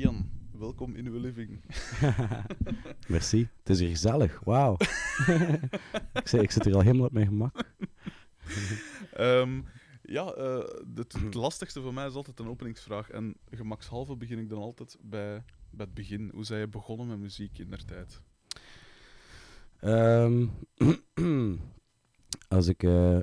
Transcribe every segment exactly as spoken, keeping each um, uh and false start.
Ian, welkom in uw living. Merci, het is hier gezellig. Wauw. ik, ik zit hier al helemaal op mijn gemak. um, ja, uh, het, het lastigste voor mij is altijd een openingsvraag. En gemakshalve begin ik dan altijd bij, bij het begin. Hoe zij begonnen met muziek in der tijd? Um, als, ik, uh,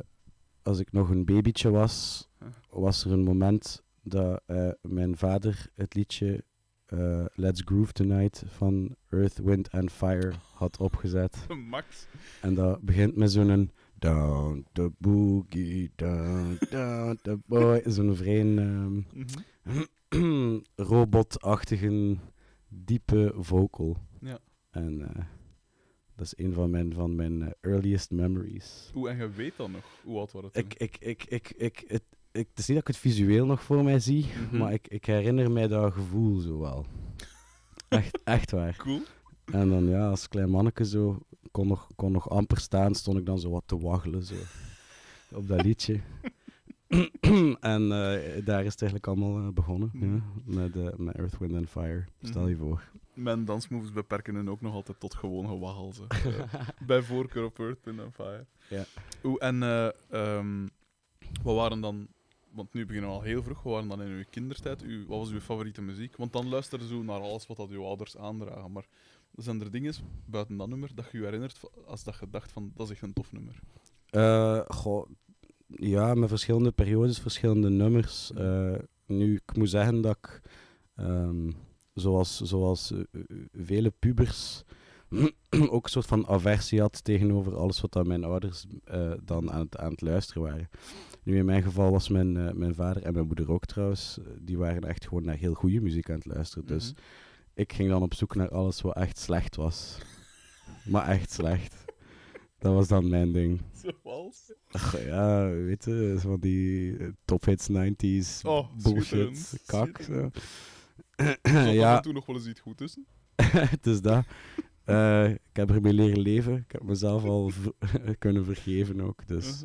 als ik nog een babytje was, was er een moment dat uh, mijn vader het liedje uh, Let's Groove Tonight van Earth, Wind and Fire had opgezet. Max. En dat begint met zo'n down the boogie, down, down the boy. Zo'n vreemde um, mm-hmm. robotachtige, diepe vocal. Ja. En uh, dat is een van mijn, van mijn earliest memories. Oeh, en je weet dan nog? Hoe oud was het? Ik, ik, ik, ik, ik, het, ik, het is niet dat ik het visueel nog voor mij zie, mm-hmm. maar ik, ik herinner mij dat gevoel zo wel. Echt, echt waar. Cool. En dan ja, als klein manneke zo, kon nog, kon nog amper staan, stond ik dan zo wat te waggelen zo, op dat liedje. en uh, daar is het eigenlijk allemaal uh, begonnen, mm. ja, met, uh, met Earth, Wind and Fire. Stel je voor. Mijn dansmoves beperken hun ook nog altijd tot gewoon gewaggel. uh, bij voorkeur op Earth, Wind and Fire. Yeah. Oeh, en uh, um, wat waren dan, want nu beginnen we al heel vroeg, wat waren dan in uw kindertijd, uw, wat was uw favoriete muziek? Want dan luister je zo naar alles wat dat uw ouders aandragen, maar zijn er dingen buiten dat nummer dat je je herinnert als dat je dacht van, dat is echt een tof nummer? Uh, goh... Ja, met verschillende periodes, verschillende nummers. Uh, nu, ik moet zeggen dat ik, um, zoals, zoals uh, vele pubers, ook een soort van aversie had tegenover alles wat mijn ouders uh, dan aan het, aan het luisteren waren. Nu, in mijn geval was mijn, uh, mijn vader en mijn moeder ook trouwens, die waren echt gewoon naar heel goede muziek aan het luisteren. Mm-hmm. Dus ik ging dan op zoek naar alles wat echt slecht was. Maar echt slecht. Dat was dan mijn ding. Zoals? Ach, ja, weet je, van die top-hits nineties, oh, bullshit, kak. Zo. ja. Dat toen nog wel eens iets goed tussen. Het is dat. Uh, ik heb ermee leren leven. Ik heb mezelf al v- kunnen vergeven ook. Dus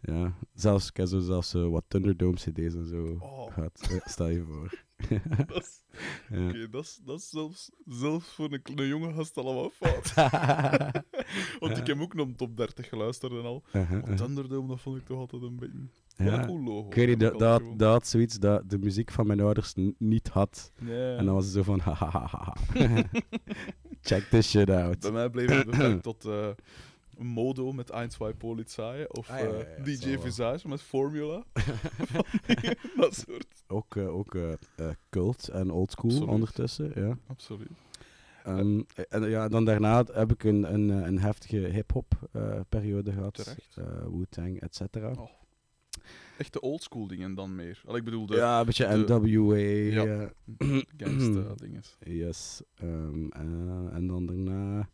ja, zelfs, ik heb zo zelfs uh, wat Thunderdome C D's en zo oh. gehad. Uh, stel je voor. ja. Oké, dat is zelfs, zelfs voor een, een jonge gast allemaal fout. Want ik heb ook nog een top dertig geluisterd en al. Uh-huh, uh-huh. Thunderdome, dat vond ik toch altijd een beetje... Ja. Wat een cool logo. Ik weet niet, dat, dat, dat had zoiets dat de muziek van mijn ouders n- niet had. Yeah. En dan was het zo van... Check this shit out. Bij mij bleef het beperkt tot... Uh, Modo met één twee Polizei of ah, ja, ja, ja, D J Visage met Formula. dat soort. Ook, uh, ook uh, uh, cult en oldschool ondertussen. Ja. Absoluut. Um, en ja, dan daarna heb ik een, een, een heftige hip-hop uh, periode gehad. Uh, Wu-Tang, et cetera. Oh. Echt de oldschool dingen dan meer. Al, ik bedoel de, ja, een beetje N W A. Ja, uh, gangsta dinges. Yes. Um, uh, en dan daarna...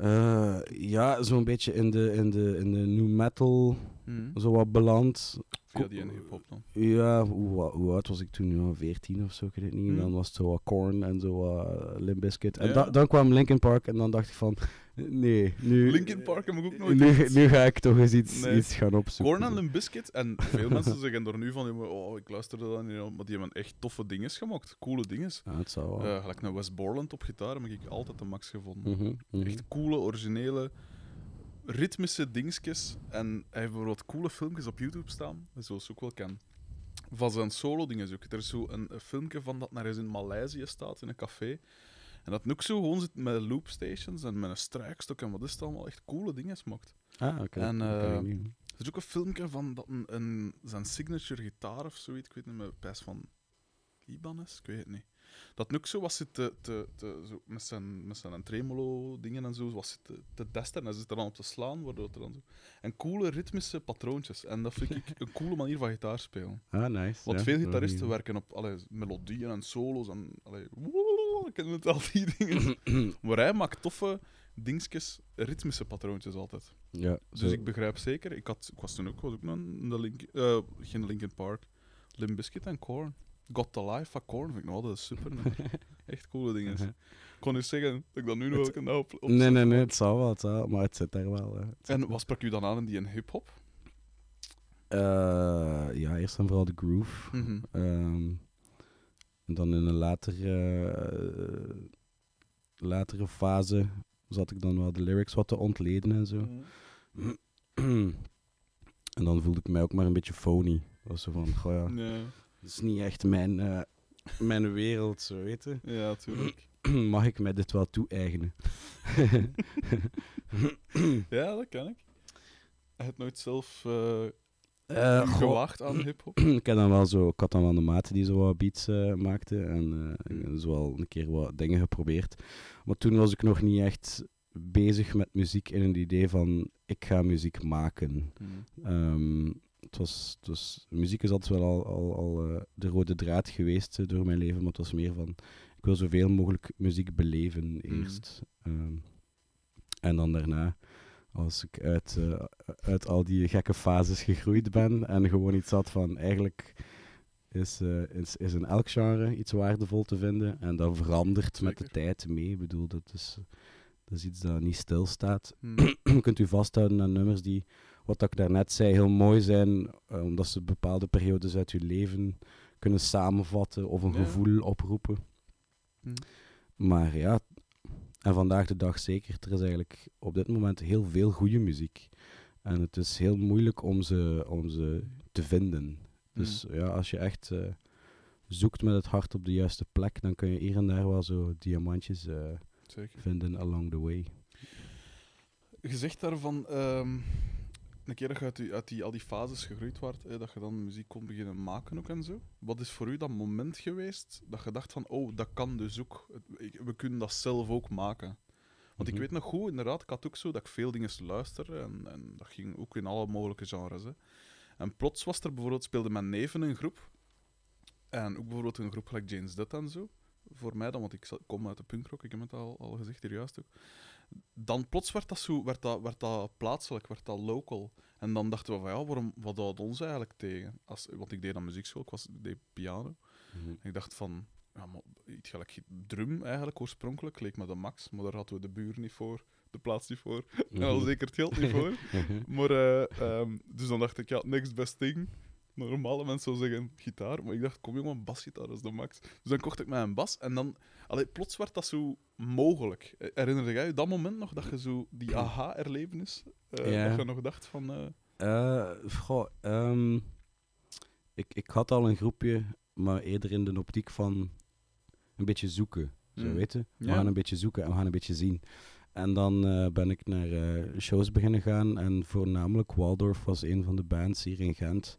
Uh, ja, zo'n beetje in de, in de, in de new metal, mm. zo wat beland. Via die en hip-hop dan? Ja, hoe, hoe oud was ik toen? Ja, veertien of zo, ik weet het niet. Mm. Dan was het zo wat Korn en zo wat Limp Bizkit. En ja. da- dan kwam Linkin Park en dan dacht ik van, nee, nu... Linkin Park heb ik ook nooit nu, nu ga ik toch eens iets, nee. iets gaan opzoeken. Korn en Limp Bizkit, en veel mensen zeggen er nu van, oh, ik luisterde dat niet, maar die hebben echt toffe dinges gemaakt, coole dinges. Ja, het zou wel. Uh, gelijk naar Wes Borland op gitaar heb ik altijd de max gevonden. Mm-hmm, mm-hmm. Echt coole, originele... ritmische dingetjes en hij heeft bijvoorbeeld coole filmpjes op YouTube staan, zoals ik ook wel ken. Van zijn solo dingen ook. Er is zo een, een filmpje van dat naar eens in Maleisië staat in een café en dat ook zo gewoon zit met loopstations en met een strijkstok en wat is het allemaal, echt coole dingen maakt. Ah, oké. Okay. En uh, er is ook een filmpje van dat een, een, zijn signature gitaar of zoiets, ik weet niet meer, pijs van Ibanez, ik weet het niet. Dat ook zo was zit te, te, te, zo, met zijn, met zijn tremolo-dingen en zo, was te, te testen en ze zit er dan op te slaan, waardoor het er dan zo... En coole ritmische patroontjes. En dat vind ik een coole manier van gitaar spelen. Ah, nice. Want ja, veel gitaristen werken op allee, melodieën en solo's en... Allee, wooo, ik ken het, al die dingen. Maar hij maakt toffe dingetjes, ritmische patroontjes altijd. Ja. Dus zo. Ik begrijp zeker, ik, had, ik was toen ook, was ook een, de link, uh, geen Linkin Park, Limp Bizkit en Korn. Got the Life van Korn, vind ik nou, dat is super. Echt coole dingen. Ik kon niet zeggen dat ik dat nu nog kan op, op. Nee, nee, nee, het zou wel, het zou, maar het zit daar wel. Hè. Zit en wat sprak u dan aan in die in hip-hop? Uh, ja, eerst en vooral de groove. Mm-hmm. Um, En dan in een latere, uh, latere fase zat ik dan wel de lyrics wat te ontleden en zo. Mm. En dan voelde ik mij ook maar een beetje phony. Was zo van, goh ja, nee. Dat is niet echt mijn, uh, mijn wereld, zo weet je. Ja, tuurlijk. Mag ik mij dit wel toe-eigenen? Ja, dat kan ik. Heb je nooit zelf uh, uh, gewacht aan hip-hop? Ik had dan wel zo, ik had dan wel de maten die zo wat beats uh, maakte. En uh, zo wel een keer wat dingen geprobeerd. Maar toen was ik nog niet echt bezig met muziek in het idee van ik ga muziek maken. Mm. Um, het was, het was, muziek is altijd wel al, al, al uh, de rode draad geweest uh, door mijn leven, maar het was meer van ik wil zoveel mogelijk muziek beleven eerst. Mm. Um, en dan daarna, als ik uit, uh, uit al die gekke fases gegroeid ben en gewoon iets had van eigenlijk is, uh, is, is in elk genre iets waardevol te vinden en dat verandert Zeker. Met de tijd mee. Ik bedoel, dat is, dat is iets dat niet stilstaat. Mm. Je kunt u vasthouden aan nummers die, wat ik daarnet zei, heel mooi zijn, omdat ze bepaalde periodes uit je leven kunnen samenvatten of een ja. gevoel oproepen. Mm. Maar ja, en vandaag de dag zeker, er is eigenlijk op dit moment heel veel goede muziek. En het is heel moeilijk om ze, om ze te vinden. Dus mm. ja, als je echt uh, zoekt met het hart op de juiste plek, dan kun je hier en daar wel zo diamantjes uh, vinden along the way. Gezegd daarvan, um, een keer dat je uit die, uit die, al die fases gegroeid waart, eh, dat je dan muziek kon beginnen maken ook en zo. Wat is voor u dat moment geweest dat je dacht van, oh, dat kan dus ook. We kunnen dat zelf ook maken. Want mm-hmm. ik weet nog goed, inderdaad, ik had ook zo dat ik veel dingen luisterde en, en dat ging ook in alle mogelijke genres. Hè. En plots was er bijvoorbeeld, speelde mijn neef in een groep. En ook bijvoorbeeld een groep gelijk Jane's Dead en zo. Voor mij dan, want ik kom uit de punkrock, ik heb het al, al gezegd hier juist ook. Dan plots werd dat, zo, werd, dat, werd dat plaatselijk, werd dat local. En dan dachten we van ja, waarom, wat houdt ons eigenlijk tegen? Als, want ik deed aan muziekschool, ik, was, ik deed piano. Mm-hmm. En ik dacht van, ja, maar, iets gelijk drum eigenlijk oorspronkelijk, leek me de max. Maar daar hadden we de buur niet voor, de plaats niet voor, mm-hmm. en al zeker het geld niet voor. maar, uh, um, dus dan dacht ik, ja, next best thing. Normale mensen zouden zeggen gitaar, maar ik dacht, kom jongen, basgitaar is de max. Dus dan kocht ik mij een bas en dan... Allee, plots werd dat zo mogelijk. Herinner jij je dat moment nog, dat je zo die aha-erlevenis, uh, ja. dat je nog dacht van... Uh... Uh, goh, um, ik, ik had al een groepje, maar eerder in de optiek van een beetje zoeken. Zo mm. weten, we ja. gaan een beetje zoeken en we gaan een beetje zien. En dan uh, ben ik naar uh, shows beginnen gaan en voornamelijk Waldorf was een van de bands hier in Gent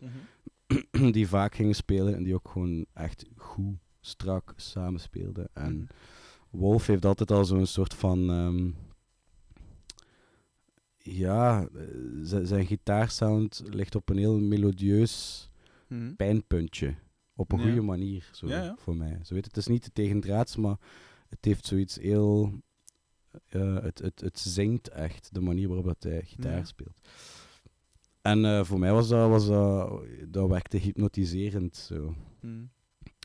mm-hmm. die vaak gingen spelen en die ook gewoon echt goed, strak samenspeelden. En mm-hmm. Wolf heeft altijd al zo'n soort van, um, ja, z- zijn gitaarsound ligt op een heel melodieus mm-hmm. pijnpuntje. Op een ja. goede manier, zo ja, ja. voor mij. Zo weet, het is niet te tegendraads, maar het heeft zoiets heel... Uh, het, het, het zingt echt, de manier waarop dat hij gitaar ja. speelt. En uh, voor mij was dat, was dat, dat werkte hypnotiserend. Zo. Mm.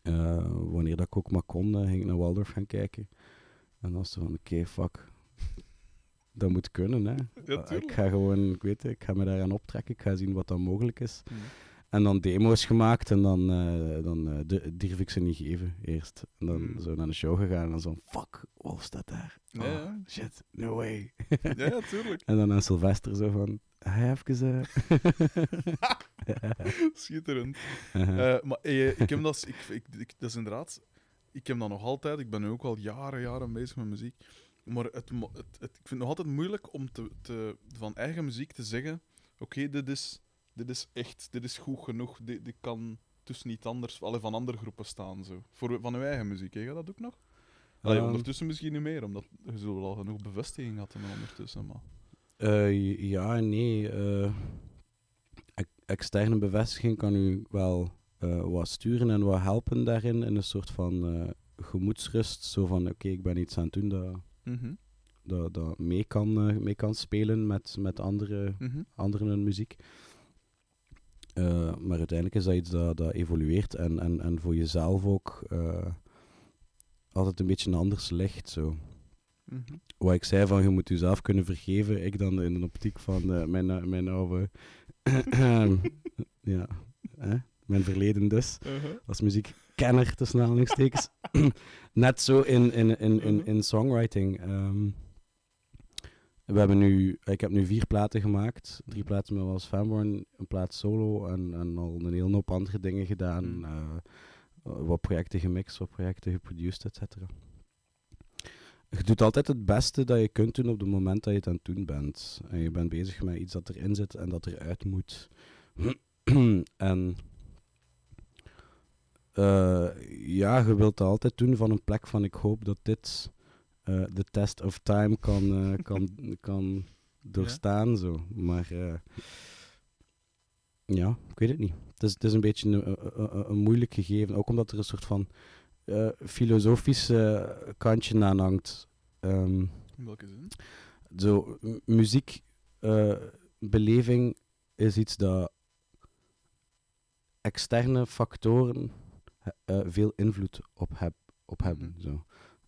Uh, wanneer dat ik ook maar kon, uh, ging ik naar Waldorf gaan kijken. En dan was het van, oké, okay, fuck. Dat moet kunnen, hè. Ja, ik ga gewoon, ik weet het, ik ga me daaraan optrekken. Ik ga zien wat dan mogelijk is. Mm. En dan demo's gemaakt en dan, uh, dan uh, de, durf ik ze niet geven eerst. En dan mm. zo naar de show gegaan en dan zo, fuck, Wolf staat daar. Oh, ja. Shit, no way. Ja, natuurlijk. En dan aan Sylvester zo van, hij even... Uh... Schitterend. Uh-huh. Uh, maar hey, ik heb dat, ik, ik, ik, dat is inderdaad, ik heb dat nog altijd, ik ben nu ook al jaren, jaren bezig met muziek. Maar het, het, het, ik vind het nog altijd moeilijk om te, te, van eigen muziek te zeggen, oké, okay, dit is... Dit is echt, dit is goed genoeg, dit, dit kan tussen niet anders, alle van andere groepen staan. Zo. Voor, van uw eigen muziek, hè, dat ook nog? Allee, um, ondertussen misschien niet meer, omdat je zullen al genoeg bevestiging hadden ondertussen. Maar. Uh, ja, nee. Uh, externe bevestiging kan u wel uh, wat sturen en wat helpen daarin, in een soort van uh, gemoedsrust. Zo van, oké, okay, ik ben iets aan het doen dat... Mm-hmm. dat, dat mee, kan, uh, mee kan spelen met, met andere, mm-hmm. andere muziek. Uh, maar uiteindelijk is dat iets dat, dat evolueert en, en, en voor jezelf ook uh, altijd een beetje anders ligt. Zo. Mm-hmm. Wat ik zei van je moet jezelf kunnen vergeven, ik dan in de optiek van uh, mijn, mijn oude... ja, hè? Mijn verleden dus, uh-huh. als muziek kenner, tussen aanhalingstekens. Net zo in, in, in, in, in songwriting. Um, we hebben nu, ik heb nu vier platen gemaakt. Drie platen met Wes Fanborn, een plaat solo en, en al een hele hoop andere dingen gedaan. Mm. Uh, wat projecten gemixt, wat projecten geproduced, et cetera. Je doet altijd het beste dat je kunt doen op het moment dat je het aan het doen bent. En je bent bezig met iets dat erin zit en dat eruit moet. En uh, ja, je wilt dat altijd doen van een plek van ik hoop dat dit uh, de test of time kan, uh, kan, kan doorstaan. Ja. Zo. Maar uh, ja, ik weet het niet. Het is, het is een beetje een, een, een, een moeilijk gegeven. Ook omdat er een soort van Uh, filosofische kantje aan hangt. Um, In welke zin? Zo, m- muziek, uh, beleving is iets dat externe factoren uh, veel invloed op, heb, op hebben. Mm. Zo.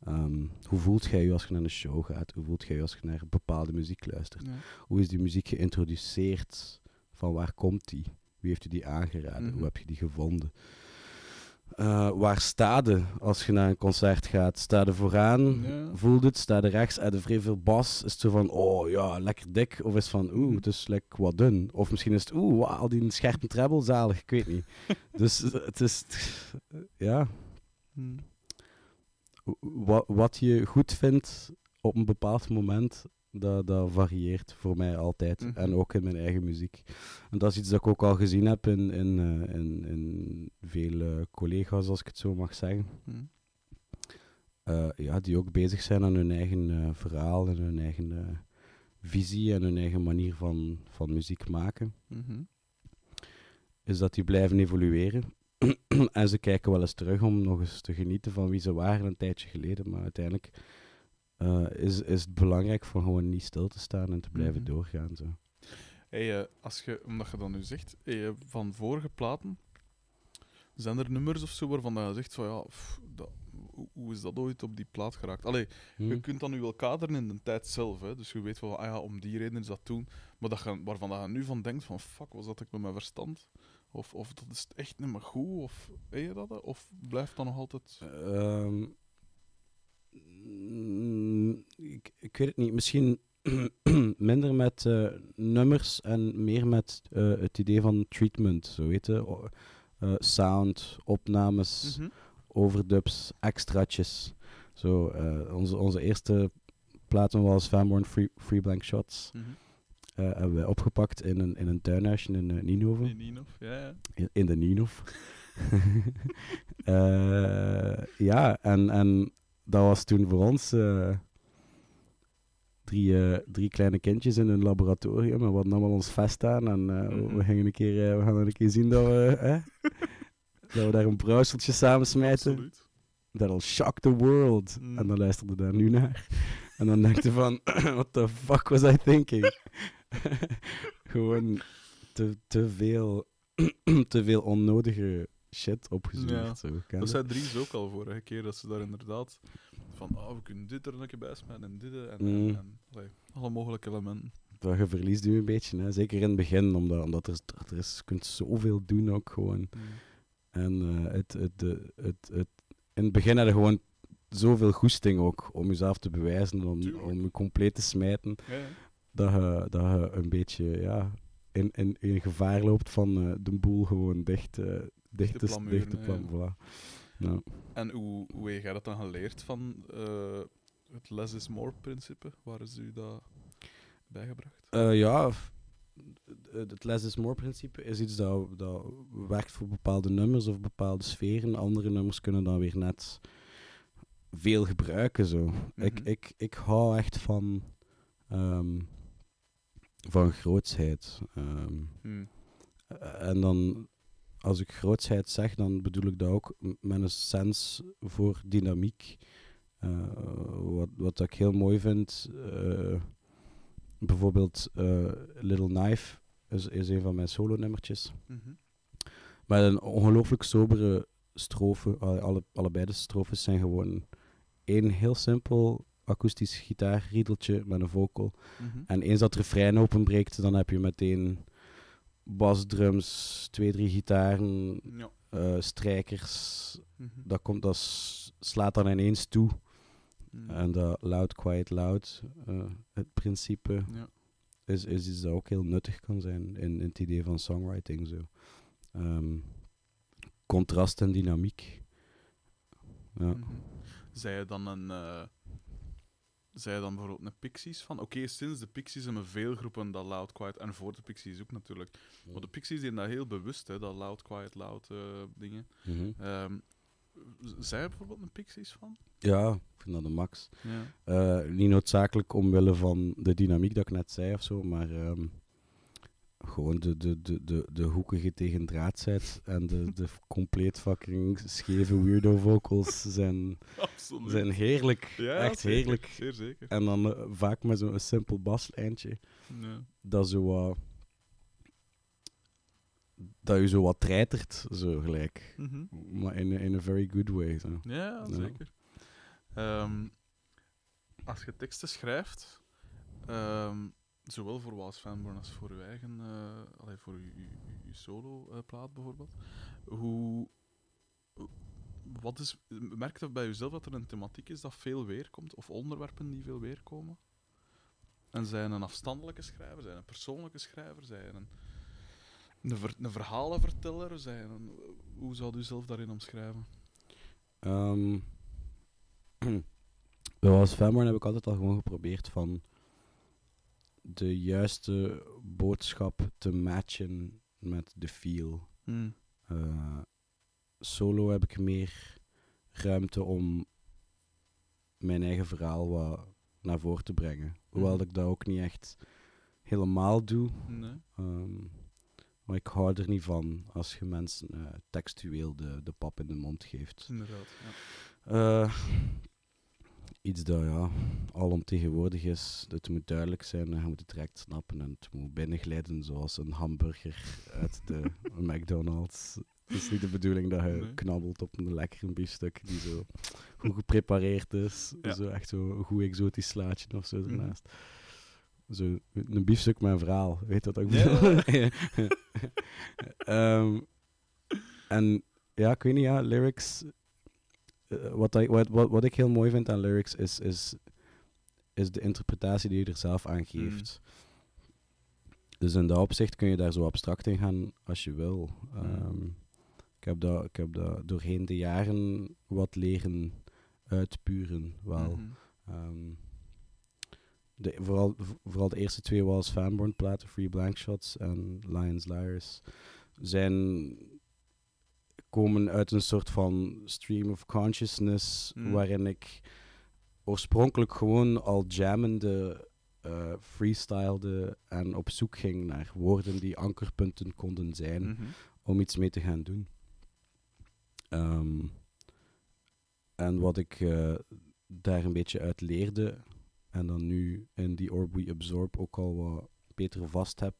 Um, hoe voelt jij je als je naar een show gaat? Hoe voelt jij je als je naar bepaalde muziek luistert? Ja. Hoe is die muziek geïntroduceerd? Van waar komt die? Wie heeft je die aangeraden? Mm-hmm. Hoe heb je die gevonden? Uh, waar sta je als je naar een concert gaat? Sta je vooraan? Ja. Voelt het? Sta je rechts? Heb je vrij veel bas? Is het zo van, oh ja, lekker dik? Of is het van, oeh, het is lekker wat dun? Of misschien is het, oeh, wow, al die scherpe treble, zalig, ik weet niet. Dus het is, t- ja. Hmm. Wat, wat je goed vindt op een bepaald moment, dat, dat varieert voor mij altijd. Mm-hmm. En ook in mijn eigen muziek. En dat is iets dat ik ook al gezien heb in, in, uh, in, in vele collega's, als ik het zo mag zeggen. Mm. Uh, ja, die ook bezig zijn aan hun eigen uh, verhaal en hun eigen uh, visie en hun eigen manier van, van muziek maken. Mm-hmm. Is dat die blijven evolueren. En ze kijken wel eens terug om nog eens te genieten van wie ze waren een tijdje geleden. Maar uiteindelijk Uh, is, is het belangrijk voor gewoon niet stil te staan en te blijven mm-hmm. doorgaan. Zo. Hey, uh, als je, omdat je dat nu zegt, hey, uh, van vorige platen, zijn er nummers of zo waarvan je zegt van ja, pff, dat, hoe is dat ooit op die plaat geraakt? Allee, mm. je kunt dat nu wel kaderen in de tijd zelf, hè, dus je weet van ah ja, om die reden is dat toen, maar dat je, waarvan je nu van denkt van fuck, was dat ik met mijn verstand? Of, of dat is echt niet meer goed? Of, hey, je dat, of blijft dat nog altijd? Um. Ik, ik weet het niet, misschien minder met uh, nummers en meer met uh, het idee van treatment, zo weet je, o- uh, sound, opnames, mm-hmm. overdubs, extraatjes. Zo, uh, onze, onze eerste platen was Fanborn Free, Free Blank Shots, mm-hmm. uh, hebben wij opgepakt in een, in een tuinhuisje in uh, Ninove. In Ninove, ja, ja. In, in de Ninove. uh, ja, en... en dat was toen voor ons uh, drie, uh, drie kleine kindjes in een laboratorium. En we hadden allemaal ons vest aan. En uh, mm-hmm. we, gingen een keer, uh, we gaan een keer zien dat we, eh, dat we daar een brouwseltje samen smijten. That'll shock the world. Mm. En dan luisterde daar nu naar. En dan dachten van, what the fuck was I thinking? Gewoon te, te, veel, te veel onnodige shit opgezocht. Ja. Zo, dat zei Dries ook al vorige keer, dat ze daar inderdaad van, oh, we kunnen dit er een keer bij smijten en dit en, mm. en, en allee, alle mogelijke elementen. Dat je verliest nu een beetje, hè? Zeker in het begin, omdat, omdat er, er is, je kunt zoveel doen ook gewoon. Mm. En uh, het, het, het, het, het, in het begin had je gewoon zoveel goesting ook, om jezelf te bewijzen, om, om je compleet te smijten, ja, ja. Dat, je, dat je een beetje, ja, in, in, in gevaar loopt van uh, de boel gewoon dicht... Uh, Dichte plan. Dichte plan, ja. Voilà. Ja. En hoe, hoe heb jij dat dan geleerd van uh, het less is more principe? Waar is u dat bijgebracht? Uh, ja, het less is more principe is iets dat, dat werkt voor bepaalde nummers of bepaalde sferen. Andere nummers kunnen dan weer net veel gebruiken. Zo. Mm-hmm. Ik, ik, ik hou echt van, um, van grootsheid. Um, mm. En dan... Als ik grootsheid zeg, dan bedoel ik dat ook met een sens voor dynamiek. Uh, wat, wat ik heel mooi vind, uh, bijvoorbeeld uh, Little Knife is, is een van mijn solo-nummertjes. Mm-hmm. Met een ongelooflijk sobere strofe. Alle, allebei de strofes zijn gewoon één heel simpel akoestisch gitaarriedeltje met een vocal. Mm-hmm. En eens dat refrein openbreekt, dan heb je meteen basdrums, twee, drie gitaren, ja. uh, strijkers, mm-hmm. dat, komt, dat s- slaat dan ineens toe. Mm. En dat uh, loud, quiet, loud, uh, het principe ja. is, is iets dat ook heel nuttig kan zijn in, in het idee van songwriting. Zo. Um, contrast en dynamiek. Ja. Mm-hmm. Zij je dan een... Uh Zij je dan bijvoorbeeld een Pixies van? Oké, okay, sinds de Pixies hebben veel groepen dat loud, quiet... En voor de Pixies ook natuurlijk. Ja. Maar de Pixies zijn dat heel bewust, hè, dat loud, quiet, loud uh, dingen. Mm-hmm. Um, zij je bijvoorbeeld een Pixies van? Ja, ik vind dat de max. Ja. Uh, niet noodzakelijk omwille van de dynamiek dat ik net zei of zo, maar... Um, gewoon de, de, de, de, de hoekige tegen draadzet en de, de compleet fucking scheve weirdo vocals zijn, zijn heerlijk. Ja, echt zeker, heerlijk. Zeer zeker. En dan uh, vaak met zo'n simpel baslijntje. Nee. Dat zo wat... Dat je zo wat treitert, zo gelijk. Mm-hmm. Maar in, in a very good way. Zo. Ja, zeker. Ja. Um, als je teksten schrijft... Um, Zowel voor Wals Fanborn als voor uw eigen, uh, allee, voor uw, uw, uw solo-plaat uh, bijvoorbeeld. Hoe, wat is, merk je bij jezelf dat er een thematiek is dat veel weerkomt, of onderwerpen die veel weerkomen? En zijn een afstandelijke schrijver, zijn een persoonlijke schrijver, zijn een, een, ver, een verhalenverteller, zijn een, hoe zou je zelf daarin omschrijven? Um, bij Wals Fanborn heb ik altijd al gewoon geprobeerd van de juiste boodschap te matchen met de feel. Mm. Uh, solo heb ik meer ruimte om mijn eigen verhaal wat naar voren te brengen. Hoewel mm. ik dat ook niet echt helemaal doe. Nee. Um, maar ik hou er niet van als je mensen uh, textueel de, de pap in de mond geeft. Inderdaad, ja. Uh, Iets dat ja, alomtegenwoordig is. Het moet duidelijk zijn, je moet het direct snappen en het moet binnenglijden zoals een hamburger uit de McDonald's. Het is niet de bedoeling dat je nee. knabbelt op een lekkere biefstuk die zo goed geprepareerd is. Ja. Zo echt zo een goed exotisch slaatje of zo daarnaast. Mm. Zo, een biefstuk met een verhaal, weet dat ook bedoel? Ja. um, en ja, ik weet niet, ja, lyrics... Uh, wat, I, wat, wat, wat ik heel mooi vind aan lyrics is, is, is de interpretatie die je er zelf aan geeft. Mm. Dus in dat opzicht kun je daar zo abstract in gaan als je wil. Um, ik heb dat, ik heb dat doorheen de jaren wat leren uitpuren. Wel. Mm-hmm. Um, de, vooral, vooral de eerste twee Wals Fanborn platen, Free Blank Shots en Lions Liars, zijn... komen uit een soort van stream of consciousness, mm. waarin ik oorspronkelijk gewoon al jammende, uh, freestylede en op zoek ging naar woorden die ankerpunten konden zijn mm-hmm. om iets mee te gaan doen. Um, en wat ik uh, daar een beetje uit leerde, en dan nu in die Orb We Absorb ook al wat beter vast heb,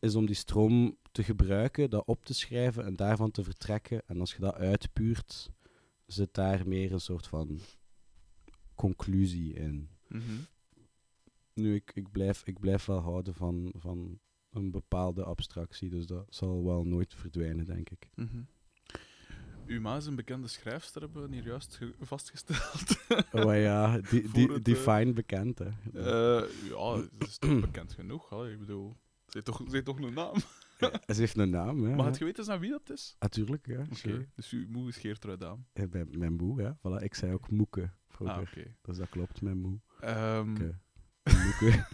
is om die stroom te gebruiken, dat op te schrijven en daarvan te vertrekken. En als je dat uitpuurt, zit daar meer een soort van conclusie in. Mm-hmm. Nu, ik, ik, blijf, ik blijf wel houden van, van een bepaalde abstractie, dus dat zal wel nooit verdwijnen, denk ik. Mm-hmm. Uw ma is een bekende schrijfster, hebben we hier juist ge- vastgesteld. Oh ja, die, die, het, define bekend, hè. Uh, ja, dat is toch bekend genoeg, hè? Ik bedoel... Ze heeft, toch, ze heeft toch een naam? Ja, ze heeft een naam, ja. Maar had je weten naar wie dat is? Natuurlijk, ja. Oké, okay. Dus uw moe is Geertrui Daem. Ja, mijn, mijn moe, ja. Voilà, ik zei ook moeke vroeger. Ah, okay. Dus dat klopt, mijn moe. Um... Okay. Moeke.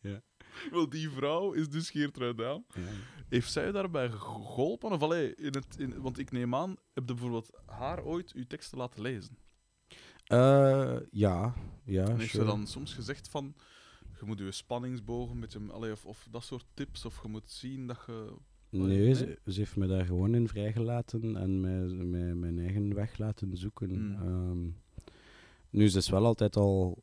Ja. Wel, die vrouw is dus Geertrui Daem. Ja. Heeft zij daarbij geholpen? Of, allee, in het, in, want ik neem aan, heb je bijvoorbeeld haar ooit uw teksten laten lezen? Uh, ja, ja. En heeft sure. ze dan soms gezegd van... Je moet je spanningsbogen een beetje, allee, of, of dat soort tips, of je moet zien dat je... Nee, nee? Ze, ze heeft me daar gewoon in vrijgelaten en mij, mij, mijn eigen weg laten zoeken. Mm. Um, nu, ze is wel altijd al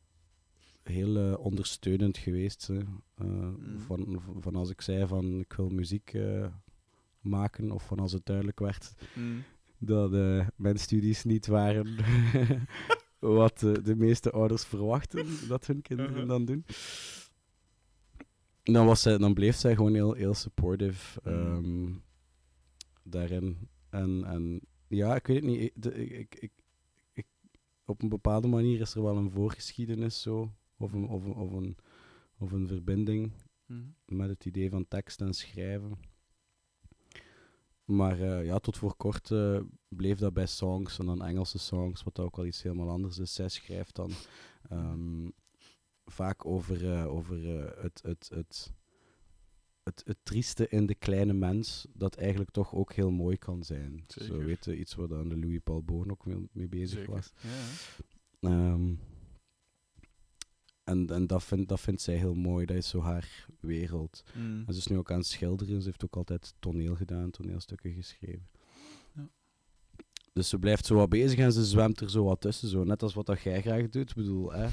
heel uh, ondersteunend geweest. Hè. Uh, mm. van, van als ik zei van ik wil muziek uh, maken, of van als het duidelijk werd mm. dat uh, mijn studies niet waren... wat de, de meeste ouders verwachten dat hun kinderen uh-huh. dan doen. Dan, was zij, dan bleef zij gewoon heel, heel supportive. Um, daarin. En, en ja, ik weet het niet. Ik, ik, ik, ik, op een bepaalde manier is er wel een voorgeschiedenis zo, of een, of een, of een, of een verbinding mm-hmm. met het idee van tekst en schrijven. Maar uh, ja, tot voor kort uh, bleef dat bij songs en dan Engelse songs, wat ook wel iets helemaal anders is. Zij schrijft dan um, vaak over, uh, over uh, het, het, het, het, het trieste in de kleine mens, dat eigenlijk toch ook heel mooi kan zijn. Zeker. Zo weet je, iets waar dan de Louis Paul Boon ook mee, mee bezig Zeker. Was. Ja. Um, En, en dat, vind, dat vindt zij heel mooi, dat is zo haar wereld. Mm. En ze is nu ook aan het schilderen, ze heeft ook altijd toneel gedaan, toneelstukken geschreven. Ja. Dus ze blijft zo wat bezig en ze zwemt er zo wat tussen, zo. Net als wat dat jij graag doet. Ik bedoel, hè?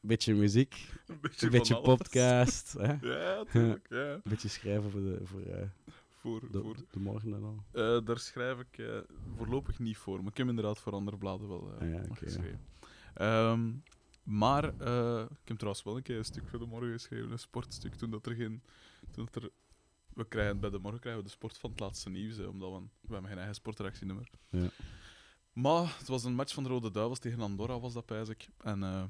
Beetje muziek, een beetje, een beetje podcast. Hè? Ja, tuurlijk. Een ja. beetje schrijven voor de, voor, uh, voor, de, voor... de morgen en al. Uh, daar schrijf ik uh, voorlopig niet voor, maar ik heb inderdaad voor andere bladen wel uh, ah, ja, okay, geschreven. Ja. Um, Maar uh, ik heb trouwens wel een keer een stuk voor de morgen geschreven, een sportstuk, toen dat er geen... Toen dat er, we krijgen, bij de morgen krijgen we de sport van het laatste nieuws, hè, omdat we, we hebben geen eigen sportreactienummer. Ja. Maar het was een match van de Rode Duivels tegen Andorra, was dat, pijs ik. En uh,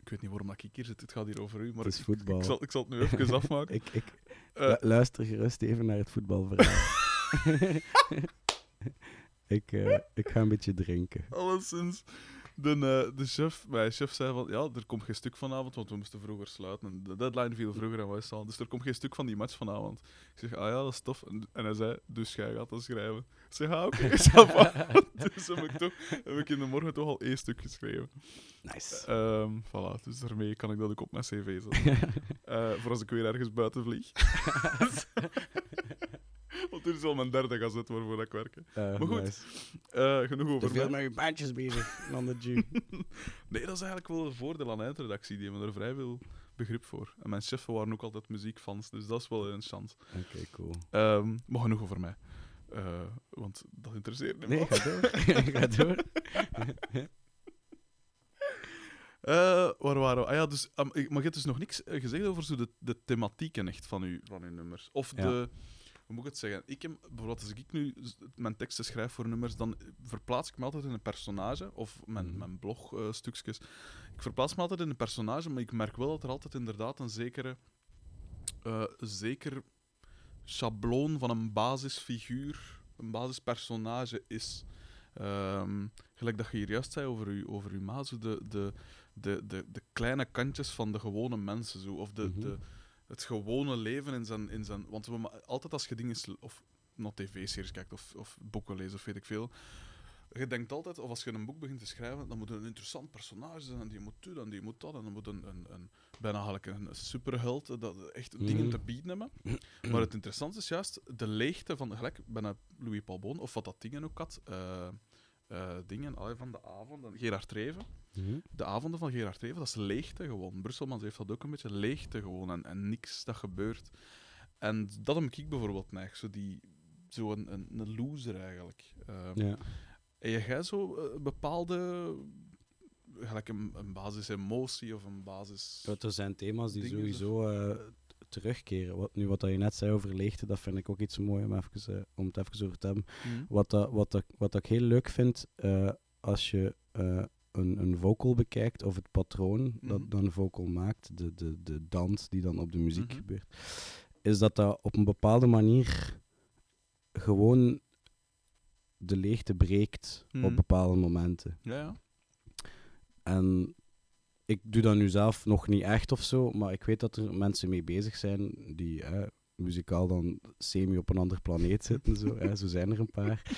ik weet niet waarom ik hier zit, het gaat hier over u, maar het is voetbal. Ik, ik, zal, ik zal het nu even afmaken. ik, ik, uh, luister gerust even naar het voetbalverhaal. ik, uh, ik ga een beetje drinken. Alleszins... De, uh, de chef, mijn chef zei van, ja, er komt geen stuk vanavond, want we moesten vroeger sluiten. En de deadline viel vroeger en wij staan. Dus er komt geen stuk van die match vanavond. Ik zeg, ah ja, dat is tof. En, en hij zei, dus jij gaat dat schrijven. Ik zeg, ah, oké, okay, dus heb ik, toch, heb ik in de morgen toch al één stuk geschreven. Nice. Um, voilà, dus daarmee kan ik dat ook op mijn cv zetten. uh, voor als ik weer ergens buiten vlieg. Want dit is al mijn derde gazet waarvoor ik werk. Uh, maar goed, nice. uh, genoeg over... Te veel met je baantjes bezig, dan de Jew. Nee, dat is eigenlijk wel een voordeel aan eindredactie. Die hebben er vrij veel begrip voor. En mijn chefs waren ook altijd muziekfans, dus dat is wel een chance. Oké, okay, cool. Um, maar genoeg over mij. Uh, want dat interesseert me. Nee, ga door. ga door. Uh, waar waren we? Ah ja, dus, um, maar je hebt dus nog niks gezegd over zo de, de thematieken echt van uw, van uw nummers. Of ja. de... Hoe moet ik het zeggen? Ik heb, bijvoorbeeld als ik nu mijn teksten schrijf voor nummers, dan verplaats ik me altijd in een personage, of mijn, mijn blogstukjes. Uh, ik verplaats me altijd in een personage, maar ik merk wel dat er altijd inderdaad een zekere, uh, zeker schabloon van een basisfiguur, een basispersonage is. Um, gelijk dat je hier juist zei over je over uw ma, zo de, de, de, de, de kleine kantjes van de gewone mensen, zo, of de... Mm-hmm. de Het gewone leven in zijn... In zijn want we ma- altijd als je dingen... Sl- of naar tv-series kijkt, of, of boeken leest, of weet ik veel... Je denkt altijd, of als je een boek begint te schrijven, dan moet er een interessant personage zijn, en die moet dit, en die moet dat, en dan moet een... een, een bijna eigenlijk een superheld, dat echt mm-hmm. dingen te bieden hebben. Maar het interessante is juist de leegte van... Gelijk, bijna Louis Paul Boon, of wat dat dingen ook had... Uh, Uh, dingen allee, van de avonden. Gerard Treven. Mm-hmm. De avonden van Gerard Treven, dat is leegte gewoon. Brusselmans heeft dat ook een beetje leegte gewoon en, en niks dat gebeurt. En dat heb ik bijvoorbeeld neig. Zo, die, zo een, een, een loser eigenlijk. Um, ja. En je gaat zo uh, bepaalde... Gelijk een, een basisemotie of een basis... Ja, er zijn thema's die sowieso uh, terugkeren. Wat, nu, wat je net zei over leegte, dat vind ik ook iets moois om, even, uh, om het even over te hebben. Mm. Wat, dat, wat, dat, wat dat ik heel leuk vind, uh, als je uh, een, een vocal bekijkt, of het patroon mm-hmm. dat dan vocal maakt, de, de, de dans die dan op de muziek mm-hmm. gebeurt, is dat dat op een bepaalde manier gewoon de leegte breekt mm. op bepaalde momenten. Ja, ja. En ik doe dat nu zelf nog niet echt of zo, maar ik weet dat er mensen mee bezig zijn die hè, muzikaal dan semi op een andere planeet zitten. Zo, hè, zo zijn er een paar.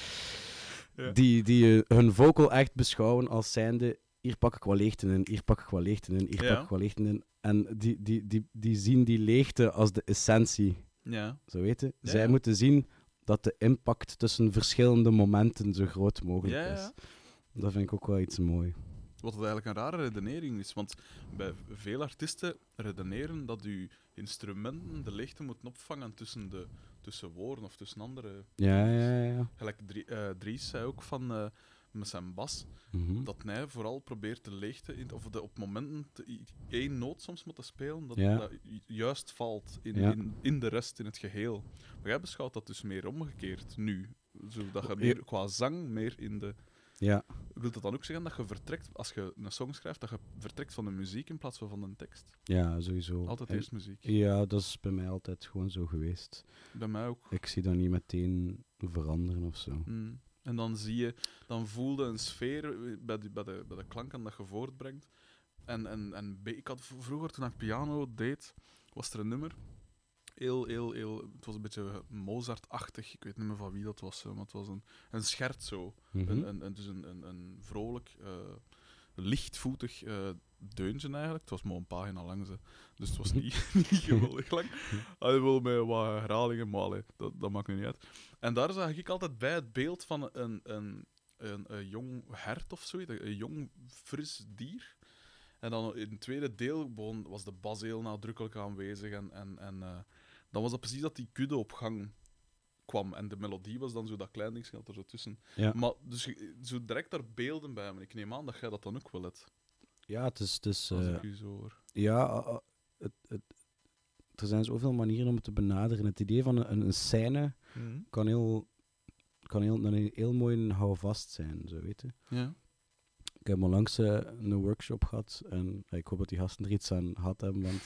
Ja. Die, die hun vocal echt beschouwen als zijnde hier pak ik wat leegten in, hier pak ik wat leegten in, hier ja. pak ik wat leegten in. En die, die, die, die zien die leegte als de essentie. Ja. Zo weten. Ja. Zij moeten zien dat de impact tussen verschillende momenten zo groot mogelijk ja, ja. is. Dat vind ik ook wel iets moois. Wat eigenlijk een rare redenering is, want bij veel artiesten redeneren dat je instrumenten de leegte moeten opvangen tussen, de, tussen woorden of tussen andere... Ja, ja, ja. Gelijk Dries zei ook van, uh, met zijn bas, mm-hmm. dat hij vooral probeert de leegte, in, of de, op momenten te, één noot soms moet spelen, dat ja. dat juist valt in, ja. in, in de rest, in het geheel. Maar jij beschouwt dat dus meer omgekeerd nu, zodat je meer qua zang meer in de... Ja. Wil dat dan ook zeggen dat je vertrekt, als je een song schrijft, dat je vertrekt van de muziek in plaats van van de tekst? Ja, sowieso. Altijd en, eerst muziek? Ja, dat is bij mij altijd gewoon zo geweest. Bij mij ook. Ik zie dat niet meteen veranderen of zo. Mm. En dan zie je, dan voel je een sfeer bij, die, bij, de, bij de klanken dat je voortbrengt. En, en, en ik had vroeger, toen ik piano deed, was er een nummer. Heel, heel, heel... Het was een beetje Mozart-achtig. Ik weet niet meer van wie dat was, maar het was een, een scherzo. Mm-hmm. Een, een, een, dus een, een, een vrolijk, uh, lichtvoetig uh, deuntje eigenlijk. Het was maar een pagina lang, ze. Dus het was niet, niet geweldig lang. Hij wil met wat herhalingen, maar allee, dat, dat maakt nu niet uit. En daar zag ik altijd bij het beeld van een, een, een, een jong hert of zoiets. Een jong, fris dier. En dan in het tweede deel was de bas heel nadrukkelijk aanwezig. En, en, en uh, dan was dat precies dat die kudde op gang kwam. En de melodie was dan zo dat klein ding dat er zo tussen. Ja. Maar dus zo direct daar beelden bij me. Ik neem aan dat jij dat dan ook wel hebt. Ja, het is... Het is Als ik uh, u zo hoor. Ja, uh, het, het, er zijn zoveel manieren om het te benaderen. Het idee van een, een scène mm-hmm. kan, heel, kan heel, een heel mooi houvast zijn, zo weet je. Ja. Ik heb onlangs uh, een workshop gehad en ik hoop dat die gasten er iets aan gehad hebben, want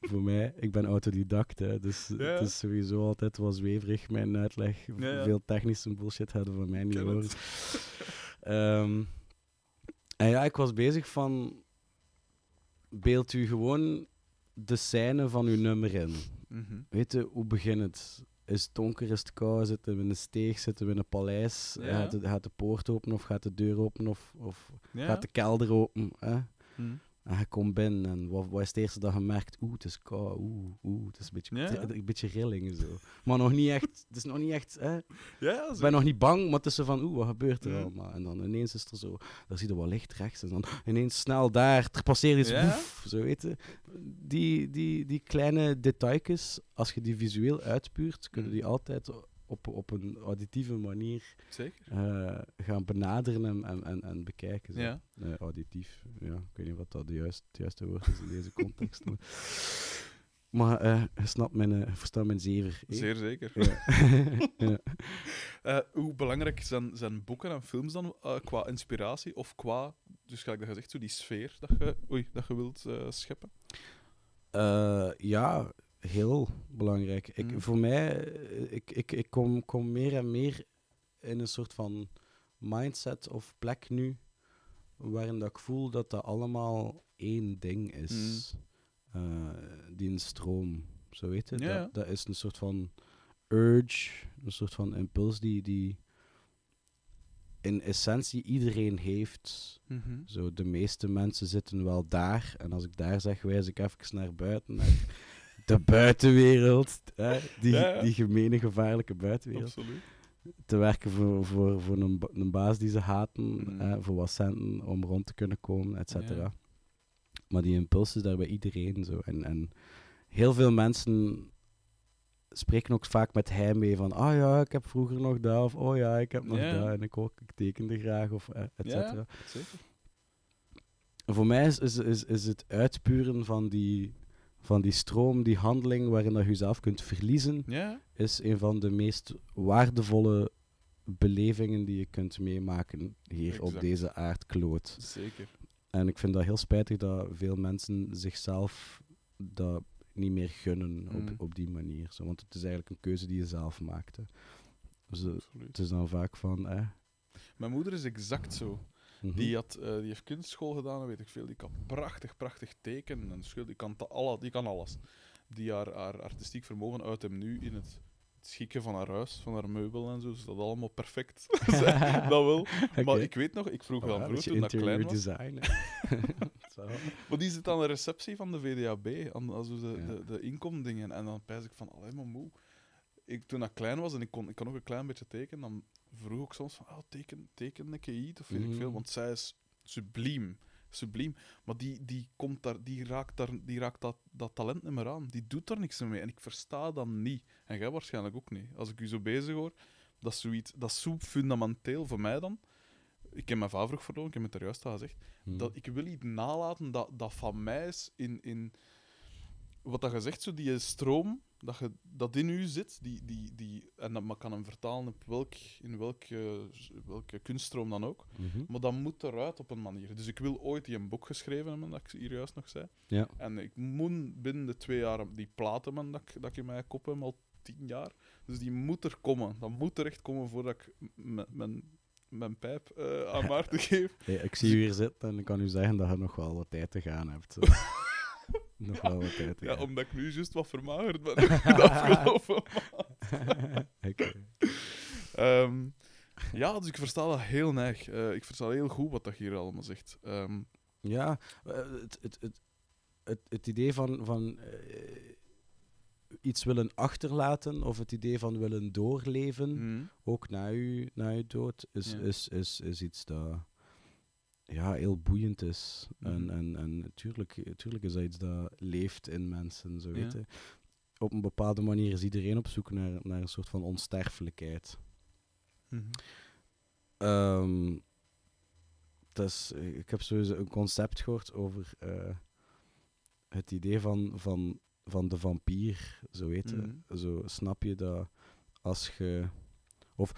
voor mij, ik ben autodidact, hè, dus ja. het is sowieso altijd wat zweverig, mijn uitleg. Ja, ja. Veel technische bullshit hadden voor mij niet horen. Um, en ja, ik was bezig van, beeld u gewoon de scène van uw nummer in. Mm-hmm. Weet je, hoe begint het? Is het donker, is het koud, zitten we in een steeg, zitten we in een paleis, ja. gaat, de, gaat de poort open of gaat de deur open of, of ja. gaat de kelder open. Hè? Hmm. En je komt binnen en wat, wat is het eerste dat je merkt? Oeh, het is koud, oeh, oeh, het is een beetje, ja. een beetje rilling zo. Maar nog niet echt, het is nog niet echt, hè? Ja, ik ben nog niet bang, maar het is zo van, oeh, wat gebeurt er ja. allemaal? En dan ineens is er zo, daar zie je wat licht rechts en dan ineens snel daar, er passeert iets, ja. woef, zo weten. Die, die, die kleine detailjes, als je die visueel uitpuurt, kunnen die altijd op, op een auditieve manier uh, gaan benaderen en, en, en, en bekijken. Zo. Ja. Uh, auditief, ja. Ik weet niet wat dat de juist, het juiste woord is in deze context. Maar, maar uh, je snapt mijn, uh, verstaat mijn zever. Eh? Zeer zeker. Ja. ja. Uh, hoe belangrijk zijn, zijn boeken en films dan uh, qua inspiratie of qua, dus ga ik dat gezegd, zo die sfeer dat je, oei, dat je wilt uh, scheppen? Uh, ja... Heel belangrijk. Ik, mm. Voor mij, ik, ik, ik kom, kom meer en meer in een soort van mindset of plek nu, waarin dat ik voel dat dat allemaal één ding is. Mm. Uh, die een stroom, zo weet je. Ja. Dat, dat is een soort van urge, een soort van impuls die, die in essentie iedereen heeft. Mm-hmm. Zo, de meeste mensen zitten wel daar, en als ik daar zeg, wijs ik even naar buiten, naar de buitenwereld, hè? Die, ja, ja. die gemene, gevaarlijke buitenwereld. Absoluut. Te werken voor, voor, voor een, ba- een baas die ze haten, mm. hè? Voor wat centen, om rond te kunnen komen, et cetera. Ja. Maar die impuls is daar bij iedereen zo. En, en heel veel mensen spreken ook vaak met heimwee van ah oh ja, ik heb vroeger nog dat, of oh ja, ik heb nog ja. dat, en ik, ook, ik tekende graag, of et cetera. Ja, zeker. Voor mij is, is, is, is het uitpuren van die... van die stroom, die handeling waarin dat je jezelf kunt verliezen, yeah. is een van de meest waardevolle belevingen die je kunt meemaken hier exact. Op deze aardkloot. Zeker. En ik vind dat heel spijtig dat veel mensen zichzelf dat niet meer gunnen mm. op, op die manier. Zo, want het is eigenlijk een keuze die je zelf maakt. Hè. Dus het is dan vaak van... Hè. Mijn moeder is exact zo. Mm-hmm. Die, had, uh, die heeft kunstschool gedaan, weet ik veel. Die kan prachtig, prachtig tekenen en schilderen. Die kan, ta- alle, die kan alles. Die haar, haar artistiek vermogen uit hem nu in het schikken van haar huis, van haar meubel en zo. Dus dat allemaal perfect. dat wel. Okay. Maar ik weet nog, ik vroeg oh, dan vroeg toen dat klein was. Design, maar die zit aan de receptie van de V D A B, aan, aan zo de, ja. de, de inkomdingen. En dan pijs ik van, allee maar moe. Ik, toen ik klein was en ik kon, ik kon ook een klein beetje tekenen, dan vroeg ik soms van, oh, teken, teken een keer iets, of weet mm. ik veel, want zij is subliem. Subliem. Maar die, die, komt daar, die raakt, daar, die raakt dat, dat talent niet meer aan. Die doet daar niks mee. En ik versta dat niet. En jij waarschijnlijk ook niet. Als ik u zo bezig hoor, dat is zoiets, dat is zo fundamenteel voor mij dan. Ik heb mijn vader ook verloren, ik heb het er juist al gezegd. Hmm. Dat, ik wil iets nalaten dat, dat van mij is in, in wat dat je zegt, zo die stroom dat, je, dat in u zit, die, die, die, en dat men kan hem vertalen op welk, in welke, welke kunststroom dan ook, mm-hmm. maar dat moet eruit op een manier. Dus ik wil ooit die een boek geschreven hebben, dat ik hier juist nog zei. Ja. En ik moet binnen de twee jaar die platen hebben, dat, dat ik in mijn kop heb, al tien jaar. Dus die moet er komen. Dat moet er echt komen voordat ik mijn... mijn mijn pijp uh, aan Maarten geef. Hey, ik zie u hier zitten en ik kan u zeggen dat je nog wel wat tijd te gaan hebt. nog ja, wel wat tijd te ja, gaan. Omdat ik nu juist wat vermagerd ben de afgelopen maand. Okay. um, ja, dus ik versta dat heel neig. Uh, ik versta heel goed wat dat hier allemaal zegt. Um, ja, het, het, het, het, het idee van... van uh, iets willen achterlaten of het idee van willen doorleven, mm. ook na je na je dood, is, ja. is, is, is iets dat ja, heel boeiend is. Mm. En, en, en natuurlijk, natuurlijk is dat iets dat leeft in mensen. Zo ja. weet je. Op een bepaalde manier is iedereen op zoek naar, naar een soort van onsterfelijkheid. Mm-hmm. Um, dus, ik heb sowieso een concept gehoord over uh, het idee van... van van de vampier, zo weet je. Mm-hmm. Zo snap je dat als je... Of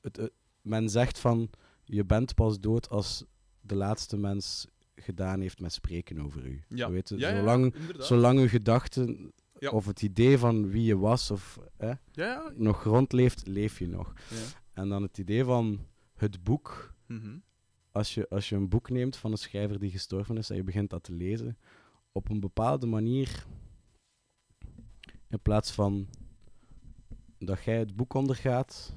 het, het, men zegt van, je bent pas dood als de laatste mens gedaan heeft met spreken over u. Ja. Zo weet je, ja, zolang, ja, zolang uw gedachten ja. of het idee van wie je was of eh, ja, ja. nog rondleeft, leef je nog. Ja. En dan het idee van het boek. Mm-hmm. Als je, als je een boek neemt van een schrijver die gestorven is en je begint dat te lezen, op een bepaalde manier... In plaats van dat jij het boek ondergaat,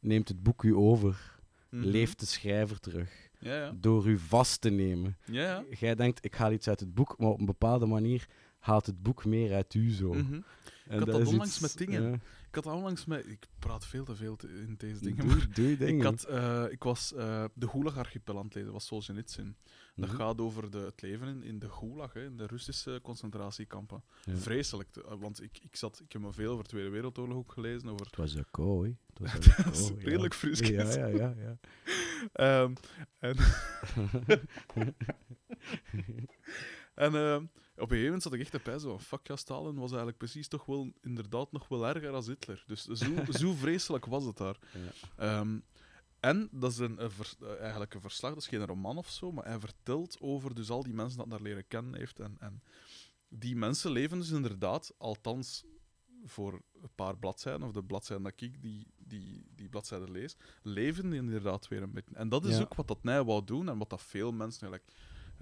neemt het boek u over. Mm-hmm. Leeft de schrijver terug. Ja, ja. Door u vast te nemen. Ja, ja. Jij denkt, ik haal iets uit het boek, maar op een bepaalde manier haalt het boek meer uit u zo. Mm-hmm. En ik had dat, dat onlangs iets, met dingen. Uh... Ik had onlangs met... Ik praat veel te veel te, in deze dingen. Doe, maar doe je dingen. Ik, had, uh, ik was uh, de Gulag-archipel aan het lezen, was Solzhenitsyn. Dat mm-hmm. gaat over de, het leven in, in de Gulag, hè, in de Russische concentratiekampen. Ja. Vreselijk. Te, want ik, ik, zat, ik heb me veel over de Tweede Wereldoorlog ook gelezen. Over... Het was ook kooi. Het was redelijk fris. Ja, ja, ja. ja. um, en en uh, op een gegeven moment zat ik echt erbij, zo van fuck ja, Stalin was eigenlijk precies toch wel inderdaad nog wel erger als Hitler. Dus zo, zo vreselijk was het daar. Ja. Um, En dat is een, een vers, eigenlijk een verslag, dat is geen roman of zo, maar hij vertelt over dus al die mensen dat daar leren kennen heeft. En, en die mensen leven dus inderdaad, althans voor een paar bladzijden, of de bladzijden dat ik die, die, die bladzijden lees, leven inderdaad weer een beetje. En dat is ja. ook wat dat N W A wou doen, en wat dat veel mensen eigenlijk,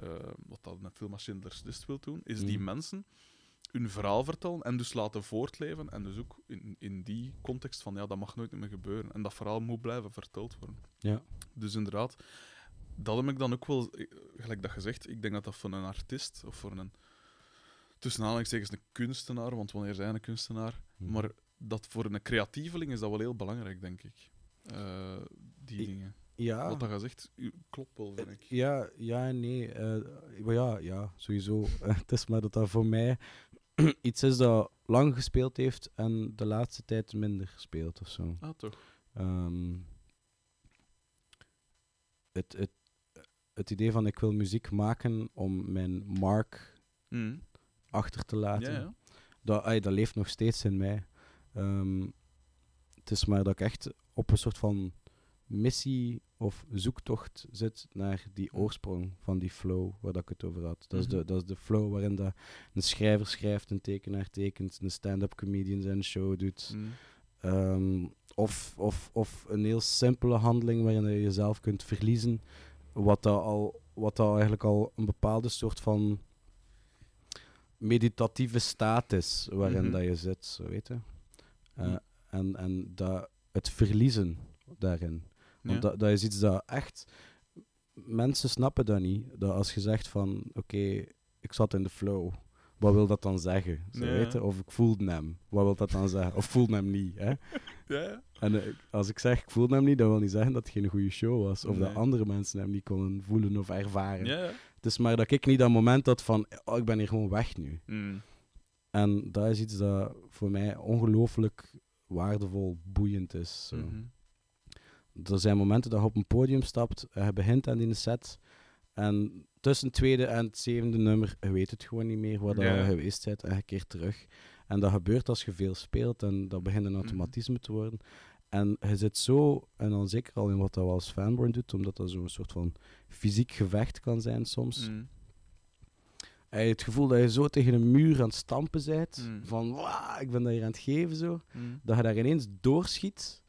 uh, wat dat een film als Schindler's List wil doen, is mm. die mensen hun verhaal vertellen en dus laten voortleven. En dus ook in, in die context van, ja, dat mag nooit meer gebeuren. En dat verhaal moet blijven verteld worden. Ja. Dus inderdaad, dat heb ik dan ook wel, gelijk dat gezegd, ik denk dat dat voor een artiest, of voor een, tussen aanhalingstekens een kunstenaar, want wanneer zijn een kunstenaar, hm. maar dat voor een creatieveling is dat wel heel belangrijk, denk ik. Uh, die ik, dingen. Ja. Wat dat gezegd, klopt wel, vind ik. Ja, ja nee. Uh, ja, ja, sowieso. Het is maar dat dat voor mij... iets is dat lang gespeeld heeft en de laatste tijd minder speelt of zo. Ah, toch. Um, het, het, het idee van ik wil muziek maken om mijn mark mm. achter te laten, ja, ja. Dat, ay, dat leeft nog steeds in mij. Um, het is maar dat ik echt op een soort van missie of zoektocht zit naar die oorsprong van die flow waar dat ik het over had. Dat is de, dat is de flow waarin dat een schrijver schrijft, een tekenaar tekent, een stand-up comedian zijn show doet. Mm. Um, of, of, of een heel simpele handeling waarin je jezelf kunt verliezen, wat dat, al, wat dat eigenlijk al een bepaalde soort van meditatieve staat is waarin mm-hmm. dat je zit, zo weet je. Uh, mm. En, en dat, het verliezen daarin. Want ja. dat, dat is iets dat echt... Mensen snappen dat niet. Dat als je zegt van, oké, okay, ik zat in de flow. Wat wil dat dan zeggen? Zo ja. weten? Of ik voelde hem. Wat wil dat dan zeggen? Of voelde hem niet. Hè? Ja. En uh, als ik zeg, ik voelde hem niet, dan wil niet zeggen dat het geen goede show was. Of nee. dat andere mensen hem niet konden voelen of ervaren. Ja. Het is maar dat ik niet dat moment had van, oh, ik ben hier gewoon weg nu. Mm. En dat is iets dat voor mij ongelooflijk waardevol, boeiend is. Zo. Mm-hmm. er zijn momenten dat je op een podium stapt, je begint aan die set en tussen het tweede en het zevende nummer, je weet het gewoon niet meer waar dat yeah. je geweest bent en je keert terug. En dat gebeurt als je veel speelt en dat begint een automatisme mm-hmm. te worden. En je zit zo, en dan zeker al in wat dat wel als Fanborn doet, omdat dat zo'n soort van fysiek gevecht kan zijn soms. Mm. En je hebt het gevoel dat je zo tegen een muur aan het stampen bent, mm. van wauw, ik ben dat hier aan het geven, zo. Mm. Dat je daar ineens doorschiet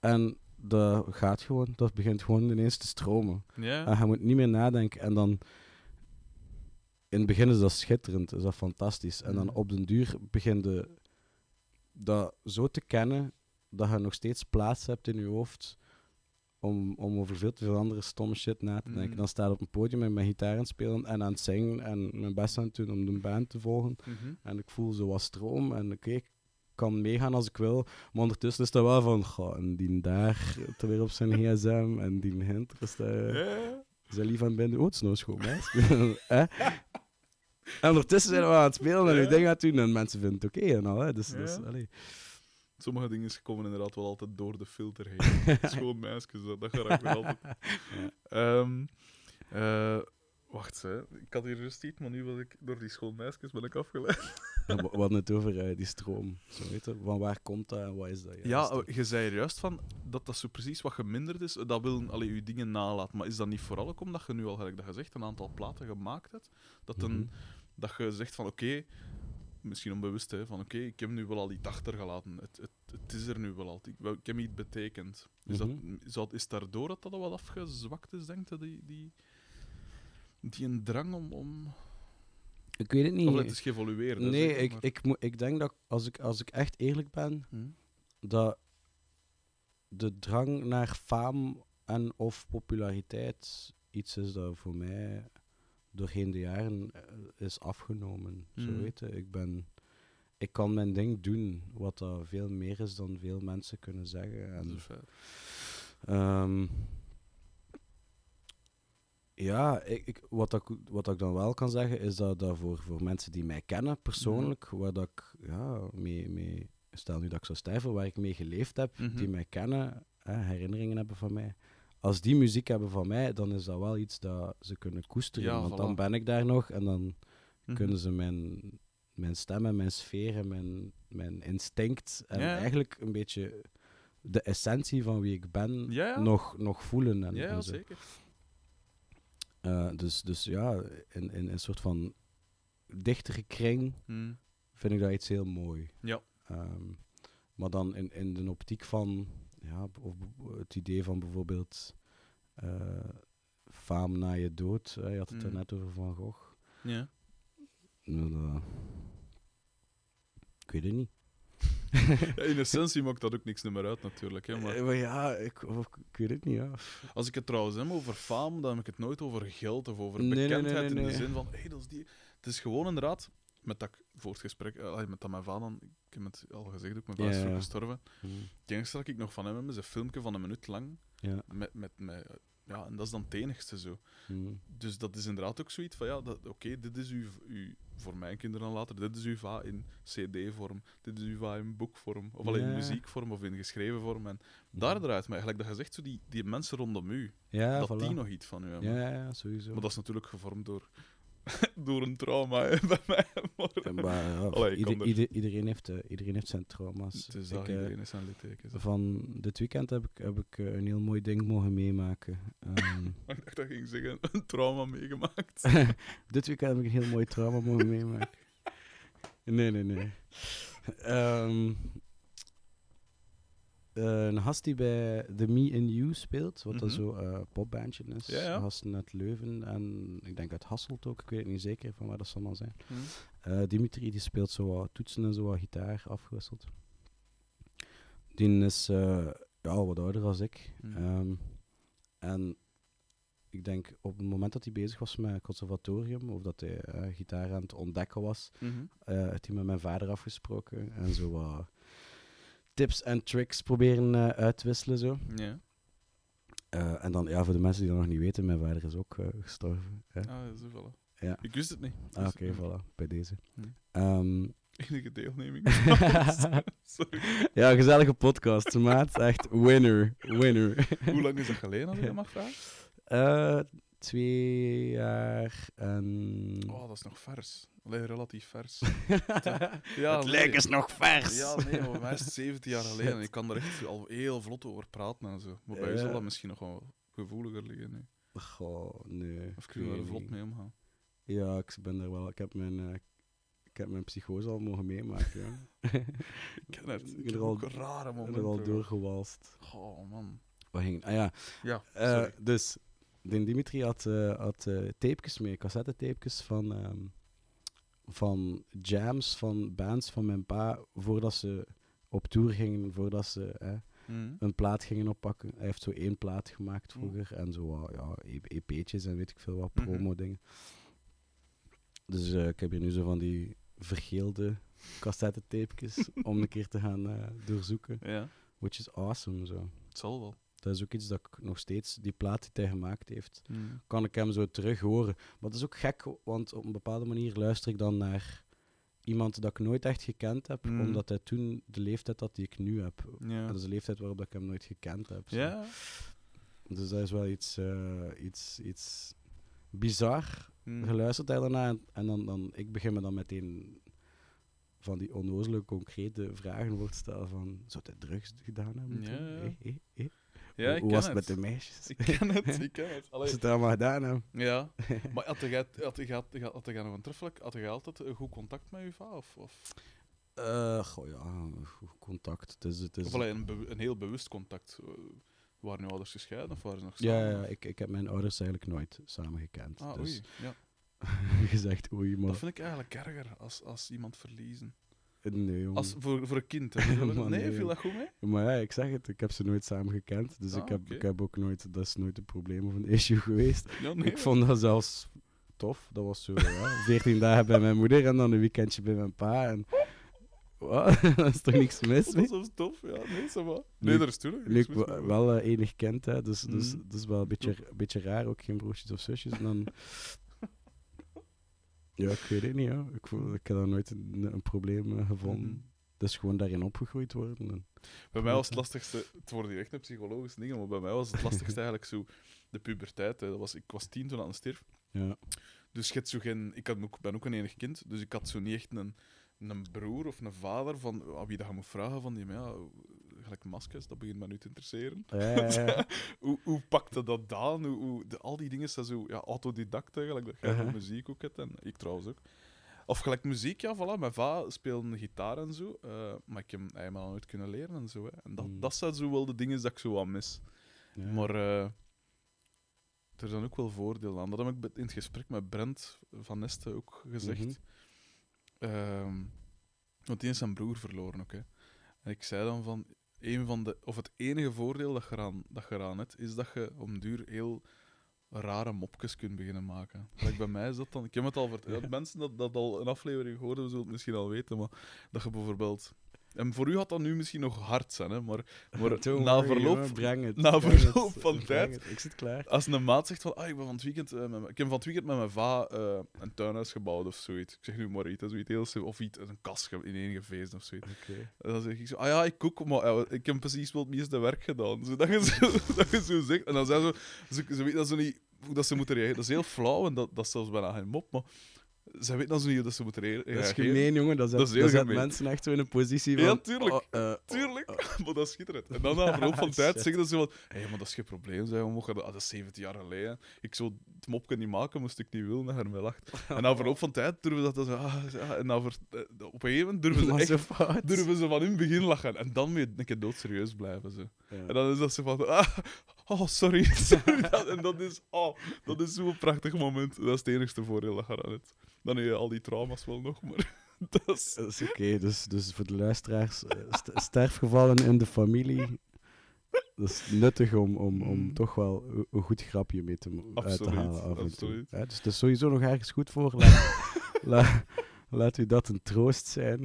en dat gaat gewoon, dat begint gewoon ineens te stromen. Yeah. En je moet niet meer nadenken en dan... In het begin is dat schitterend, is dat fantastisch. En dan op den duur begin je dat zo te kennen dat je nog steeds plaats hebt in je hoofd om, om over veel te veel andere stomme shit na te denken. Mm-hmm. Dan sta ik op een podium met mijn gitaar aan het spelen en aan het zingen en mijn best aan het doen om de band te volgen. Mm-hmm. En ik voel zo wat stroom en oké, ik kan meegaan als ik wil. Maar ondertussen is dat wel van, goh, en die daar weer op zijn gsm en die hint is daar... Yeah. Zijn lief aan binnen, oh, het is nou schoon, hè? En ondertussen zijn we aan het spelen en je ja. dingen gaat doen en mensen vinden het oké okay en al, hè? Dus, ja. dus, allee. Sommige dingen komen inderdaad wel altijd door de filter heen. Schoon meisjes, dat, dat ga ik wel altijd. Ja. Um, uh, wacht, hè. Ik had hier rust iets, maar nu was ik door die schoon meisjes ben ik afgeleid. Ja, we hadden het over uh, die stroom. Zo, weet je, van waar komt dat en wat is dat? Juist? Ja, je zei er juist van dat dat zo precies wat geminderd is. Dat wil allee, je dingen nalaten. Maar is dat niet vooral omdat je nu al, gelijk dat je zegt, een aantal platen gemaakt hebt? Dat, een, mm-hmm. dat je zegt van oké, okay, misschien onbewust, hè, van oké, okay, ik heb nu wel al iets achtergelaten. Het, het, het is er nu wel al. Ik, ik heb iets betekend. Is, mm-hmm. dat, is daardoor dat dat wat afgezwakt is, denk je? Die, die, die een drang om... om... Ik weet het niet. Of het is geëvolueerd. Nee, dus, ik, maar... ik, mo- ik denk dat als ik, als ik echt eerlijk ben, hmm. dat de drang naar faam en of populariteit iets is dat voor mij doorheen de jaren is afgenomen. Hmm. Zo weet je, ik ben... Ik kan mijn ding doen, wat dat veel meer is dan veel mensen kunnen zeggen. En, dat is fair. Um, Ja, ik, ik, wat, ik, wat ik dan wel kan zeggen is dat, dat voor, voor mensen die mij kennen persoonlijk, mm-hmm. waar dat ik ja, mee, mee, stel nu dat ik zo stijver, waar ik mee geleefd heb, mm-hmm. die mij kennen, hè, herinneringen hebben van mij. Als die muziek hebben van mij, dan is dat wel iets dat ze kunnen koesteren. Ja, want voilà. Dan ben ik daar nog en dan mm-hmm. kunnen ze mijn, mijn stem en mijn sfeer en mijn, mijn instinct en yeah. eigenlijk een beetje de essentie van wie ik ben yeah. nog, nog voelen. En, ja, en zo. Zeker. Uh, dus, dus ja, in, in een soort van dichtere kring mm. vind ik dat iets heel mooi. Ja. Um, maar dan in, in de optiek van ja, of het idee van bijvoorbeeld uh, faam na je dood. Uh, je had het mm. er net over Van Gogh. Ja. Nou, uh, ik weet het niet. Ja, in essentie maakt dat ook niks meer uit, natuurlijk. Hè, maar... maar ja, ik, of, ik weet het niet. Ja. Als ik het trouwens heb over faam, dan heb ik het nooit over geld of over bekendheid. Nee, nee, nee, nee, nee. In de zin van, hé, hey, dat is die... Het is gewoon inderdaad, met dat voor het gesprek, uh, met dat mijn vader, ik heb het al gezegd, ook, mijn vader is ja, ja. gestorven. Mm-hmm. Het enige dat ik nog van hem heb, is een filmpje van een minuut lang. Ja. Met, met, met, ja, en dat is dan het enigste zo. Mm-hmm. Dus dat is inderdaad ook zoiets van, ja, oké, okay, dit is uw... uw voor mijn kinderen later, dit is uw va in cd-vorm, dit is uw va in boekvorm, of alleen ja. in muziekvorm, of in geschreven vorm. En daar ja. draait mij eigenlijk dat je zegt, zo die, die mensen rondom u, ja, dat voilà. Die nog iets van u hebben. Ja, ja, sowieso. Maar dat is natuurlijk gevormd door, door een trauma, hè, bij mij. Maar, maar, ja, allee, ieder, ieder, iedereen, heeft, uh, iedereen heeft zijn trauma's. Het is ik, dat, uh, iedereen heeft zijn littekens. Van dit weekend heb ik, heb ik uh, een heel mooi ding mogen meemaken. Um, ik dacht dat ik ging zeggen, een trauma meegemaakt. Dit weekend heb ik een heel mooi trauma mogen meemaken. Nee, nee, nee. Um, uh, een gast die bij The Me and You speelt, wat mm-hmm. dat zo uh, popbandje is. Ja, ja. Een gast uit Leuven en ik denk uit Hasselt ook, ik weet niet zeker van waar dat allemaal zijn. Mm. Uh, Dimitri die speelt zo wat toetsen en zo wat gitaar afgewisseld. Die is uh, ja, wat ouder als ik. Mm. Um, en ik denk op het moment dat hij bezig was met conservatorium, of dat hij uh, gitaar aan het ontdekken was, mm-hmm. uh, had hij met mijn vader afgesproken en zo wat uh, tips en tricks proberen uh, uitwisselen. Zo. Yeah. Uh, en dan, ja, voor de mensen die dat nog niet weten, mijn vader is ook uh, gestorven. Hè? Ah, zo voilà. Ja. Ik wist het niet. Ah, oké, okay, voilà, bij deze. Nee. Um, enige deelneming. Ja, gezellige podcast, maat. Echt winner, winner. Hoe lang is dat geleden, als ik dat mag vragen? Uh, twee jaar en... Oh, dat is nog vers. Allee, relatief vers. Ja, het lijk is nog vers. Ja, nee, maar bij mij is het zeventien jaar geleden. En ik kan er echt al heel vlot over praten en zo. Maar bij u ja. zal dat misschien nog wel gevoeliger liggen nu. Goh, nee. Of kun je er vlot mee omgaan? Ja, ik ben er wel. Ik heb mijn... Uh, Ik heb mijn psychose al mogen meemaken. Ja. Ik ken het. Ik heb er al, rare momenten. Ik heb er al doorgewalst. Oh man. Wat ging? Ah ja. ja uh, dus, de Dimitri had, uh, had uh, tapejes mee, cassettetapejes van, um, van jams van bands van mijn pa, voordat ze op tour gingen, voordat ze eh, mm. een plaat gingen oppakken. Hij heeft zo één plaat gemaakt vroeger mm. en zo wat ja, E P'tjes en weet ik veel wat, promo mm-hmm. dingen. Dus uh, ik heb hier nu zo van die vergeelde cassettetapejes om een keer te gaan uh, doorzoeken. Ja. Which is awesome. Zo. Het zal wel. Dat is ook iets dat ik nog steeds, die plaat die hij gemaakt heeft, mm. kan ik hem zo terug horen. Maar dat is ook gek, want op een bepaalde manier luister ik dan naar iemand dat ik nooit echt gekend heb, mm. omdat hij toen de leeftijd had die ik nu heb. Ja. Dat is de leeftijd waarop ik hem nooit gekend heb. Zo. Ja. Dus dat is wel iets, uh, iets, iets bizar. Hmm. Geluisterd hij daarna en, en dan, dan, ik begin me dan meteen van die onnozele, concrete vragen voor te stellen van, zou hij drugs gedaan hebben? Ja, hey, hey, hey. ja Hoe, ik hoe ken was het met de meisjes? Ik ken het, ik ken het. Als ze het allemaal gedaan hebben. Ja, maar had je, had je, had je, had je nog een treffelijk, had je altijd een goed contact met je vader? Of, of? Uh, goh ja, goed contact. Het is, het is... Of alleen een, be- een heel bewust contact. Waren je ouders gescheiden of waren ze nog samen? Ja, ja ik, ik heb mijn ouders eigenlijk nooit samen gekend. Ah, dus oei, ja. Gezegd oei, maar... Dat vind ik eigenlijk erger, als, als iemand verliezen. Nee, jongen. Als voor, voor een kind, hè? Nee, nee, viel dat goed mee? Maar ja, ik zeg het, ik heb ze nooit samen gekend. Dus ah, ik, heb, okay. ik heb ook nooit... Dat is nooit een probleem of een issue geweest. Ja, nee, ik vond dat zelfs tof. Dat was zo, ja. veertien dagen bij mijn moeder en dan een weekendje bij mijn pa. En... Wow, dat is toch niks mis mee? Dat is tof, ja. Nee, zo maar. Nee, dat is toen. Leuk, wel, wel uh, enig kind, hè. Dus, mm. dus, dus wel een beetje, beetje raar. Ook geen broertjes of zusjes. En dan... Ja, ik weet het niet, ja. Ik, voel, ik heb daar nooit een, een probleem uh, gevonden. Mm. Dus gewoon daarin opgegroeid worden. En... Bij mij was het lastigste... Het wordt hier echt een psychologische ding, maar bij mij was het lastigste eigenlijk zo... De puberteit, hè. Dat was, ik was tien toen aan de sterf. Ja. Dus je hebt zo geen... Ik had, ben ook een enig kind, dus ik had zo niet echt een... een broer of een vader van ah, wie dat je moet vragen van die ja, gelijk maskers, dat begint mij nu te interesseren. Ja, ja, ja. hoe, hoe pakte dat aan? Hoe, hoe, de, al die dingen zijn zo ja, autodidact eigenlijk, dat jij uh-huh. muziek ook hebt en ik trouwens ook. Of gelijk muziek, ja, voilà, mijn va speelde gitaar en zo, uh, maar ik heb hem helemaal nooit kunnen leren en zo. Hè. En dat, mm. dat zijn zo wel de dingen dat ik zo aan mis. Ja. Maar uh, er zijn ook wel voordelen aan. Dat heb ik in het gesprek met Brent van Neste ook gezegd. Mm-hmm. Um, want die is zijn broer verloren ook. Hè. En ik zei dan van, een van de, of het enige voordeel dat je eraan, dat je eraan hebt, is dat je om duur heel rare mopjes kunt beginnen maken. Like bij mij is dat dan, ik heb het al verteld, ja. mensen dat, dat al een aflevering hoorden, zullen het misschien al weten, maar dat je bijvoorbeeld... En voor u had dat nu misschien nog hard zijn, hè, maar, maar na verloop, jongen, na verloop van het, tijd, ik zit klaar. Als een maat zegt van, ah, ik ben van het weekend, uh, met mijn, ik heb van het weekend met mijn va uh, een tuinhuis gebouwd of zoiets. Ik zeg nu maar iets, zoiets heel simpel, of iets, een kast in één geveest of zoiets. Okay. Dan zeg ik zo, ah ja, ik kook, maar uh, ik heb precies wel het meeste werk gedaan. Zodat je zo, dat je zo zegt, en dan zijn ze, ze, ze weten dat ze niet hoe dat ze moeten reageren. Dat is heel flauw en dat, dat is zelfs bijna geen mop, maar... Ze weten dat ze niet hoe ze moeten reageren. Dat is gemeen, jongen. Dat, zet, dat, is dat zet mensen echt zo in een positie van... Ja, tuurlijk. Oh, uh, tuurlijk. Oh, oh. Maar dat is schitterend. En dan na verloop van tijd zeggen dat ze van... Hé, hey, maar dat is geen probleem. Zeg. We mogen dat, ah, dat is zeventien jaar geleden. Ik zou het mopje niet maken, moest ik niet willen. En haar mij lacht. En na verloop van tijd durven ze dat... Zo, ah, ja, en dan ver, op een gegeven moment durven ze echt... Durven ze van in het begin lachen. En dan moet je een keer doodserieus blijven. Zo. Ja. En dan is dat ze van... Ah, oh, sorry. sorry dat, en dat is... Oh, dat is zo'n prachtig moment. Dat is het enigste voordeel dat je aan het... Dan heb je al die trauma's wel nog, maar... Dat is, is oké, okay, dus, dus voor de luisteraars, st- sterfgevallen in de familie, dat is nuttig om, om, om toch wel een goed grapje mee te, absoluut, uit te halen af en toe. Ja, dus het is sowieso nog ergens goed voor. Laat, la, laat u dat een troost zijn.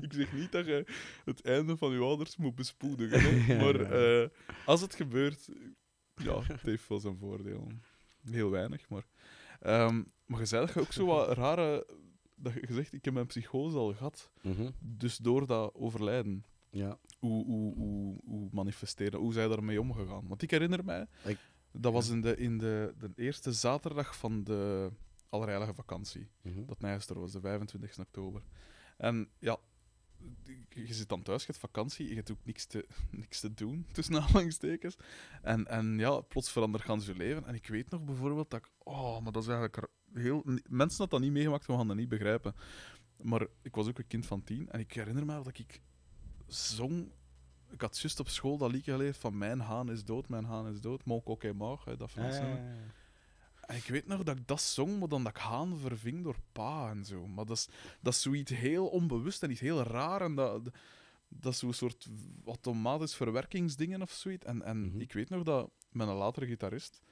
Ik zeg niet dat je het einde van je ouders moet bespoedigen, hè? Maar uh, als het gebeurt, ja, het heeft wel zijn voordeel. Heel weinig, maar... Um, maar je zei dat je ook zo wat rare dat gezegd, ik heb mijn psychose al gehad. Mm-hmm. Dus door dat overlijden, ja. hoe, hoe, hoe, hoe manifesteren, hoe zij daarmee omgegaan? Want ik herinner mij, ik... dat was in, de, in de, de eerste zaterdag van de Allerheilige Vakantie. Mm-hmm. Dat Nijster was, de vijfentwintigste oktober. En ja, je zit dan thuis, je hebt vakantie, je hebt ook niks te, niks te doen, tussen aanhalingstekens. En, en ja, plots verandert gans je leven. En ik weet nog bijvoorbeeld dat ik... Oh, maar dat is eigenlijk... Heel, mensen hadden dat niet meegemaakt, we gaan dat niet begrijpen. Maar ik was ook een kind van tien en ik herinner me dat ik zong... Ik had juist op school dat liedje geleerd van Mijn haan is dood, mijn haan is dood. Mon coq est mort, dat Frans nummer. Eh. En ik weet nog dat ik dat zong, maar dan dat ik haan verving door pa en zo. Maar dat is, dat is zoiets heel onbewust en iets heel raar. En dat, dat is zo'n soort automatisch verwerkingsdingen of zoiets. En, en mm-hmm. ik weet nog dat mijn latere gitarist,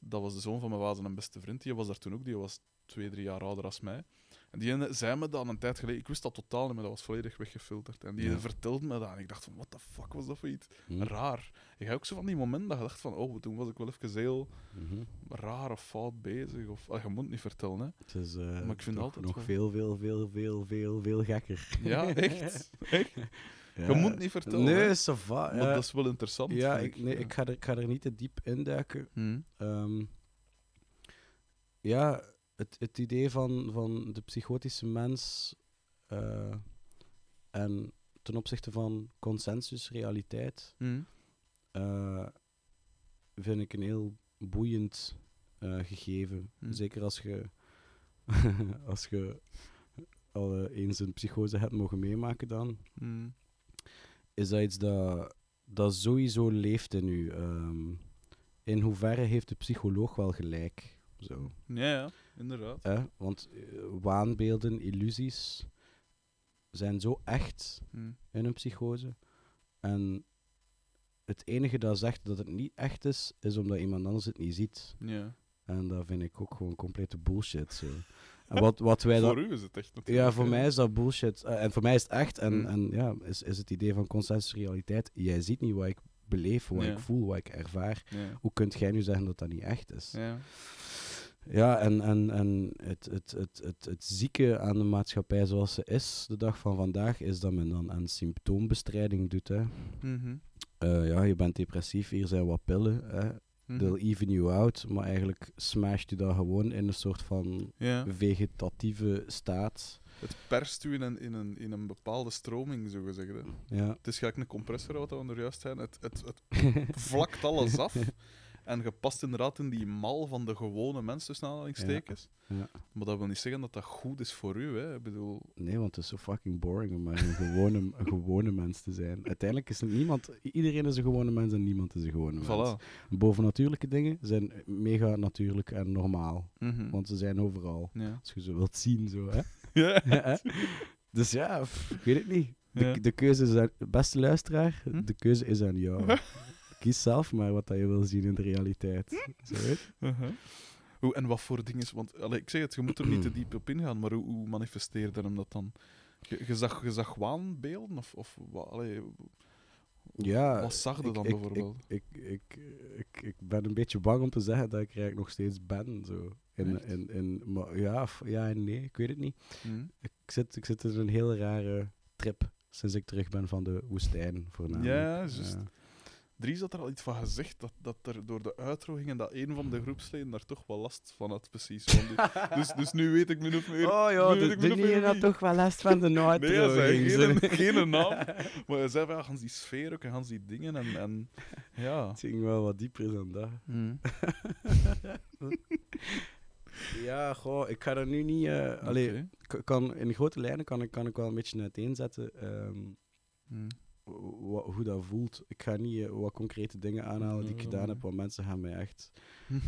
dat was de zoon van mijn vader en mijn beste vriend, die was daar toen ook, die was twee, drie jaar ouder als mij. En die zei me dat een tijd geleden, ik wist dat totaal niet, maar dat was volledig weggefilterd. En die ja. vertelde me dat en ik dacht van, what the fuck was dat voor iets? Mm. Raar. Ik had ook zo van die momenten dat ik dacht van, oh, toen was ik wel even heel mm-hmm. raar of fout bezig. Of, ah, je moet het niet vertellen, hè. Het is uh, maar ik vind nog, altijd nog wel... veel, veel, veel, veel, veel, veel gekker. Ja, echt. echt? Ja. Je moet het niet vertellen. Nee, ça va. Maar ja. dat is wel interessant. Ja, ik, nee, ja. Ik, ga er, ik ga er niet te diep induiken. Mm. Um, ja... Het, het idee van, van de psychotische mens uh, en ten opzichte van consensusrealiteit mm. uh, vind ik een heel boeiend uh, gegeven. Mm. Zeker als je als je al uh, eens een psychose hebt mogen meemaken dan. Mm. Is dat iets dat, dat sowieso leeft in u? Um, in hoeverre heeft de psycholoog wel gelijk? Zo. Ja, ja, inderdaad. Eh, want uh, waanbeelden, illusies zijn zo echt hmm. in een psychose. En het enige dat zegt dat het niet echt is, is omdat iemand anders het niet ziet. Ja. En dat vind ik ook gewoon complete bullshit. Zo. En wat, wat wij voor dat... u is het echt natuurlijk. Ja, voor mij is dat bullshit. Uh, en voor mij is het echt. En, hmm. en ja, is, is het idee van consensusrealiteit. Jij ziet niet wat ik beleef, wat ja. ik voel, wat ik ervaar. Ja. Hoe kunt jij nu zeggen dat dat niet echt is? Ja. Ja, en, en, en het, het, het, het, het zieke aan de maatschappij zoals ze is, de dag van vandaag, is dat men dan aan symptoombestrijding doet. Hè. Mm-hmm. Uh, ja, je bent depressief, hier zijn wat pillen. Hè. Mm-hmm. They'll even you out, maar eigenlijk smasht je dat gewoon in een soort van yeah. vegetatieve staat. Het perst u in een, in een, in een bepaalde stroming, zo gezegd. Hè. Ja. Het is gelijk een compressor onder juist zijn. Het, het, het vlakt alles af. En je past inderdaad in die mal van de gewone mens, tussen aanhalingstekens. Ja, ja. Maar dat wil niet zeggen dat dat goed is voor u, hè. Ik bedoel... Nee, want het is zo fucking boring om maar een gewone, een gewone mens te zijn. Uiteindelijk is niemand... Iedereen is een gewone mens en niemand is een gewone mens. Voilà. Bovennatuurlijke dingen zijn mega natuurlijk en normaal. Mm-hmm. Want ze zijn overal. Ja. Als je ze wilt zien, zo, hè. ja. ja. Dus ja, ik weet het niet. De, ja. de keuze is aan... Beste luisteraar, hm? de keuze is aan jou. Kies zelf maar wat dat je wil zien in de realiteit. Zo weet uh-huh. Hoe, en wat voor dingen... Want allee, ik zeg het, je moet er niet te diep op ingaan, maar hoe, hoe manifesteerde hem dat dan? Je, je, zag, je zag waanbeelden? Of, of allee, ja, wat zag je dan ik, bijvoorbeeld? Ik, ik, ik, ik, ik ben een beetje bang om te zeggen dat ik er eigenlijk nog steeds ben. Zo. In, in, in, maar ja, ja en nee, ik weet het niet. Mm. Ik, zit, ik zit in een heel rare trip sinds ik terug ben van de woestijn, voornamelijk. Ja, juist. Ja. Dries had er al iets van gezegd, dat, dat er door de uitrogingen dat een van de groepsleden daar toch wel last van had, precies. Die, dus, dus nu weet ik min of meer... Oh ja, de, de die had toch wel last van de uitroging. Nee, hij zei geen naam, maar hij zei van, ja, gaan die sfeer ook en gaan die dingen en... en ja. Het ging wel wat dieper dan dat. Mm. ja, goh, ik ga er nu niet... Uh, okay. Allee, kan, in grote lijnen kan ik, kan ik wel een beetje uiteenzetten... Um, mm. Wat, hoe dat voelt. Ik ga niet uh, wat concrete dingen aanhalen die ik gedaan heb, want mensen gaan mij echt uh,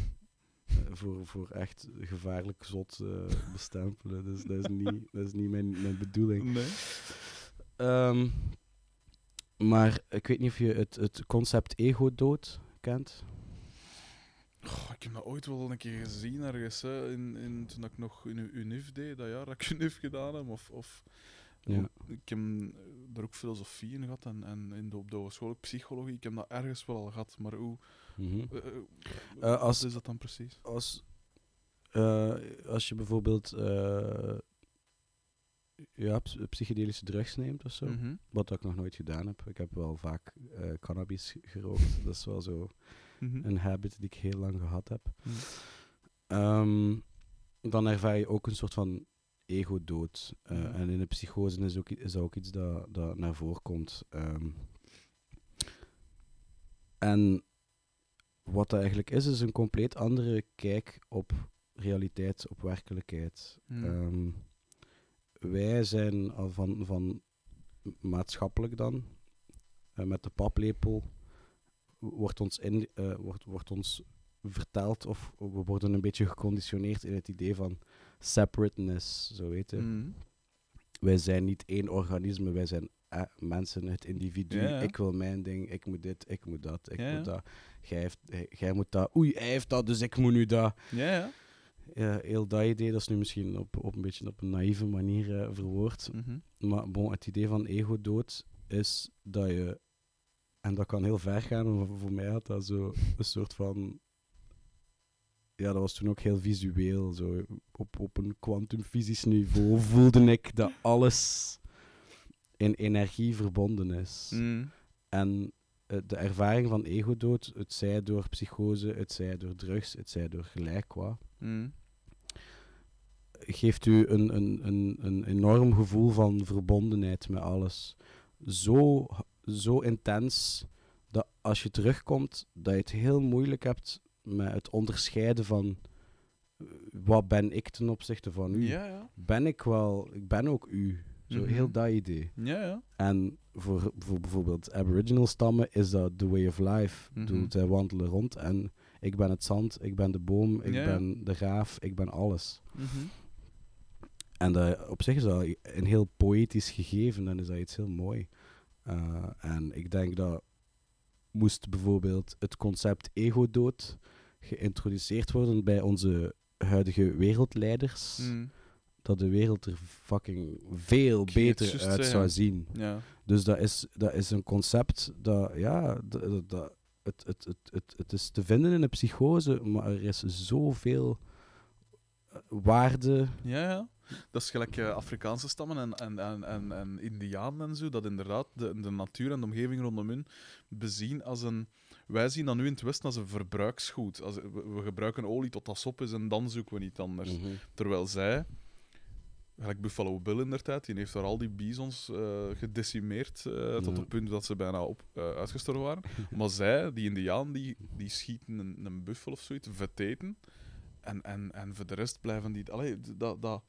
voor, voor echt gevaarlijk zot uh, bestempelen. Dus dat is niet, dat is niet mijn, mijn bedoeling. Nee. Um, maar ik weet niet of je het, het concept ego-dood kent. Oh, ik heb dat ooit wel een keer gezien ergens, hè, in, in, toen ik nog in U N I V deed, dat jaar dat ik U N I V gedaan heb. Of... of Ja. Ik heb er ook filosofie in gehad en, en in de, op de school ook psychologie. Ik heb dat ergens wel al gehad, maar hoe mm-hmm. uh, uh, als, is dat dan precies? Als, uh, als je bijvoorbeeld uh, ja, psychedelische drugs neemt of zo. Mm-hmm. Wat ik nog nooit gedaan heb. Ik heb wel vaak uh, cannabis gerookt. Dat is wel zo mm-hmm. een habit die ik heel lang gehad heb. Mm-hmm. Um, dan ervaar je ook een soort van ego-dood. Uh, mm-hmm. En in de psychose is, ook, is dat ook iets dat, dat naar voren komt. Um, en wat dat eigenlijk is, is een compleet andere kijk op realiteit, op werkelijkheid. Mm. Um, wij zijn al van, van maatschappelijk dan, uh, met de paplepel, wordt ons, in, uh, wordt, wordt ons verteld of we worden een beetje geconditioneerd in het idee van separateness, zo weten. Mm. Wij zijn niet één organisme, wij zijn eh, mensen, het individu. Yeah. Ik wil mijn ding, ik moet dit, ik moet dat, ik yeah. moet dat. Jij, heeft, jij moet dat. Oei, hij heeft dat, dus ik moet nu dat. Yeah. Ja, heel dat idee, dat is nu misschien op, op een beetje op een naïeve manier uh, verwoord. Mm-hmm. Maar bon, het idee van ego-dood is dat je, en dat kan heel ver gaan, maar voor mij had dat zo een soort van, ja, dat was toen ook heel visueel. Zo. Op, op een kwantumfysisch niveau voelde ik dat alles in energie verbonden is. Mm. En uh, de ervaring van ego-dood, het zij door psychose, het zij door drugs, het zij door gelijk wat, mm. geeft u een, een, een, een enorm gevoel van verbondenheid met alles. Zo, zo intens dat als je terugkomt, dat je het heel moeilijk hebt met het onderscheiden van wat ben ik ten opzichte van u. Ja, ja. Ben ik wel, ik ben ook u. Zo mm-hmm. heel dat idee. Ja, ja. En voor, voor bijvoorbeeld Aboriginal stammen is dat the way of life. Mm-hmm. Zij wandelen rond en ik ben het zand, ik ben de boom, ik ja, ja. ben de raaf, ik ben alles. Mm-hmm. En dat, op zich is dat een heel poëtisch gegeven en is dat iets heel mooi. Uh, en ik denk dat moest bijvoorbeeld het concept ego-dood geïntroduceerd worden bij onze huidige wereldleiders, mm. dat de wereld er fucking veel ik beter uit zou zien. Ja. Dus dat is, dat is een concept dat, ja, dat, dat, het, het, het, het, het is te vinden in de psychose, maar er is zoveel waarde. Ja, ja. Dat is gelijk uh, Afrikaanse stammen en, en, en, en, en Indianen en zo, dat inderdaad de, de natuur en de omgeving rondom hun bezien als een... Wij zien dat nu in het Westen als een verbruiksgoed. Als, we, we gebruiken olie tot dat sop is en dan zoeken we niet anders. Mm-hmm. Terwijl zij, gelijk Buffalo Bill in der tijd, die heeft daar al die bisons uh, gedecimeerd uh, mm-hmm. tot het punt dat ze bijna op, uh, uitgestorven waren. Maar zij, die Indianen, die, die schieten een, een buffel of zoiets, veteten. En, en, en voor de rest blijven die... Allee, dat... dat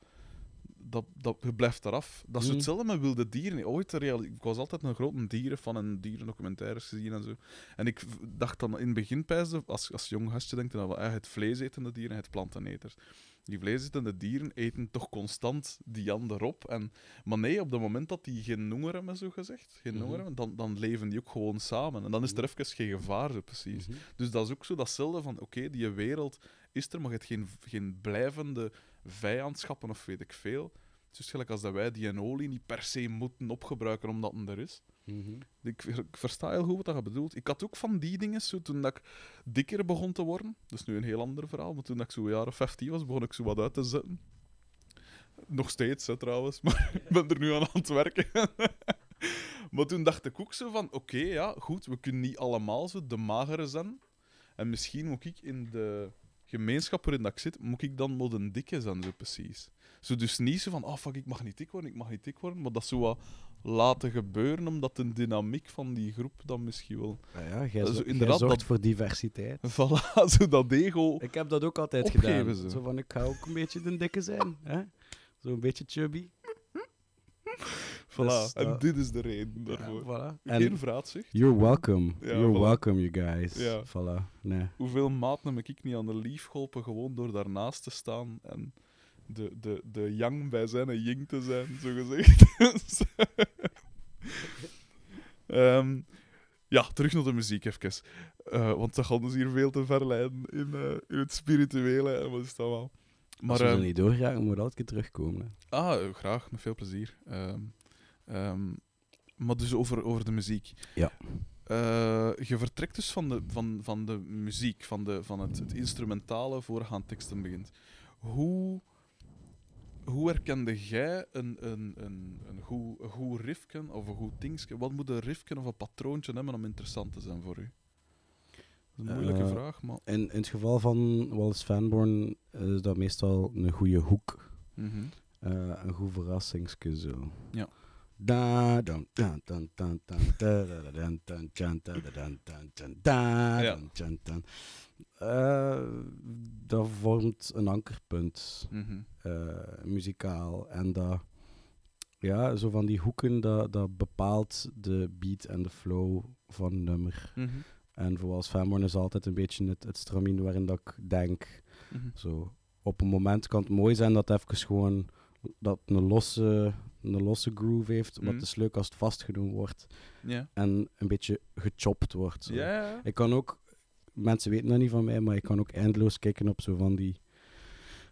Dat, dat, je blijft eraf. Dat is hetzelfde met wilde dieren. Ooit, ik was altijd een grote dieren van een dierendocumentaires gezien en zo. En ik dacht dan in het begin, als, als jong gastje denkt, dan wel, het vleesetende dieren en het planteneters. Die vleesetende dieren eten toch constant die jan erop. En, maar nee, op het moment dat die geen honger hebben, zo gezegd, geen honger hebben, dan, dan leven die ook gewoon samen. En dan is er even geen gevaar, zo precies. Mm-hmm. Dus dat is ook zo datzelfde van, oké, okay, die wereld is er, maar je hebt geen, geen blijvende vijandschappen of weet ik veel. Het is gelijk als dat wij die en olie niet per se moeten opgebruiken omdat het er is. Mm-hmm. Ik, ik versta heel goed wat dat bedoelt. Ik had ook van die dingen, zo, toen dat ik dikker begon te worden, dat is nu een heel ander verhaal, maar toen dat ik zo'n jaren vijftien was, begon ik zo wat uit te zetten. Nog steeds, hè, trouwens, maar ik ben er nu aan aan het werken. Maar toen dacht ik ook zo van, oké, okay, ja, goed, we kunnen niet allemaal zo de magere zijn. En misschien moet ik in de... gemeenschap waarin dat ik zit, moet ik dan wel een dikke zijn, zo precies. Zo dus niet zo van, ah, oh, fuck, ik mag niet dik worden, ik mag niet dik worden, maar dat zo wat laten gebeuren, omdat de dynamiek van die groep dan misschien wel... Nou ja, jij zo, zorgt dat, voor diversiteit. Voilà, zo dat ego... Ik heb dat ook altijd opgeven, gedaan. Zo. zo van, ik ga ook een beetje de dikke zijn. Hè? Zo een beetje chubby. Voilà, dus en dat... dit is de reden daarvoor. Ja, voilà. Geen vraatzucht. You're welcome. Ja, you're voilà. welcome, you guys. Ja. Voilà. Nee. Hoeveel maat heb ik niet aan de lief geholpen gewoon door daarnaast te staan en de, de, de yang bij zijn en ying te zijn, zogezegd. um, ja, terug naar de muziek even. Uh, want dat gaat ons hier veel te verleiden in, uh, in het spirituele en wat is dat wel. Maar, Als we er uh, niet doorgaan, moet we altijd keer terugkomen. Hè. Ah, graag, met veel plezier. Um, um, maar dus over, over de muziek. Ja. Uh, je vertrekt dus van de, van, van de muziek, van, de, van het, het instrumentale voorgaand teksten begint. Hoe hoe herkende jij een, een, een, een, goed, een goed riffken of een goed dingetje? Wat moet een riffken of een patroontje hebben om interessant te zijn voor u? Dat is een moeilijke uh, vraag, maar... In, in het geval van Wallace Fanborn is dat meestal een goede hoek. Mm-hmm. Uh, een goed verrassingsje zo. Ja. Ja, uh, dat vormt een ankerpunt, mm-hmm. uh, muzikaal. En dat, ja, zo van die hoeken, dat, dat bepaalt de beat en de flow van een nummer. Mm-hmm. En voor als Fanborn is altijd een beetje het, het stramien waarin dat ik denk. Mm-hmm. Zo, op een moment kan het mooi zijn dat het even gewoon dat een losse, een losse groove heeft, mm-hmm. wat is leuk als het vastgenomen wordt yeah. en een beetje gechopt wordt. Zo. Yeah. Ik kan ook, mensen weten dat niet van mij, maar ik kan ook eindeloos kijken op zo van die,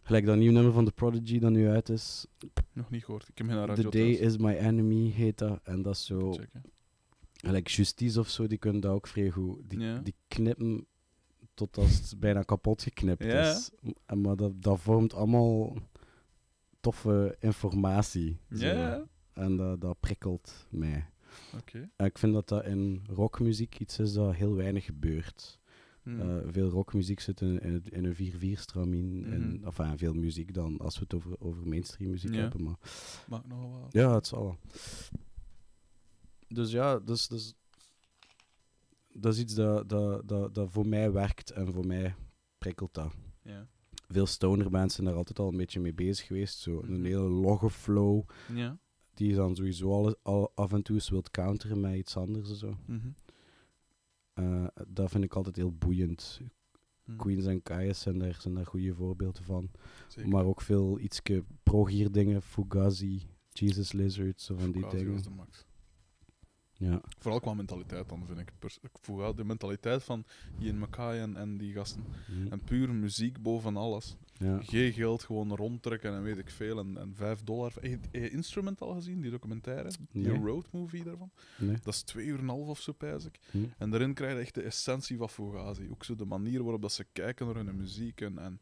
gelijk dat nieuw nummer van The Prodigy dat nu uit is. Nog niet gehoord, ik heb geen radio. The Day Is My Enemy heet dat en dat is zo. Check, gelijk Justice of zo, die kunnen dat ook vrij goed. Die, yeah. die knippen tot als het bijna kapot geknipt yeah. is. En, maar dat, dat vormt allemaal toffe informatie. Yeah. En dat, dat prikkelt mij. Okay. En ik vind dat dat in rockmuziek iets is dat heel weinig gebeurt. Mm. Uh, veel rockmuziek zit in, in, in een vier vier stramien. Mm-hmm. Enfin, veel muziek dan, als we het over, over mainstream muziek yeah. hebben. Maar... Maakt nogal wat. Ja, het zal wel. Dus ja, dus, dus, dat is iets dat, dat, dat, dat voor mij werkt en voor mij prikkelt dat. Ja. Veel stoner mensen zijn daar altijd al een beetje mee bezig geweest. Zo. Mm-hmm. Een hele logge flow, ja. die je dan sowieso al, al af en toe eens wilt counteren met iets anders. En zo. Mm-hmm. Uh, dat vind ik altijd heel boeiend. Mm. Queens en Kaius zijn daar, zijn daar goede voorbeelden van. Zeker. Maar ook veel ietske progier dingen, Fugazi, Jesus Lizard, zo van Fugazi die dingen. Was de max. Ja. Vooral qua mentaliteit dan, vind ik. Ik voel de mentaliteit van Ian MacKay en, en die gasten. Mm. En puur muziek boven alles. Ja. Geen geld, gewoon rondtrekken en weet ik veel. En, en vijf dollar. Heb je Instrument al gezien, die documentaire? Nee. Die road movie daarvan? Nee. Dat is twee uur en een half of zo, pijs ik. Mm. En daarin krijg je echt de essentie van Fugazi. Ook zo de manier waarop dat ze kijken naar hun muziek en... en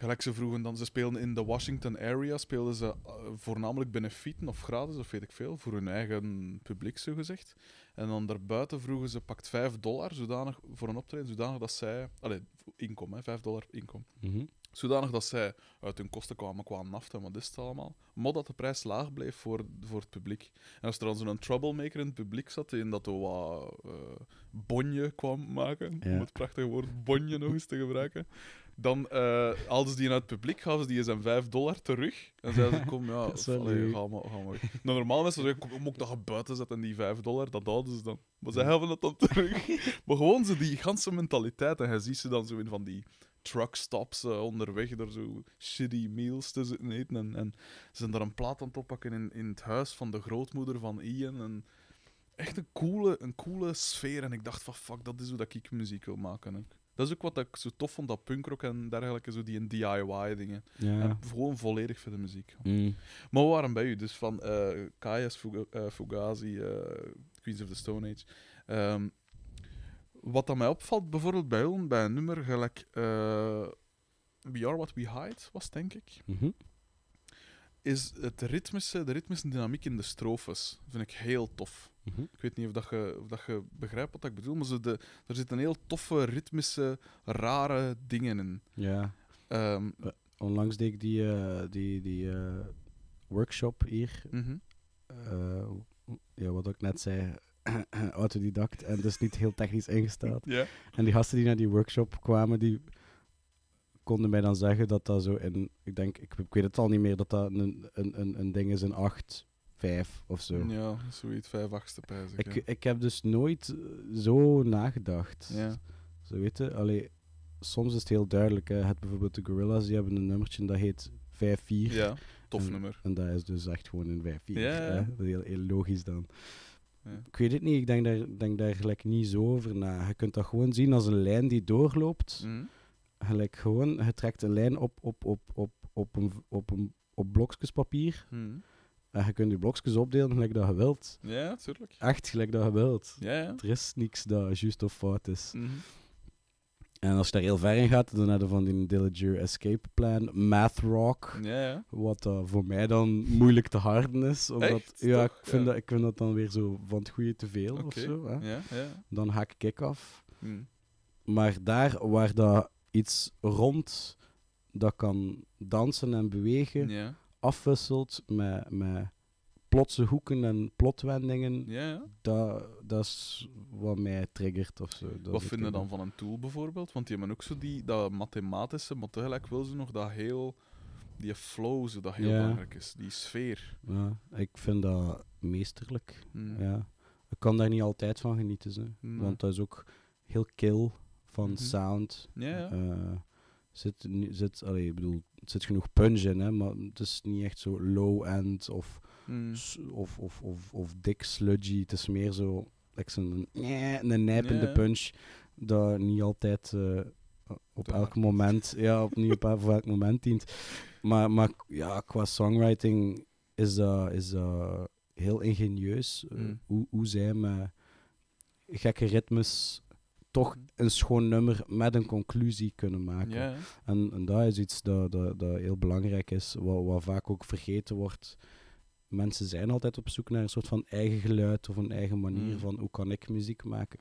gelijk ze vroegen dan, ze speelden in de Washington area, speelden ze uh, voornamelijk benefieten of gratis, of weet ik veel, voor hun eigen publiek, zo gezegd. En dan daarbuiten vroegen ze, pakt vijf dollar zodanig voor een optreden, zodanig dat zij... Allee, inkomen, hè, vijf dollar inkomen. Mm-hmm. Zodanig dat zij uit hun kosten kwamen qua naft en wat is het allemaal. Maar dat de prijs laag bleef voor, voor het publiek. En als er dan zo'n troublemaker in het publiek zat, in dat er wat uh, bonje kwam maken, ja. om het prachtige woord bonje nog eens te gebruiken... Dan uh, haalden ze die uit het publiek, gaven ze die zijn vijf dollar terug. En zeiden ze, kom, ja, allee, ga maar, ga maar. Nou, normaal mensen zeggen, moet ik dat buiten zetten en die vijf dollar, dat houden ze dan. Maar ze hebben dat dan terug. Maar gewoon ze die ganse mentaliteit. En je ziet ze dan zo in van die truckstops uh, onderweg, daar zo shitty meals te zitten eten. En, en ze zijn daar een plaat aan het oppakken in, in het huis van de grootmoeder van Ian. En echt een coole, een coole sfeer. En ik dacht van, fuck, dat is hoe dat ik muziek wil maken, hè. Dat is ook wat ik zo tof vond, dat punkrock en dergelijke, zo die D I Y-dingen. Ja. En gewoon volledig voor de muziek. Mm. Maar we waren bij u, dus van uh, Kaius, Fug- uh, Fugazi, uh, Queens of the Stone Age. Um, wat dat mij opvalt, bijvoorbeeld bij hun, bij een nummer gelijk uh, We Are What We Hide was, denk ik, mm-hmm. is het ritmische, de ritmische dynamiek in de strofes. Dat vind ik heel tof. Mm-hmm. Ik weet niet of, dat je, of dat je begrijpt wat ik bedoel, maar zo de, er zitten heel toffe, ritmische, rare dingen in. Ja. Um, uh, onlangs deed ik die, uh, die, die uh, workshop hier, mm-hmm. uh, ja, wat ik net zei, autodidact en dus niet heel technisch ingesteld. Yeah. En die gasten die naar die workshop kwamen, die konden mij dan zeggen dat dat zo in, ik denk, ik, ik weet het al niet meer, dat dat een, een, een, een ding is in acht... Vijf of zo. Ja, zoiets, vijf achtste pijs ik, ja. ik heb dus nooit zo nagedacht. Ja. Zo weet je, allee, soms is het heel duidelijk. Hè. Het bijvoorbeeld de Gorillaz, die hebben een nummertje dat heet vijf vier. Ja, tof en, nummer. En dat is dus echt gewoon een vijf vier. Ja, ja. Dat is heel, heel logisch dan. Ja. Ik weet het niet, ik denk daar, denk daar gelijk niet zo over na. Je kunt dat gewoon zien als een lijn die doorloopt. Mm. Gelijk gewoon, je trekt een lijn op, op, op, op, op, een, op, een, op blokjes papier. Mm. En je kunt je blokjes opdelen gelijk dat je wilt. Ja, tuurlijk. Echt gelijk dat je wilt. Ja, ja. Er is niks dat juist of fout is. Mm-hmm. En als je daar heel ver in gaat, dan heb je van die Dillinger Escape Plan, Math Rock, ja, ja. wat uh, voor mij dan moeilijk te harden is. Omdat, echt? Ja, ik vind, ja. Dat, ik vind dat dan weer zo van het goede te veel okay. of zo. Hè. Ja, ja. Dan haak ik af. Hmm. Maar daar waar dat iets rond dat kan dansen en bewegen, ja. afwisselt met, met plotse hoeken en plotwendingen, ja, ja. dat, dat is wat mij triggert ofzo. Wat vind je dan van een Tool bijvoorbeeld? Want die hebben ook zo die, dat mathematische, maar tegelijk wil ze nog dat heel, die flow, zo, dat heel ja. belangrijk is, die sfeer. Ja, ik vind dat meesterlijk. Mm. Ja. Ik kan daar niet altijd van genieten, zo. Mm. Want dat is ook heel kil van mm-hmm. sound. Ja, ja. Uh, zit, zit, allee, ik bedoel, het zit genoeg punch in, hè, maar het is niet echt zo low-end of, mm. of, of, of, of dik sludgy. Het is meer zo like zo'n, een nijpende yeah. punch dat niet altijd uh, op Doe elk moment ja, op, niet op elk moment dient. Maar, maar ja, qua songwriting is dat uh, is, uh, heel ingenieus. Mm. Uh, hoe, hoe zij met gekke ritmes toch een schoon nummer met een conclusie kunnen maken. Yeah. En, en dat is iets dat, dat, dat heel belangrijk is, wat, wat vaak ook vergeten wordt. Mensen zijn altijd op zoek naar een soort van eigen geluid of een eigen manier mm. van hoe kan ik muziek maken.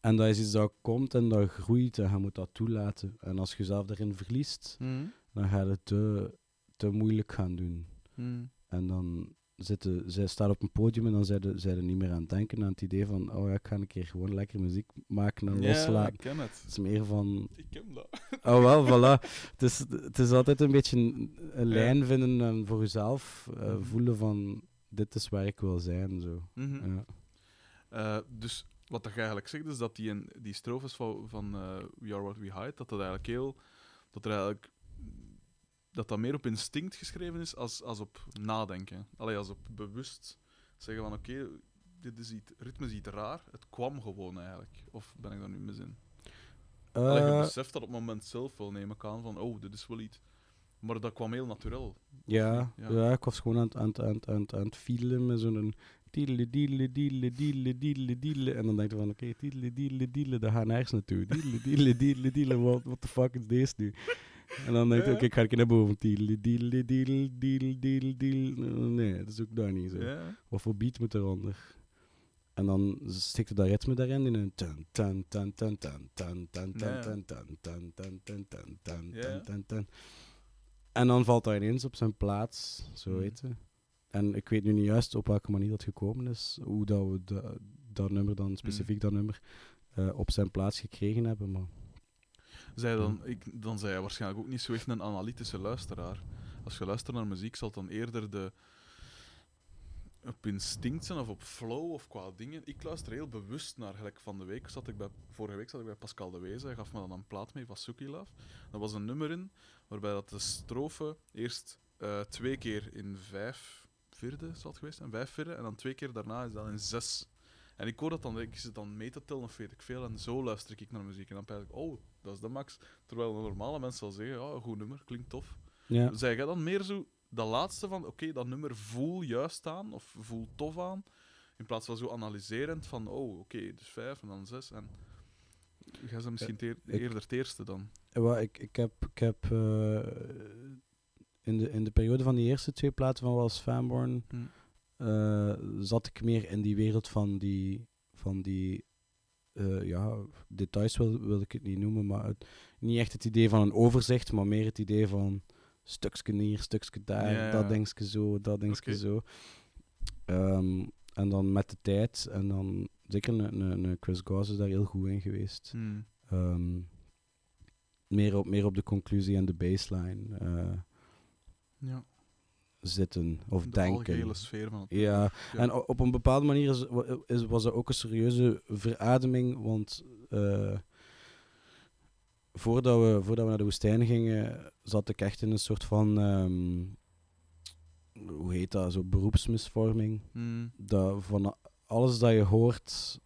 En dat is iets dat komt en dat groeit en je moet dat toelaten. En als je jezelf daarin verliest, mm. dan ga je het te, te moeilijk gaan doen. Mm. En dan... Zitten, zij staat op een podium en dan zijn ze niet meer aan het denken aan het idee van oh ja, ik ga een keer gewoon lekker muziek maken en loslaten. Ja, ik ken het. Het is meer van... Ik ken dat. Oh wel, voilà. Het is, het is altijd een beetje een ja. lijn vinden en voor jezelf uh, mm-hmm. voelen van dit is waar ik wil zijn. Zo. Mm-hmm. Ja. Uh, dus wat je eigenlijk zegt is dat die, in, die strofes van, van uh, We Are What We Hide, dat dat eigenlijk heel... Dat er eigenlijk... dat dat meer op instinct geschreven is als, als op nadenken. Allee, als op bewust zeggen van oké, okay, dit is iets, ritme is iets raar, het kwam gewoon eigenlijk. Of ben ik daar nu mis in? Uh, Allee, je beseft dat op het moment zelf wel, neem ik aan, van oh, dit is wel iets... Maar dat kwam heel natuurlijk. Ja, ja. ja ik was gewoon aan het, aan het, aan het, aan het, aan het fielen met zo'n... Diedelen, diedelen, diedelen, diedelen, diedelen, diedelen. En dan denk je van, oké, okay, diedelen, diedelen, diedelen, daar gaan nergens naartoe. Diedelen, diedelen, diedelen, diedelen, what, what the fuck is deze nu? En dan denk je, oké, okay, ik ga een keer naar boven. Diedelen, diedelen, diedelen, diedelen, diedelen, diedelen. Nee, dat is ook daar niet zo. Ja. Wat voor beat moet eronder? En dan stikt er dat ritme daarin in een tan tan tan tan tan tan tan tan tan tan tan tan tan tan tan tan tan. En dan valt dat ineens op zijn plaats, zo weten. En ik weet nu niet juist op welke manier dat gekomen is, hoe dat we de, dat nummer dan, specifiek mm. dat nummer, uh, op zijn plaats gekregen hebben. Maar... Zij dan, ik, dan zei je waarschijnlijk ook niet zo echt een analytische luisteraar. Als je luistert naar muziek, zal het dan eerder de, op instinct zijn of op flow of qua dingen. Ik luister heel bewust naar, gelijk van de week, zat ik bij, vorige week zat ik bij Pascal de Wezen, hij gaf me dan een plaat mee van Suki Love. Daar was een nummer in, waarbij dat de strofe eerst uh, twee keer in vijf... vierde zal het geweest zijn, vijf vierde, en dan twee keer daarna is dat in zes. En ik hoor dat dan, ik zit dan mee te tellen of weet ik veel, en zo luister ik naar muziek. En dan pijs ik, oh, dat is de max. Terwijl een normale mens zal zeggen, oh, goed nummer, klinkt tof. Ja. Zeg jij dan meer zo, dat laatste van, oké, okay, dat nummer voel juist aan, of voel tof aan, in plaats van zo analyserend van, oh, oké, okay, dus vijf en dan zes, en... Jij bent misschien teer, eerder het eerste dan. Well, ik, ik heb... Ik heb uh... In de, in de periode van die eerste twee platen van Wes Fanborn hmm. uh, zat ik meer in die wereld van die, van die uh, ja, details wil, wil ik het niet noemen, maar het, niet echt het idee van een overzicht, maar meer het idee van stukje hier, stukje daar, ja, ja. dat dingetje zo, dat dingetje okay. zo. Um, en dan met de tijd, en dan zeker een, een, een Chris Gauss is daar heel goed in geweest. Hmm. Um, meer, op, meer op de conclusie en de baseline. Uh, Ja. Zitten of de denken. De hele sfeer van het. Ja. ja, en op een bepaalde manier is, is, was dat ook een serieuze verademing, want uh, voordat, we, voordat we naar de woestijn gingen, zat ik echt in een soort van, um, hoe heet dat, zo beroepsmisvorming. Mm. Dat van alles dat je hoort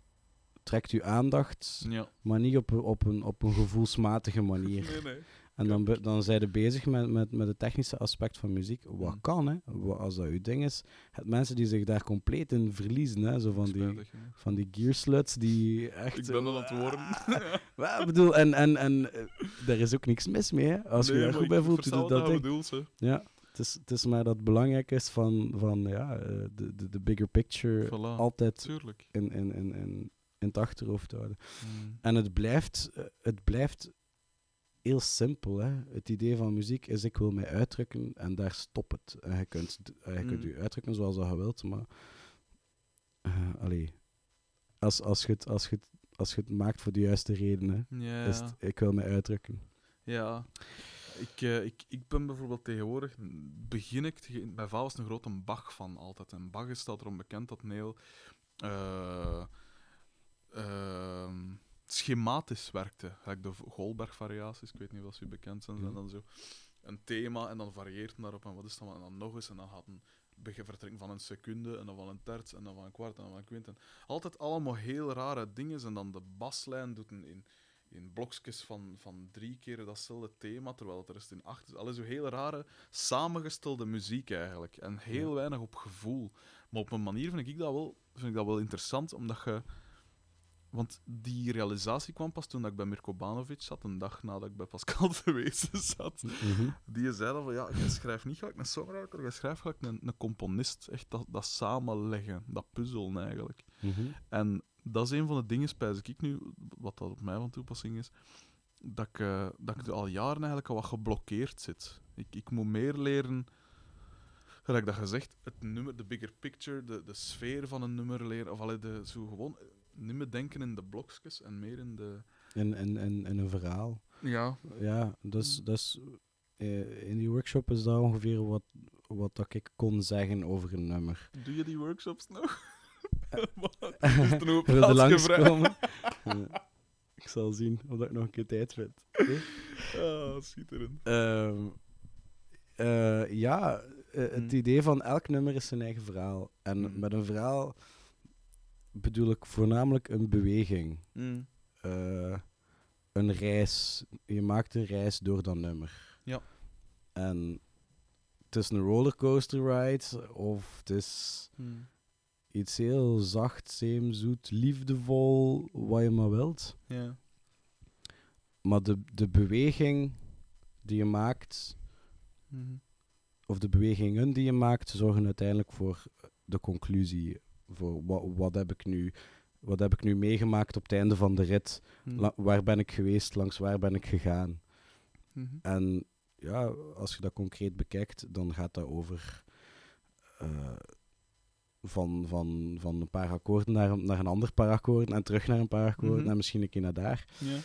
trekt uw aandacht, ja. maar niet op, op, een, op een gevoelsmatige manier. Nee, nee. En dan, be, dan zijn ze bezig met, met, met het technische aspect van muziek. Wat mm. kan, hè? Wat, als dat uw ding is. Het mensen die zich daar compleet in verliezen, hè? Zo van Speldig, die, ja. van die gearsluts die echt... Ik ben dat aan het worden. Ja, bedoel, en, en, en daar is ook niks mis mee, hè? Als nee, je er goed bij voelt, doet dat ding. Bedoelt, ja. Het is, het is maar dat het belangrijk is van, van ja, de, de, de bigger picture voilà, altijd in, in, in, in, in het achterhoofd houden. Mm. En het blijft, het blijft heel simpel. Hè? Het idee van muziek is ik wil mij uitdrukken en daar stopt het. En je kunt je, kunt je uitdrukken zoals dat je wilt, maar uh, allee, als, als, je het, als, je het, als je het maakt voor de juiste redenen, ja. is het, ik wil mij uitdrukken. Ja. Ik, ik, ik ben bijvoorbeeld tegenwoordig, begin ik, te, mijn vader was een grote Bach van altijd. En Bach is staat erom bekend dat Neel uh, uh, schematisch werkte. Like de Goldberg-variaties, ik weet niet of ze bekend zijn, zijn dan zo een thema en dan varieert het daarop en wat is dat, en dan nog eens en dan gaat een vertrekking van een seconde en dan van een terts en dan van een kwart en dan van een kwint. En altijd allemaal heel rare dingen en dan de baslijn doet een in. in blokjes van, van drie keer datzelfde thema, terwijl het er is in acht is. Al is een hele rare, samengestelde muziek eigenlijk. En heel ja. weinig op gevoel. Maar op een manier vind ik dat wel, vind ik dat wel interessant, omdat je... Want die realisatie kwam pas toen ik bij Mirko Banovic zat, een dag nadat ik bij Pascal de Wezen zat. Mm-hmm. Die zei dan van, ja, je schrijft niet gelijk een songwriter, je schrijft gelijk een, een componist. Echt dat, dat samenleggen, dat puzzelen eigenlijk. Mm-hmm. En... Dat is een van de dingen, spijs ik nu, wat dat op mij van toepassing is, dat ik, uh, dat ik al jaren eigenlijk al wat geblokkeerd zit. Ik, ik moet meer leren, gelijk dat gezegd, het nummer, de bigger picture, de, de sfeer van een nummer leren, of allee, de, zo gewoon niet meer denken in de blokjes en meer in de... En, en, en, en een verhaal. Ja. Ja, dus, dus uh, in die workshop is dat ongeveer wat, wat dat ik kon zeggen over een nummer. Doe je die workshops nog? Ik wilde langskomen. Ik zal zien of ik nog een keer tijd vind. Okay. Oh, schitterend. Um, uh, ja, uh, het mm. idee van elk nummer is zijn eigen verhaal. En mm. met een verhaal bedoel ik voornamelijk een beweging. Mm. Uh, een reis. Je maakt een reis door dat nummer. Ja. En het is een rollercoaster ride of het is... Mm. Iets heel zacht, zeemzoet, liefdevol, wat je maar wilt. Ja. Maar de, de beweging die je maakt, mm-hmm. of de bewegingen die je maakt, zorgen uiteindelijk voor de conclusie. Voor wat, wat, heb ik nu, wat heb ik nu meegemaakt op het einde van de rit? Mm. La, waar ben ik geweest? Langs waar ben ik gegaan? Mm-hmm. En ja, als je dat concreet bekijkt, dan gaat dat over... Uh, Van, van, van een paar akkoorden naar, naar een ander paar akkoorden en terug naar een paar akkoorden mm-hmm. en misschien een keer naar daar. Ja.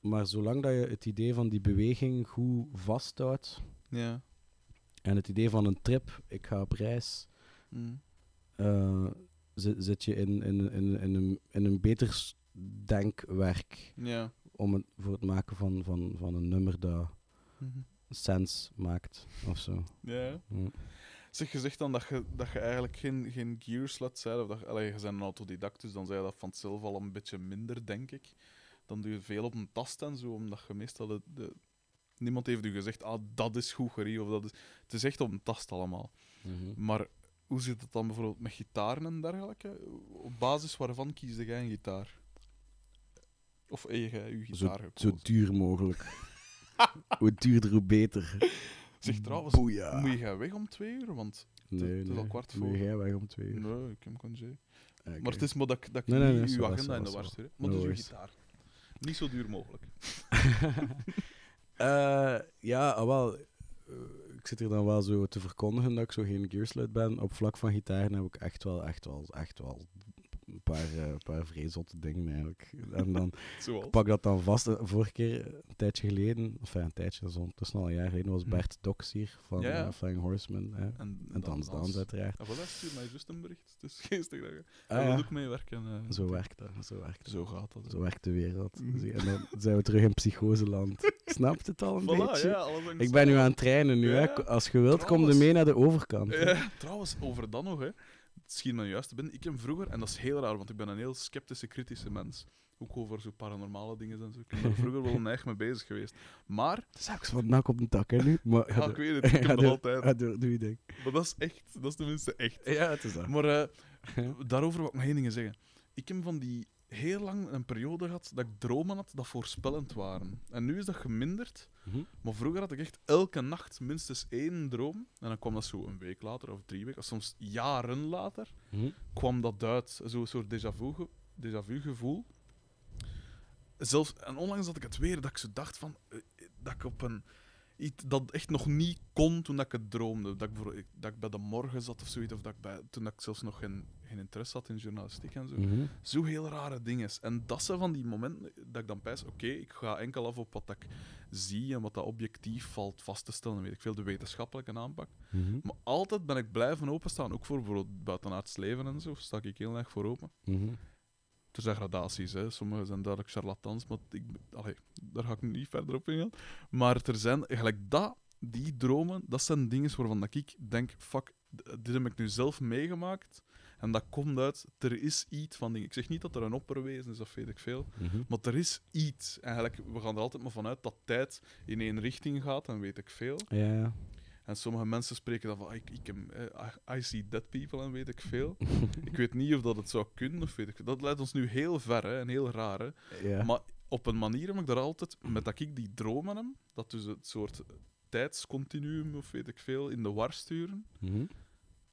Maar zolang dat je het idee van die beweging goed vasthoudt ja. en het idee van een trip, ik ga op reis, mm. uh, zit, zit je in, in, in, in, een, in een beter denkwerk ja. om het, voor het maken van, van, van een nummer dat mm-hmm. sens maakt of zo. Ja. Mm. Zeg, je zegt dan dat je, dat je eigenlijk geen, geen gearslut bent, of dat allee, je bent een autodidact, dus dan zei je dat van zelf al een beetje minder, denk ik. Dan doe je veel op een tast en zo, omdat je meestal... De, de, niemand heeft u gezegd, ah, dat is goecherie, of dat is... Het is echt op een tast allemaal. Mm-hmm. Maar hoe zit het dan bijvoorbeeld met gitaren en dergelijke? Op basis waarvan kies jij een gitaar? Of heb jij je gitaar gekozen? Zo, zo duur mogelijk. Hoe duurder, hoe beter. Zeg trouwens, Boeia. Moet jij weg om twee uur? Want het, nee, het is al kwart voor. Moet jij weg om twee uur? Nee, ik heb congé. Okay. Maar het is maar dat ik nee, nee, nee, uw agenda wel, in de war stuur. Maar no dus uw gitaar. Niet zo duur mogelijk. uh, ja, wel. Uh, ik zit hier dan wel zo te verkondigen dat ik zo geen gearsluit ben. Op vlak van gitaar heb ik echt wel, echt wel, echt wel een paar, uh, paar vreezotte dingen eigenlijk. En dan ik pak dat dan vast. Vorige keer, een tijdje geleden, of enfin, een tijdje, dus tussen al een jaar geleden, was Bert Dox hier van ja, ja. Uh, Flying Horseman. Uh, en en dan Dans uiteraard. En voilà, stuur mij juist een bericht. Het is geestig dat je ah, ja. ook meewerken. Uh, zo werkt dat. Zo, werkt dat. Zo gaat dat. Zo, zo werkt de wereld. Mm. En dan zijn we terug in psychoseland. Snapt het al een voilà, beetje? Ja, ik ben nu aan het trainen. Nu, ja, hè. Als je wilt, trouwens, kom je mee naar de overkant. Ja, trouwens, over dat nog, hè. schiet me juist te binnen. Ik heb vroeger, en dat is heel raar, want ik ben een heel sceptische, kritische mens. Ook over zo paranormale dingen en zo. Ik ben vroeger wel neig mee bezig geweest. Maar... Dat is ook zo van nak op de tak, hè, nu? Maar, ja, ik weet het. Ik heb het altijd. Doe je ding. Maar dat is echt. Dat is tenminste echt. Ja, het is dat. Maar uh, ja. daarover wil ik nog één ding zeggen. Ik heb van die heel lang een periode gehad dat ik dromen had dat voorspellend waren. En nu is dat geminderd. Mm-hmm. Maar vroeger had ik echt elke nacht minstens één droom. En dan kwam dat zo een week later of drie weken, of soms jaren later, mm-hmm. kwam dat uit. Zo'n soort déjà vu, déjà vu gevoel. Zelf, en onlangs had ik het weer, dat ik zo dacht van... Dat ik op een... Iets dat echt nog niet kon toen ik het droomde. Dat ik, dat ik bij de morgen zat of zoiets. Of dat ik bij, toen ik zelfs nog geen, geen interesse had in journalistiek en zo. Mm-hmm. Zo heel rare dingen. En dat zijn van die momenten dat ik dan pijs... Oké, okay, ik ga enkel af op wat ik zie en wat dat objectief valt vast te stellen. Weet ik veel, de wetenschappelijke aanpak. Mm-hmm. Maar altijd ben ik blijven openstaan. Ook voor bijvoorbeeld buitenaards leven en zo. Sta ik heel erg voor open. Mm-hmm. Er zijn gradaties, hè. Sommigen zijn duidelijk charlatans, maar ik, allee, daar ga ik niet verder op ingaan. Maar er zijn, gelijk dat, die dromen, dat zijn dingen waarvan ik denk, fuck, dit heb ik nu zelf meegemaakt. En dat komt uit, er is iets van dingen. Ik zeg niet dat er een opperwezen is, of weet ik veel, mm-hmm. maar er is iets. En gelijk, we gaan er altijd maar vanuit dat tijd in één richting gaat, en weet ik veel. Ja, ja. En sommige mensen spreken dan van, ik, ik, I, I see dead people en weet ik veel. Ik weet niet of dat het zou kunnen, of weet ik. Dat leidt ons nu heel ver, hè, en heel raar. Hè. Yeah. Maar op een manier heb ik daar altijd, met dat ik die dromen heb, dat dus het soort tijdscontinuum, of weet ik veel, in de war sturen. Mm-hmm.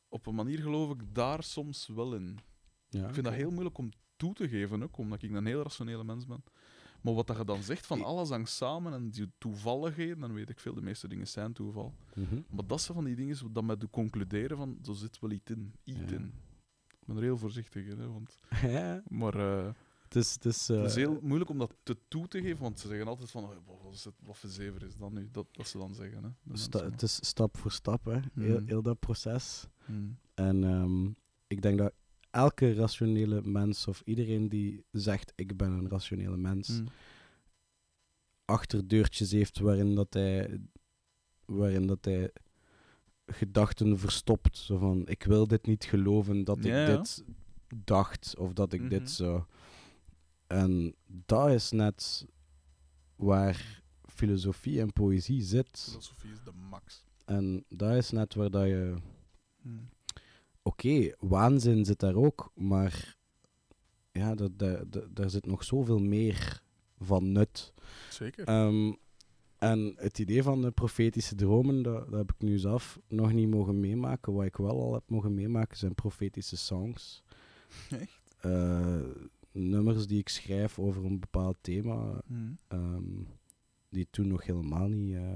Op een manier geloof ik daar soms wel in. Ja, ik vind okay. dat heel moeilijk om toe te geven, ook, omdat ik een heel rationele mens ben. Maar wat dat je dan zegt, van alles hangt samen en die toevalligheden, dan weet ik veel, de meeste dingen zijn toeval. Mm-hmm. Maar dat zijn van die dingen dat met de concluderen van, zo zit wel iets in, iets ja. in. Ik ben er heel voorzichtig in, hè, want... Ja. Maar uh, het, is, het, is, uh... het is heel moeilijk om dat te toe te geven, want ze zeggen altijd van, oh, wat, is het, wat voor zever is dat nu, dat, dat ze dan zeggen. Hè, Sta- het is stap voor stap, hè. Mm. Heel, heel dat proces. Mm. En um, ik denk dat elke rationele mens, of iedereen die zegt, ik ben een rationele mens, mm. achterdeurtjes heeft waarin dat hij, waarin dat hij gedachten verstopt. Zo van, ik wil dit niet geloven, dat ja, ik dit ja. dacht, of dat ik mm-hmm. dit zo... En dat is net waar filosofie en poëzie zit. Filosofie is de max. En dat is net waar dat je... Mm. Oké, okay, waanzin zit daar ook, maar ja, daar d- d- d- zit nog zoveel meer van nut. Zeker. Um, en het idee van de profetische dromen, dat, dat heb ik nu zelf nog niet mogen meemaken. Wat ik wel al heb mogen meemaken, zijn profetische songs. Echt? Uh, nummers die ik schrijf over een bepaald thema, mm. um, die toen nog helemaal niet... Uh,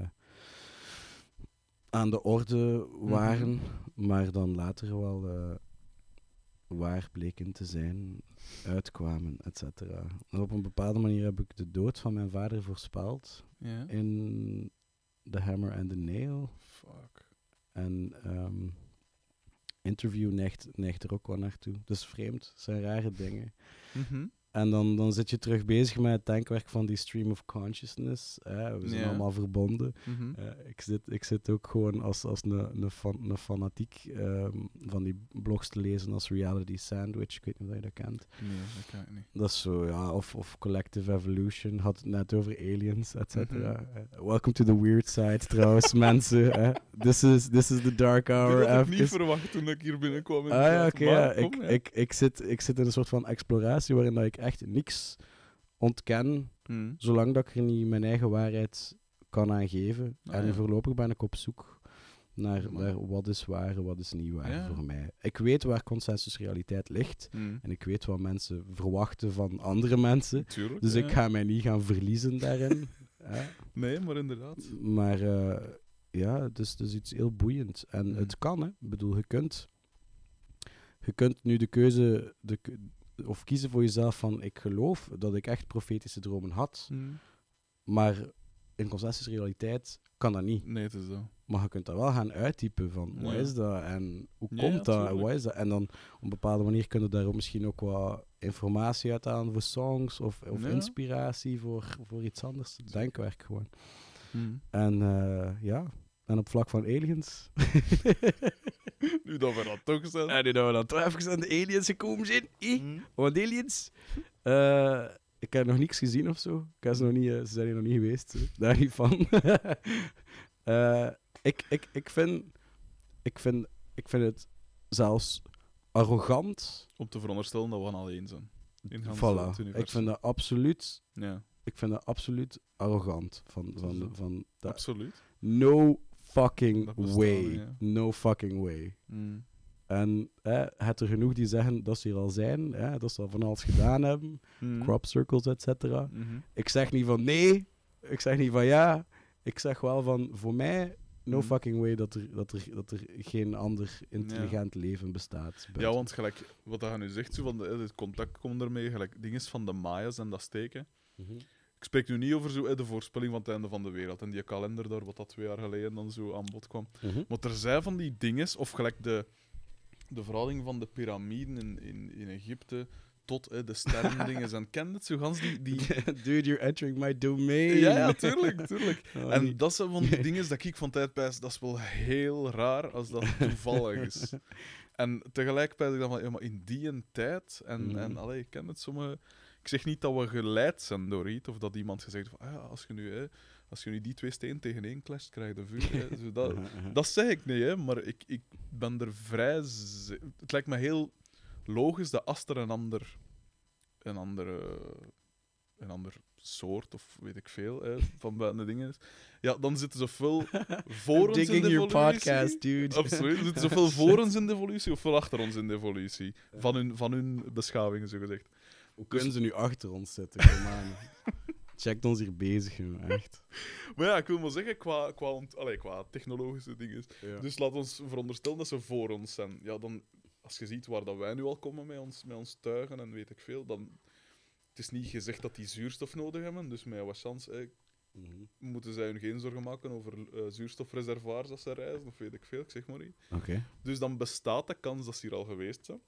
aan de orde waren, mm-hmm. maar dan later wel uh, waar bleken te zijn, uitkwamen, et cetera. En op een bepaalde manier heb ik de dood van mijn vader voorspeld yeah. in The Hammer and the Nail. Fuck. En um, Interview neigt, neigt er ook wel naartoe. Dat is vreemd, dat zijn rare dingen. Mm-hmm. En dan, dan zit je terug bezig met het denkwerk van die stream of consciousness. Eh, we zijn yeah. allemaal verbonden. Mm-hmm. Uh, ik, zit, ik zit ook gewoon als, als een, een, fan, een fanatiek um, van die blogs te lezen als Reality Sandwich. Ik weet niet of je dat kent. Nee, dat ken ik niet. Dat is zo, ja. Of, of Collective Evolution. Had het net over aliens, et cetera. Mm-hmm. Uh, welcome to the weird side, trouwens, mensen. Eh? This, is, this is the dark hour. Ik had het niet verwacht toen ik hier binnenkwam. In ah, ja, oké. Okay, ja, ik, ja. ik, ik, ik, zit, ik zit in een soort van exploratie waarin dat ik echt niks ontken, hmm. zolang dat ik er niet mijn eigen waarheid kan aan geven. Ah, en ja. voorlopig ben ik op zoek naar, naar wat is waar en wat is niet waar ja. voor mij. Ik weet waar consensusrealiteit ligt hmm. en ik weet wat mensen verwachten van andere mensen. Tuurlijk, dus ja. ik ga mij niet gaan verliezen daarin. ja. Nee, maar inderdaad. Maar uh, ja, het is dus iets heel boeiends. En hmm. het kan, hè. Ik bedoel, je kunt, je kunt nu de keuze... De, of kiezen voor jezelf van, ik geloof dat ik echt profetische dromen had, mm. maar in concessiesrealiteit kan dat niet. Nee, het is zo. Maar je kunt dat wel gaan uittypen van, ja. wat is dat en hoe ja, komt ja, dat en wat is dat? En dan op een bepaalde manier kun je daar misschien ook wat informatie uit halen voor songs of, of ja. inspiratie voor, voor iets anders. Denkwerk gewoon. Mm. En uh, ja, En op vlak van aliens... nu dat we dat toch zijn. En nu dat we dat toch even aan de aliens gekomen zijn. Eh? Mm. Want aliens... Uh, ik heb nog niks gezien of zo. Ik heb ze, nog niet, uh, ze zijn hier nog niet geweest. Hè. Daar niet van. uh, ik, ik, ik, vind, ik, vind, ik vind het zelfs arrogant... Om te veronderstellen dat we alleen zijn. In voilà. Ik vind dat absoluut... Ja. Ik vind dat absoluut arrogant. Van, van, van, van dat. Absoluut. No fucking way. Ja. No fucking way. Mm. En eh, het er genoeg die zeggen dat ze hier al zijn, eh, dat ze al van alles gedaan hebben, mm. crop circles, et cetera. Mm-hmm. Ik zeg niet van nee, ik zeg niet van ja, ik zeg wel van voor mij, no mm. fucking way dat er, dat, er, dat er geen ander intelligent ja. leven bestaat. Buiten. Ja, want gelijk, wat hij nu zegt, zo van de, het contact komt ermee, gelijk dingen van de Maya's en dat steken. Mm-hmm. Ik spreek nu niet over zo, de voorspelling van het einde van de wereld en die kalender daar, wat dat twee jaar geleden dan zo aan bod kwam. Mm-hmm. Maar er zijn van die dingen, of gelijk de, de verhouding van de piramiden in, in, in Egypte tot hè, de sterrendingen. En ken het zo gans die, die... Dude, you're entering my domain. Ja, ja tuurlijk, tuurlijk. Oh, en nee. Dat zijn van die dingen dat ik van tijd pijs, dat is wel heel raar als dat toevallig is. En tegelijk pijs ik dan van, ja, maar in die en tijd, en, mm-hmm. en allee, ik ken het sommige... Ik zeg niet dat we geleid zijn door iets, of dat iemand gezegd van, ah, ja, als, je nu, hè, als je nu die twee steen tegen één clasht, krijg je vuur. Hè. Zo, dat, dat zeg ik niet, hè, maar ik, ik ben er vrij... Z- het lijkt me heel logisch dat als er een ander... Een andere... Een ander soort, of weet ik veel, hè, van buiten de dingen is. Ja, dan zitten zoveel voor ons in de evolutie. Digging your podcast, dude. Absoluut. Er zitten zoveel voor ons in de evolutie, of veel achter ons in de evolutie. Van hun, van hun beschavingen, zogezegd. Hoe kunnen ze nu achter ons zetten? Checkt ons hier bezig, man. Echt. Maar ja, ik wil maar zeggen, qua, qua, ont- Allee, qua technologische dingen. Ja. Dus laat ons veronderstellen dat ze voor ons zijn. Ja, dan, als je ziet waar dat wij nu al komen met ons, met ons tuigen en weet ik veel, dan... Het is niet gezegd dat die zuurstof nodig hebben, dus met wat chance eh, mm-hmm. moeten zij hun geen zorgen maken over uh, zuurstofreservoirs als ze reizen, of weet ik veel, ik zeg maar niet. Okay. Dus dan bestaat de kans dat ze hier al geweest zijn.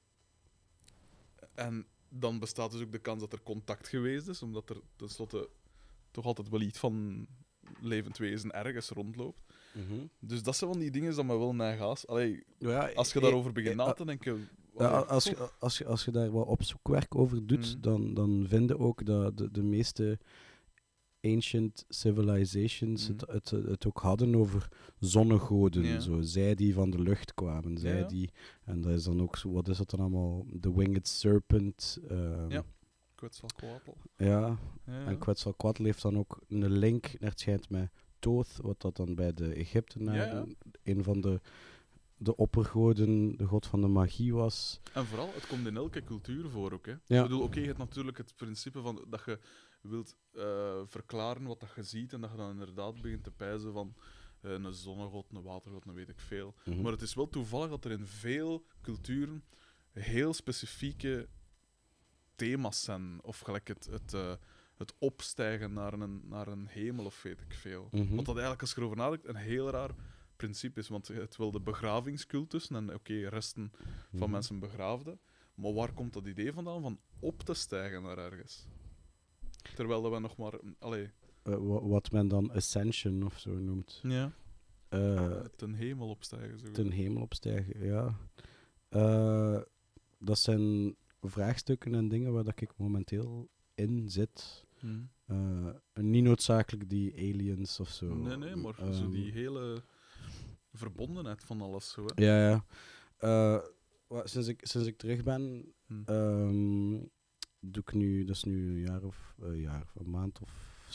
En... Dan bestaat dus ook de kans dat er contact geweest is, omdat er tenslotte toch altijd wel iets van levend wezen ergens rondloopt. Mm-hmm. Dus dat zijn van die dingen dat me wel nagaas. Allee, ja, als je hey, daarover begint hey, na te denken... Ja, als, je, als, je, als je daar wat opzoekwerk over doet, mm-hmm. dan, dan vinden ook dat de, de meeste ancient civilizations mm-hmm. het, het, het ook hadden over zonnegoden. Ja. Zo. Zij die van de lucht kwamen. Zij ja. die... En dat is dan ook zo... Wat is dat dan allemaal? The Winged Serpent. Um, ja. Quetzalcoatl. Ja. ja. En Quetzalcoatl heeft dan ook een link, het schijnt met Thoth, wat dat dan bij de Egyptenaren ja, ja. een van de, de oppergoden, de god van de magie was. En vooral, het komt in elke cultuur voor ook. Hè? Ja. Ik bedoel, oké, okay, je hebt natuurlijk het principe van dat je wilt uh, verklaren wat dat je ziet en dat je dan inderdaad begint te pijzen van uh, een zonnegod, een watergod, dan weet ik veel. Mm-hmm. Maar het is wel toevallig dat er in veel culturen heel specifieke thema's zijn. Of gelijk het, het, uh, het opstijgen naar een, naar een hemel of weet ik veel. Mm-hmm. Wat dat eigenlijk, als je erover nadenkt, een heel raar principe is. Want het wil de begravingscultus en oké, okay, resten van mm-hmm. mensen begraafden. Maar waar komt dat idee vandaan van op te stijgen naar ergens? Terwijl dat we nog maar... Allee. Uh, w- wat men dan ascension of zo noemt. Ja. Uh, uh, ten hemel opstijgen. Zo ten hemel opstijgen, ja. Uh, dat zijn vraagstukken en dingen waar dat ik momenteel in zit. Hmm. Uh, niet noodzakelijk die aliens of zo. Nee, nee, maar um, zo die hele verbondenheid van alles. Zo, hè. Ja, ja. Uh, well, sinds, ik, sinds ik terug ben... Hmm. Um, doe ik nu, dat is nu een jaar of, uh, jaar, een maand of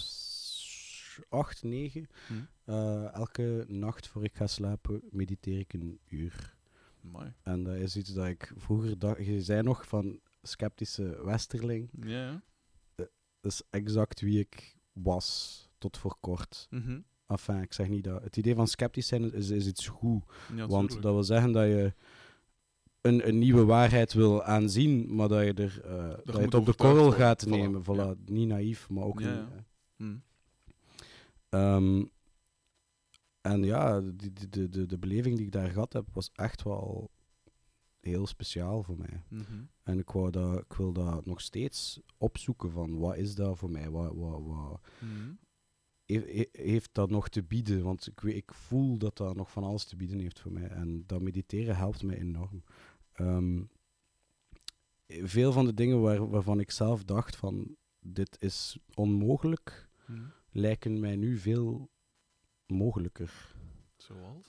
acht, negen. Hmm. Uh, elke nacht voor ik ga slapen, mediteer ik een uur. Amai. En dat is iets dat ik vroeger dacht, je zei nog van sceptische westerling. Yeah. Uh, dat is exact wie ik was tot voor kort. Mm-hmm. Enfin, ik zeg niet dat. Het idee van sceptisch zijn is, is iets goed. Ja, want dat wil zeggen dat je Een, een nieuwe waarheid wil aanzien, maar dat je, er, uh, dat dat je het op de korrel gaat vallen. nemen. Voilà. Ja. Niet naïef, maar ook ja, niet. Ja. Hmm. Um, en ja, de, de, de, de beleving die ik daar gehad heb, was echt wel heel speciaal voor mij. Mm-hmm. En ik, wou dat, ik wil dat nog steeds opzoeken van, wat is dat voor mij? Wat, wat, wat, mm-hmm. heeft, heeft dat nog te bieden. Want ik, ik voel dat dat nog van alles te bieden heeft voor mij. En dat mediteren helpt mij enorm. Um, veel van de dingen waar, waarvan ik zelf dacht van dit is onmogelijk, hmm. lijken mij nu veel mogelijker. Zoals?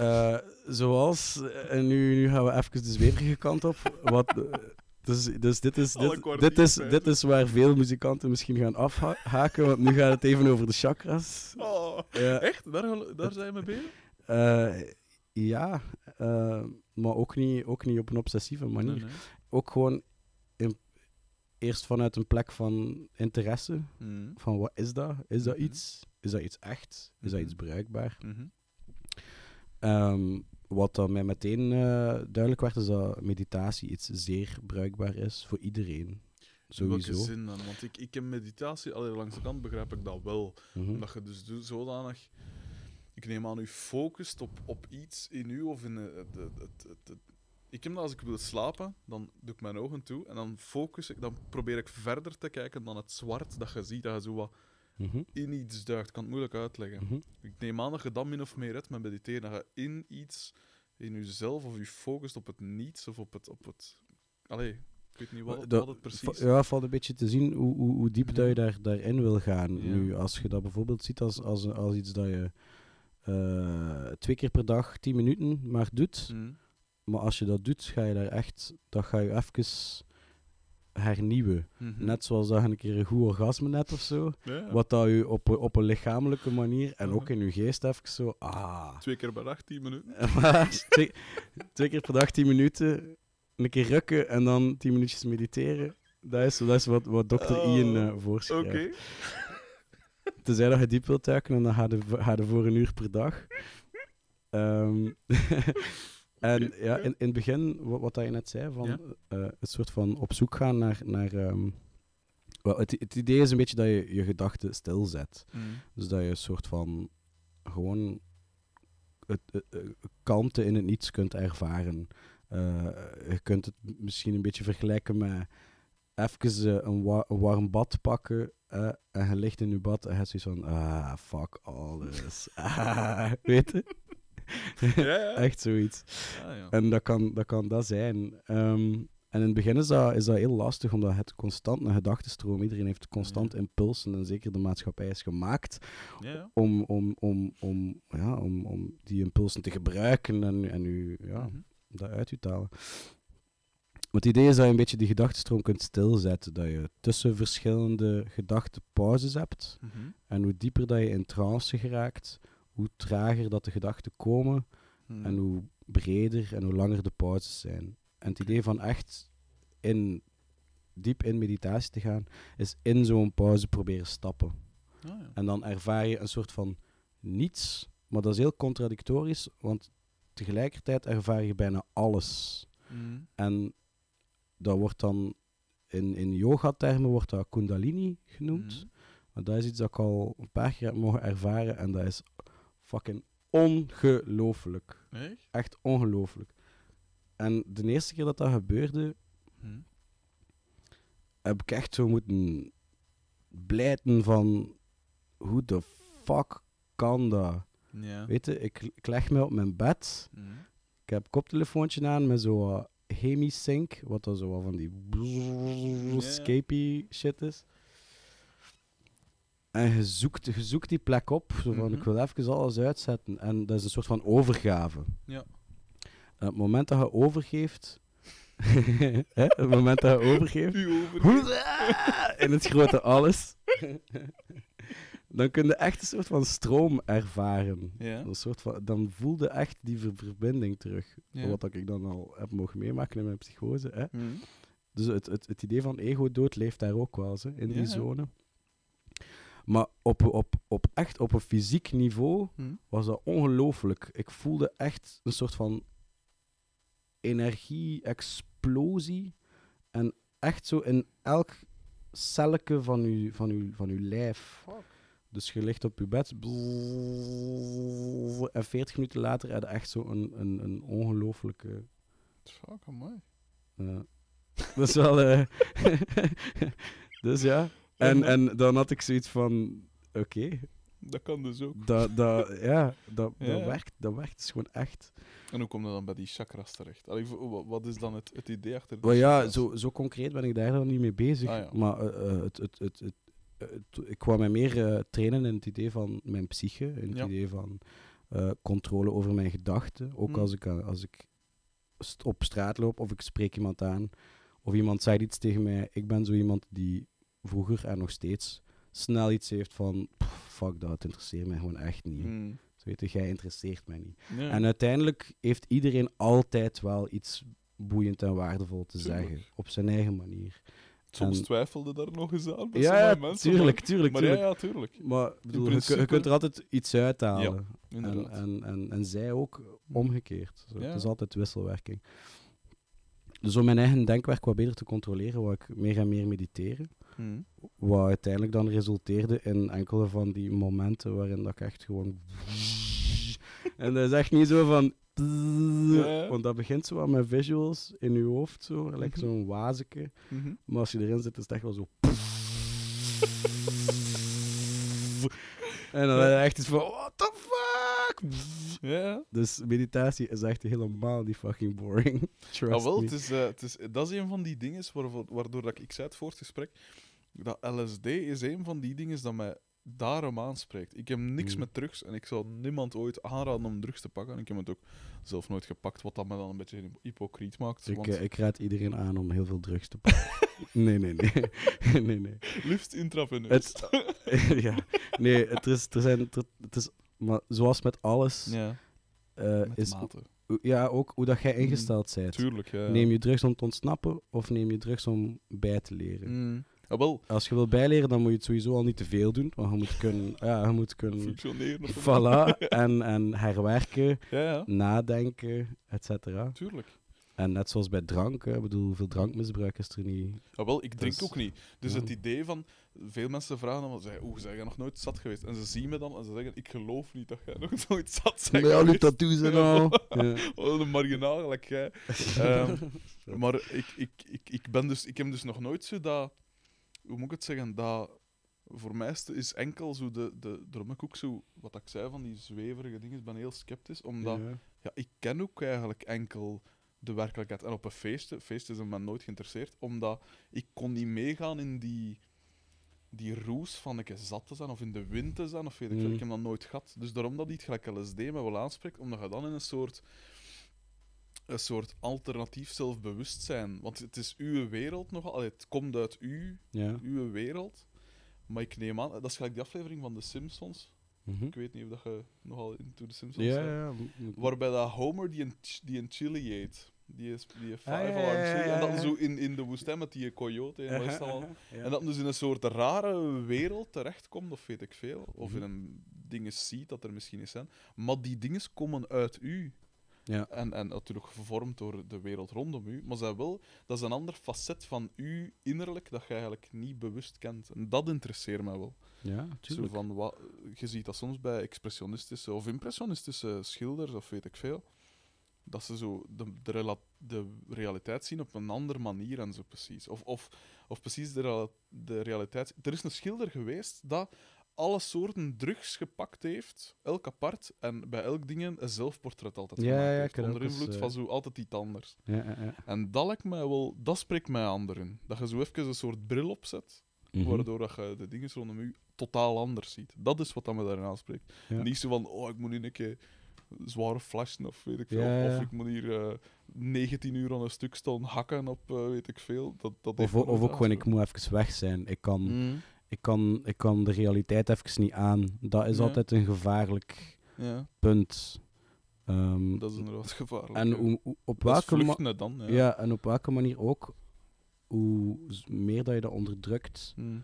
Uh, zoals, en nu, nu gaan we even de zweverige kant op. Wat, uh, dus, dus dit is, dit, dit, is, dit is waar veel muzikanten misschien gaan afhaken, want nu gaat het even over de chakras. Oh, ja. Echt? Daar, daar zijn we bezig? Uh, ja, uh, maar ook niet, ook niet op een obsessieve manier. Nee, nee. Ook gewoon in, eerst vanuit een plek van interesse. Mm. Van wat is dat? Is dat mm-hmm. iets? Is dat iets echt? Is dat iets bruikbaar? Mm-hmm. Um, wat dan mij meteen uh, duidelijk werd, is dat meditatie iets zeer bruikbaar is voor iedereen. Sowieso. Welke zin dan? Want ik, ik heb meditatie, allee, langs de kant begrijp ik dat wel. Mm-hmm. Omdat je dus zodanig, ik neem aan, u focust op, op iets in u of in het, het, het, het, het. Ik heb dat als ik wil slapen, dan doe ik mijn ogen toe en dan focus ik, dan probeer ik verder te kijken dan het zwart dat je ziet, dat je zo wat mm-hmm. in iets duikt. Ik kan het moeilijk uitleggen. Mm-hmm. Ik neem aan dat je dat min of meer redt met mediteren. Dat je in iets, in jezelf of je focust op het niets of op het... Op het... Allee, ik weet niet wat, dat, wat het precies... Ja, valt een beetje te zien hoe, hoe, hoe diep ja. dat je daar, daarin wil gaan. Ja. Nu, als je dat bijvoorbeeld ziet als, als, als iets dat je uh, twee keer per dag tien minuten maar doet. Mm. Maar als je dat doet, ga je daar echt... Dat ga je even... hernieuwen. Mm-hmm. Net zoals dat je een keer een goed orgasme net of zo. Ja. Wat dat je op, op een lichamelijke manier en ook in je geest even zo... Ah. Twee keer per dag tien minuten. twee, twee keer per dag tien minuten. Een keer rukken en dan tien minuutjes mediteren. Dat is, dat is wat, wat dokter oh. Ian uh, voorschrijft. Okay. Tenzij dat je diep wilt duiken en dan ga je, ga je voor een uur per dag. Um, En ja, in, in het begin, wat, wat je net zei, van ja? uh, het soort van op zoek gaan naar... naar um, wel, het, het idee is een beetje dat je je gedachten stilzet. Mm. Dus dat je een soort van gewoon het, het, het kalmte in het niets kunt ervaren. Uh, je kunt het misschien een beetje vergelijken met even uh, een, wa- een warm bad pakken... Uh, en je ligt in je bad en je hebt zoiets van... Ah, fuck alles. Ah, weet je? Ja, ja. Echt zoiets. Ja, ja. En dat kan, dat kan dat zijn. Um, en in het begin is dat, is dat heel lastig, omdat het constant een gedachtenstroom. Iedereen heeft constant ja. impulsen en zeker de maatschappij is gemaakt ja, ja. Om, om, om, om, ja, om, om die impulsen te gebruiken en, en u, ja, mm-hmm. dat uit te halen. Maar het idee is dat je een beetje die gedachtenstroom kunt stilzetten. Dat je tussen verschillende gedachten pauzes hebt. Mm-hmm. En hoe dieper dat je in trance geraakt... hoe trager dat de gedachten komen hmm. en hoe breder en hoe langer de pauzes zijn. En het idee van echt in, diep in meditatie te gaan, is in zo'n pauze proberen stappen. Oh ja. En dan ervaar je een soort van niets, maar dat is heel contradictorisch, want tegelijkertijd ervaar je bijna alles. Hmm. En dat wordt dan, in, in yoga-termen wordt dat kundalini genoemd, hmm. maar dat is iets dat ik al een paar keer heb mogen ervaren en dat is fucking ongelooflijk. Echt? Echt ongelooflijk. En de eerste keer dat dat gebeurde, hmm. heb ik echt zo moeten blijten van hoe de fuck kan dat? Ja. Weet je, ik, ik leg me op mijn bed, hmm. ik heb een koptelefoontje aan met zo'n hemi-sync, wat dan zo van die yeah. scapy shit is. En je zoekt, je zoekt die plek op, zo van mm-hmm. ik wil even alles uitzetten. En dat is een soort van overgave. Ja. En op het moment dat je overgeeft... hè, op het moment dat je overgeeft... overgeeft. In het grote alles. Dan kun je echt een soort van stroom ervaren. Ja. Een soort van, dan voel je echt die ver- verbinding terug. Ja. Wat ik dan al heb mogen meemaken in mijn psychose. Hè. Mm. Dus het, het, het idee van ego-dood leeft daar ook wel eens, hè, in die ja. zone. Maar op, op, op echt op een fysiek niveau hmm. was dat ongelooflijk. Ik voelde echt een soort van energie-explosie. En echt zo in elk celletje van uw, van uw, van uw lijf. Fuck. Dus je ligt op je bed. Blf, en veertig minuten later had je echt zo een, een, een ongelooflijke... Fuck, mooi. Ja. Dat is wel... Uh... dus ja... En, en dan had ik zoiets van... oké. Okay. Dat kan dus ook. Dat, dat, ja, dat, ja, dat werkt. Dat werkt. Is gewoon echt. En hoe kom je dan bij die chakras terecht? Allee, wat is dan het, het idee achter die well, ja, zo, zo concreet ben ik daar dan niet mee bezig. Ah, ja. Maar uh, het, het, het, het, het, ik kwam mij meer uh, trainen in het idee van mijn psyche. In het ja. idee van uh, controle over mijn gedachten. Ook hmm. als ik, als ik st- op straat loop of ik spreek iemand aan. Of iemand zei iets tegen mij. Ik ben zo iemand die vroeger en nog steeds snel iets heeft van... Pff, fuck dat, het interesseert mij gewoon echt niet. Mm. Zo weet je, jij interesseert mij niet. Ja. En uiteindelijk heeft iedereen altijd wel iets boeiend en waardevol te Super. zeggen. Op zijn eigen manier. Soms en... twijfelde daar nog eens aan. Bij ja, ja mensen, tuurlijk, tuurlijk. Maar tuurlijk. Ja, ja, tuurlijk. Maar bedoel, principe... je, je kunt er altijd iets uithalen. Ja, en, en, en, en zij ook omgekeerd. Zo, ja. Het is altijd wisselwerking. Dus om mijn eigen denkwerk wat beter te controleren, wou ik meer en meer mediteren. Hmm. Wat uiteindelijk dan resulteerde in enkele van die momenten waarin dat ik echt gewoon... en dat is echt niet zo van... Ja. Want dat begint zo aan mijn visuals in je hoofd, zo, mm-hmm. like zo'n wazeke. Mm-hmm. Maar als je erin zit, is het echt wel zo... en dan is echt iets van... What the fuck? Yeah. Dus meditatie is echt helemaal niet fucking boring. Trust ah, wel, me. Het is, uh, het is, dat is een van die dingen waarvoor, waardoor dat ik, ik zei het voor het gesprek, dat L S D is een van die dingen dat mij daarom aanspreekt. Ik heb niks mm. met drugs en ik zou niemand ooit aanraden om drugs te pakken. En ik heb het ook zelf nooit gepakt, wat dat me dan een beetje hypocriet maakt. Ik, want... uh, ik raad iedereen aan om heel veel drugs te pakken. nee, nee, nee. nee, nee. Liefst intraveneus. Het... ja. Nee, het is... Er zijn, het is... Maar zoals met alles, ja. uh, met is mate. O, ja, ook hoe dat jij ingesteld mm, bent. Tuurlijk, ja, ja. Neem je drugs om te ontsnappen of neem je drugs om bij te leren? Mm. Ah, wel. Als je wil bijleren, dan moet je het sowieso al niet te veel doen, want je moet kunnen, ja, je moet kunnen functioneren. Voilà, en, en herwerken, ja, ja. nadenken, et cetera. Tuurlijk. En net zoals bij drank, hè, bedoel, hoeveel drankmisbruik is er niet? Ah, wel, ik drink dus, ook niet. Dus ja. het idee van, veel mensen vragen dan, oeh, zijn jij nog nooit zat geweest? En ze zien me dan en ze zeggen, ik geloof niet dat jij nog nooit zat bent. Nee, nu tattoos en al. Wat een marginaal, gelijk jij. Um, maar ik, ik, ik, ik, ben dus, ik heb dus nog nooit zo dat, hoe moet ik het zeggen, dat voor mij is enkel zo de, de, daarom ik ook zo, wat ik zei van die zweverige dingen, ik ben heel sceptisch, omdat ja. Ja, ik ken ook eigenlijk enkel... de werkelijkheid. En op een feest, feest is me nooit geïnteresseerd, omdat ik kon niet meegaan in die, die roes van ik zat te zijn, of in de wind te zijn, of weet ik veel. Mm. Ik heb dat nooit gehad. Dus daarom dat iets gelijk L S D me wel aanspreekt, omdat je dan in een soort, een soort alternatief zelfbewustzijn, want het is uw wereld nogal, allee, het komt uit u, yeah. uw wereld, maar ik neem aan, dat is gelijk die aflevering van The Simpsons. Mm-hmm. Ik weet niet of dat je nogal into The Simpsons bent. Ja, ja, ja. Waarbij dat Homer die een, die een chili eet. Die is die five ah, ja, ja, ja, ja. En dat zo in, in de woestijn met die coyote. En, uh-huh, uh-huh, ja. en dat dus in een soort rare wereld terechtkomt, of weet ik veel. Of mm-hmm. in een dingen ziet dat er misschien is zijn. Maar die dingen komen uit u. Ja. En, en natuurlijk gevormd door de wereld rondom u. Maar zij wel, dat is een ander facet van u innerlijk dat je eigenlijk niet bewust kent. En dat interesseert mij wel. Ja, zo van wat, je ziet dat soms bij expressionistische of impressionistische schilders of weet ik veel. Dat ze zo de, de, rela- de realiteit zien op een andere manier en zo precies. Of, of, of precies de, re- de realiteit... Er is een schilder geweest dat alle soorten drugs gepakt heeft, elk apart, en bij elk ding een zelfportret altijd ja, gemaakt ja, heeft. Onder invloed is, van zo altijd iets anders. Ja, ja, ja. En dat lijkt mij wel... Dat spreekt mij aan erin. Dat je zo even een soort bril opzet, mm-hmm. waardoor dat je de dingen rondom je totaal anders ziet. Dat is wat dat me daarin aanspreekt. Ja. Niet zo van, oh, ik moet in een keer... zware flashen of weet ik veel. Ja, ja. Of ik moet hier uh, negentien uur aan een stuk staan hakken op uh, weet ik veel. Dat, dat of of ook gewoon, ik moet even weg zijn. Ik kan, mm. ik, kan, ik kan de realiteit even niet aan. Dat is ja. altijd een gevaarlijk ja. punt. Um, dat is inderdaad gevaarlijk. En hoe, hoe, op welke ma- net dan. Ja. ja, en op welke manier ook, hoe meer dat je dat onderdrukt, mm.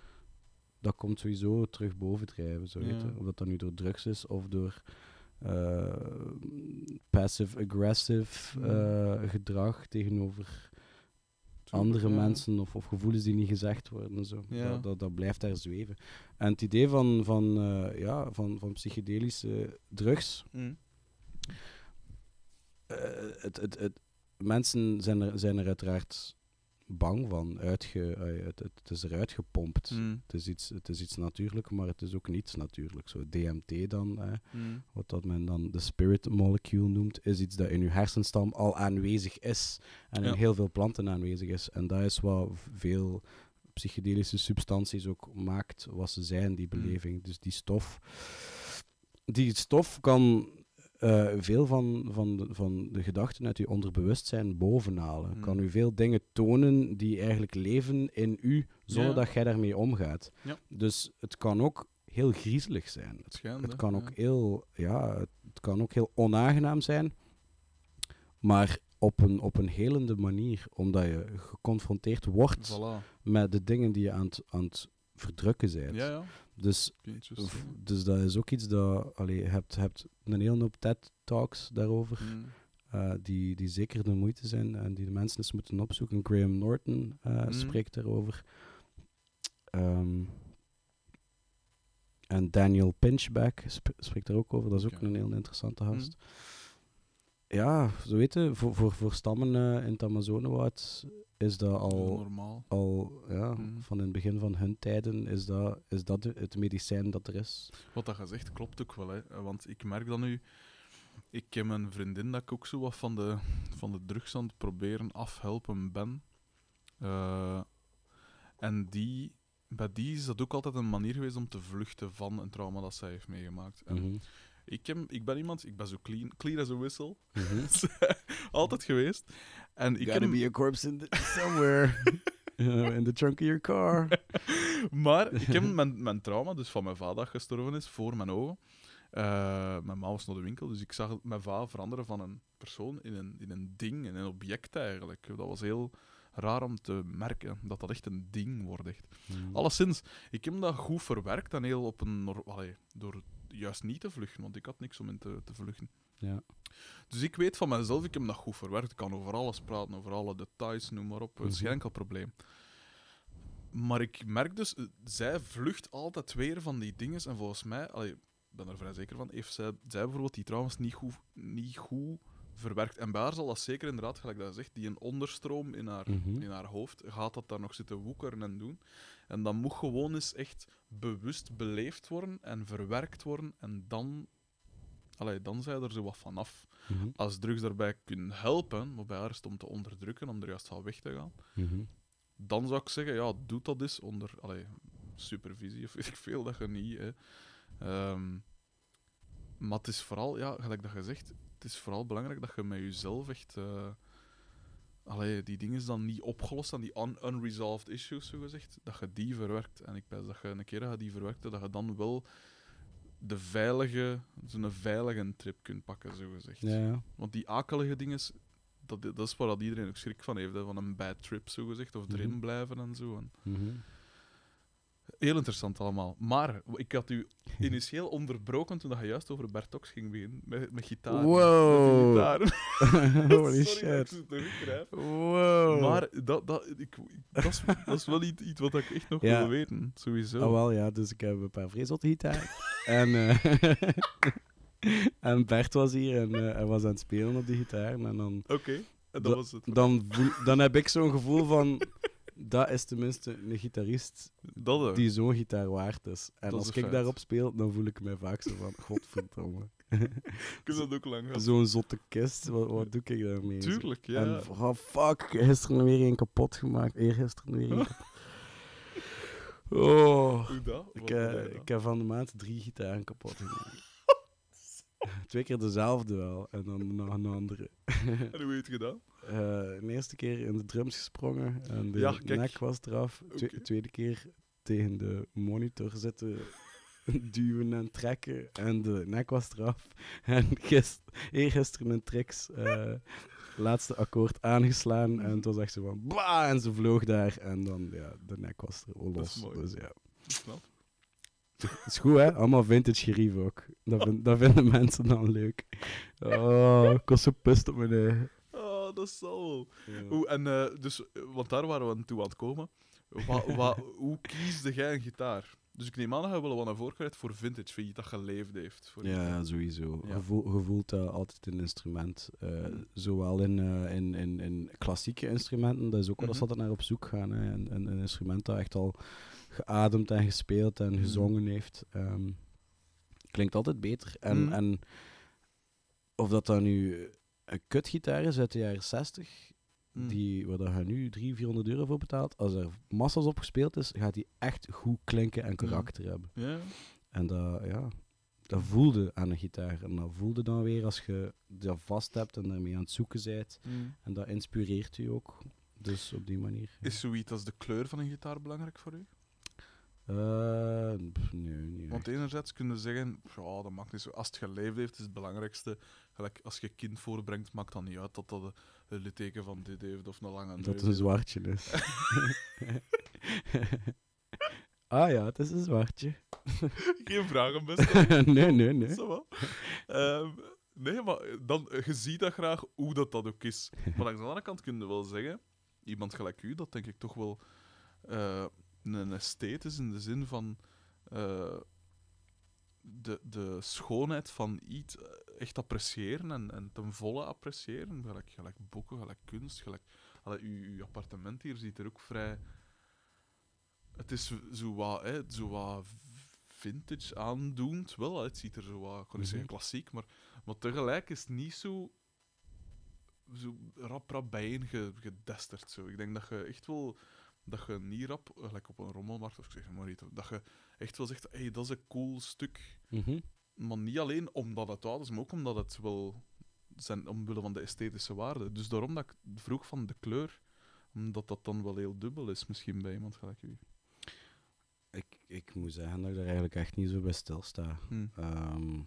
dat komt sowieso terug bovendrijven. Zo ja. Of dat dat nu door drugs is of door... Uh, passive-aggressive uh, gedrag tegenover Tuurlijk, andere ja. mensen of, of gevoelens die niet gezegd worden. Zo. Ja. Dat, dat, dat blijft daar zweven. En het idee van, van, uh, ja, van, van psychedelische drugs... Mm. Uh, het, het, het, mensen zijn er, zijn er uiteraard bang van. Uitge, uh, het, het is eruit gepompt. Mm. Het is iets, het is iets natuurlijk, maar het is ook niets natuurlijk. Zo D M T dan, eh, mm. wat dat men dan de spirit molecule noemt, is iets dat in uw hersenstam al aanwezig is. En ja. in heel veel planten aanwezig is. En dat is wat veel psychedelische substanties ook maakt wat ze zijn, die beleving. Mm. Dus die stof... Die stof kan... Uh, veel van, van, de, van de gedachten uit je onderbewustzijn bovenhalen. Mm. Kan u veel dingen tonen die eigenlijk leven in u, zonder ja. dat jij daarmee omgaat. Ja. Dus het kan ook heel griezelig zijn. Het, het, kan, ook ja. heel, ja, het, het kan ook heel onaangenaam zijn, maar op een, op een helende manier, omdat je geconfronteerd wordt voilà. met de dingen die je aan het, aan het verdrukken bent. Ja, ja. Dus, dus dat is ook iets dat... Allee, je hebt, hebt een hele hoop TED-talks daarover, mm. uh, die, die zeker de moeite zijn en die de mensen eens moeten opzoeken. Graham Norton uh, mm. spreekt daarover. Um, en Daniel Pinchback sp- spreekt daar ook over. Dat is okay. ook een heel interessante gast. Mm. Ja, zo weet je, voor, voor, voor stammen uh, in het Amazonewoud... is dat al, al ja, mm. van in het begin van hun tijden, is dat, is dat de, het medicijn dat er is. Wat dat je zegt, klopt ook wel. Hè. Want ik merk dat nu, ik ken mijn vriendin dat ik ook zo wat van de, van de drugs aan het proberen afhelpen ben. Uh, en die, bij die is dat ook altijd een manier geweest om te vluchten van een trauma dat zij heeft meegemaakt. En mm-hmm. ik, heb, ik ben iemand, ik ben zo clean, clean as a whistle. Mm-hmm. Altijd geweest. En ik gotta be a corpse in the, somewhere. uh, in the trunk of your car. Maar ik heb mijn, mijn trauma, dus van mijn va dat gestorven is, voor mijn ogen. Uh, mijn ma was naar de winkel, dus ik zag mijn va veranderen van een persoon in een, in een ding, in een object eigenlijk. Dat was heel raar om te merken, dat dat echt een ding wordt. Echt. Mm. Alleszins, ik heb dat goed verwerkt en heel op een... Allee, door juist niet te vluchten, want ik had niks om in te, te vluchten. Ja. Dus ik weet van mezelf, ik heb dat goed verwerkt. Ik kan over alles praten, over alle details, noem maar op. Het is geen enkel probleem. Maar ik merk dus, zij vlucht altijd weer van die dingen. En volgens mij, allee, ik ben er vrij zeker van, heeft zij, zij bijvoorbeeld die trauma's niet goed, niet goed verwerkt. En bij haar zal dat zeker inderdaad, gelijk dat zegt, die een onderstroom in haar, mm-hmm. in haar hoofd, gaat dat daar nog zitten woekeren en doen. En dat moet gewoon eens echt bewust beleefd worden en verwerkt worden en dan... Allee, dan zijn er zo wat vanaf. Mm-hmm. Als drugs daarbij kunnen helpen, maar bij haar is het om te onderdrukken, om er juist van weg te gaan, mm-hmm. dan zou ik zeggen, ja, doe dat eens onder allee, supervisie of weet ik veel, dat je niet... Hè. Um, maar het is vooral, ja, gelijk dat je zegt, het is vooral belangrijk dat je met jezelf echt... Uh, allee, die dingen dan niet opgelost aan die un- unresolved issues, zogezegd, dat je die verwerkt. En ik pens dat je een keer dat je die verwerkt, dat je dan wel... de veilige, zo'n veilige trip kunt pakken, zogezegd. Ja, ja. Want die akelige dingen, dat, dat is waar dat iedereen ook schrik van heeft, hè? Van een bad trip, zogezegd, of erin mm-hmm. blijven en zo. En... Mm-hmm. Heel interessant allemaal. Maar ik had u initieel onderbroken toen je juist over Bertox ging beginnen, met, met gitaar. Wow! Met gitaar. Holy sorry, shit. Dat wow! Maar dat, dat, ik, dat, is, dat is wel iets wat ik echt nog ja. wil weten, sowieso. Ah, wel ja, dus ik heb een paar vreesotte gitaar. en, uh, en Bert was hier en uh, hij was aan het spelen op die gitaar. En dan, okay, dat da, was het. Dan, dan heb ik zo'n gevoel van... Dat is tenminste een gitarist dat die zo'n gitaar waard is. En dat als is ik feit. Daarop speel, dan voel ik mij vaak zo van... Godverdomme. Ik heb dat ook lang gehad. Zo'n zotte kist, wat, wat doe ik daarmee? Tuurlijk, ja. En oh, fuck, gisteren weer één kapot gemaakt. Eergisteren weer één kapot. Oh. Hoe dat? Ik, uh, ik heb van de maand drie gitaren kapot gemaakt. Twee keer dezelfde wel, en dan nog een andere. En hoe heb je het gedaan? Uh, de eerste keer in de drums gesprongen, en de ja, nek was eraf. Okay. Twe- tweede keer tegen de monitor zitten duwen en trekken, en de nek was eraf. En gist- eergisteren een tricks, uh, laatste akkoord aangeslaan, en het was echt zo van bla, en ze vloog daar, en dan, ja, de nek was er los. Dat is mooi. Dus ja. Snap. Het is goed, hè? Allemaal vintage gerief ook. Dat, vind, dat vinden mensen dan leuk. Oh, ik was zo pust op mijn eigen. Oh, dat is zo. Ja. O, en uh, dus, want daar waren we toe aan het komen. Wa, wa, hoe kiesde jij een gitaar? Dus ik neem aan dat je wel wat naar voren krijgt voor vintage, vind je dat geleefd heeft. Voor ja, sowieso. Ja. Je voelt dat altijd in instrument. Uh, zowel in, uh, in, in, in klassieke instrumenten, dat is ook wel dat ze altijd naar op zoek gaan. Hè. En, en een instrument dat echt al geademd en gespeeld en gezongen heeft, um, klinkt altijd beter. En, mm. en of dat dan nu een kutgitaar is uit de jaren zestig... Die, waar je nu driehonderd, vierhonderd euro voor betaalt, als er massas op gespeeld is, gaat die echt goed klinken en karakter ja. hebben. Ja. En dat, ja, dat voelde aan een gitaar. En dat voelde dan weer als je dat vast hebt en daarmee aan het zoeken bent. Mm. En dat inspireert je ook. Dus op die manier. Ja. Is zoiets als de kleur van een gitaar belangrijk voor u? Uh, pff, nee, niet Want echt. Enerzijds kun je zeggen, ja, dat maakt niet zo. Als het geleefd heeft, is het belangrijkste. Gelijk, als je kind voorbrengt, maakt dan niet uit dat dat een litteken van dit heeft of een lange neus. Dat het een zwartje is. Ah ja, het is een zwartje. Geen vragen, best. nee, nee, nee. Zo um, nee, maar dan, je ziet dat graag hoe dat, dat ook is. Maar aan de andere kant kun je wel zeggen, iemand gelijk u, dat denk ik toch wel... Uh, een esthete is in de zin van uh, de, de schoonheid van iets echt appreciëren en, en ten volle appreciëren. Gelijk, gelijk boeken, gelijk kunst, gelijk... Allee, uw, uw appartement hier ziet er ook vrij... Het is zo wat, hè, zo wat vintage aandoend. Wel, het ziet er zo wat... Ik kon niet zeggen klassiek, maar, maar tegelijk is het niet zo... zo rap rap bijeen gedesterd. Zo. Ik denk dat je echt wel... Dat je niet rap, gelijk op een rommelmarkt, of ik zeg maar iets, dat je echt wel zegt, hey, dat is een cool stuk. Mm-hmm. Maar niet alleen omdat het oud is, maar ook omdat het wel zijn, omwille van de esthetische waarde. Dus daarom dat ik vroeg van de kleur, omdat dat dan wel heel dubbel is, misschien bij iemand gelijk u. Ik, ik moet zeggen dat ik daar eigenlijk echt niet zo bij stilsta. Mm. Um,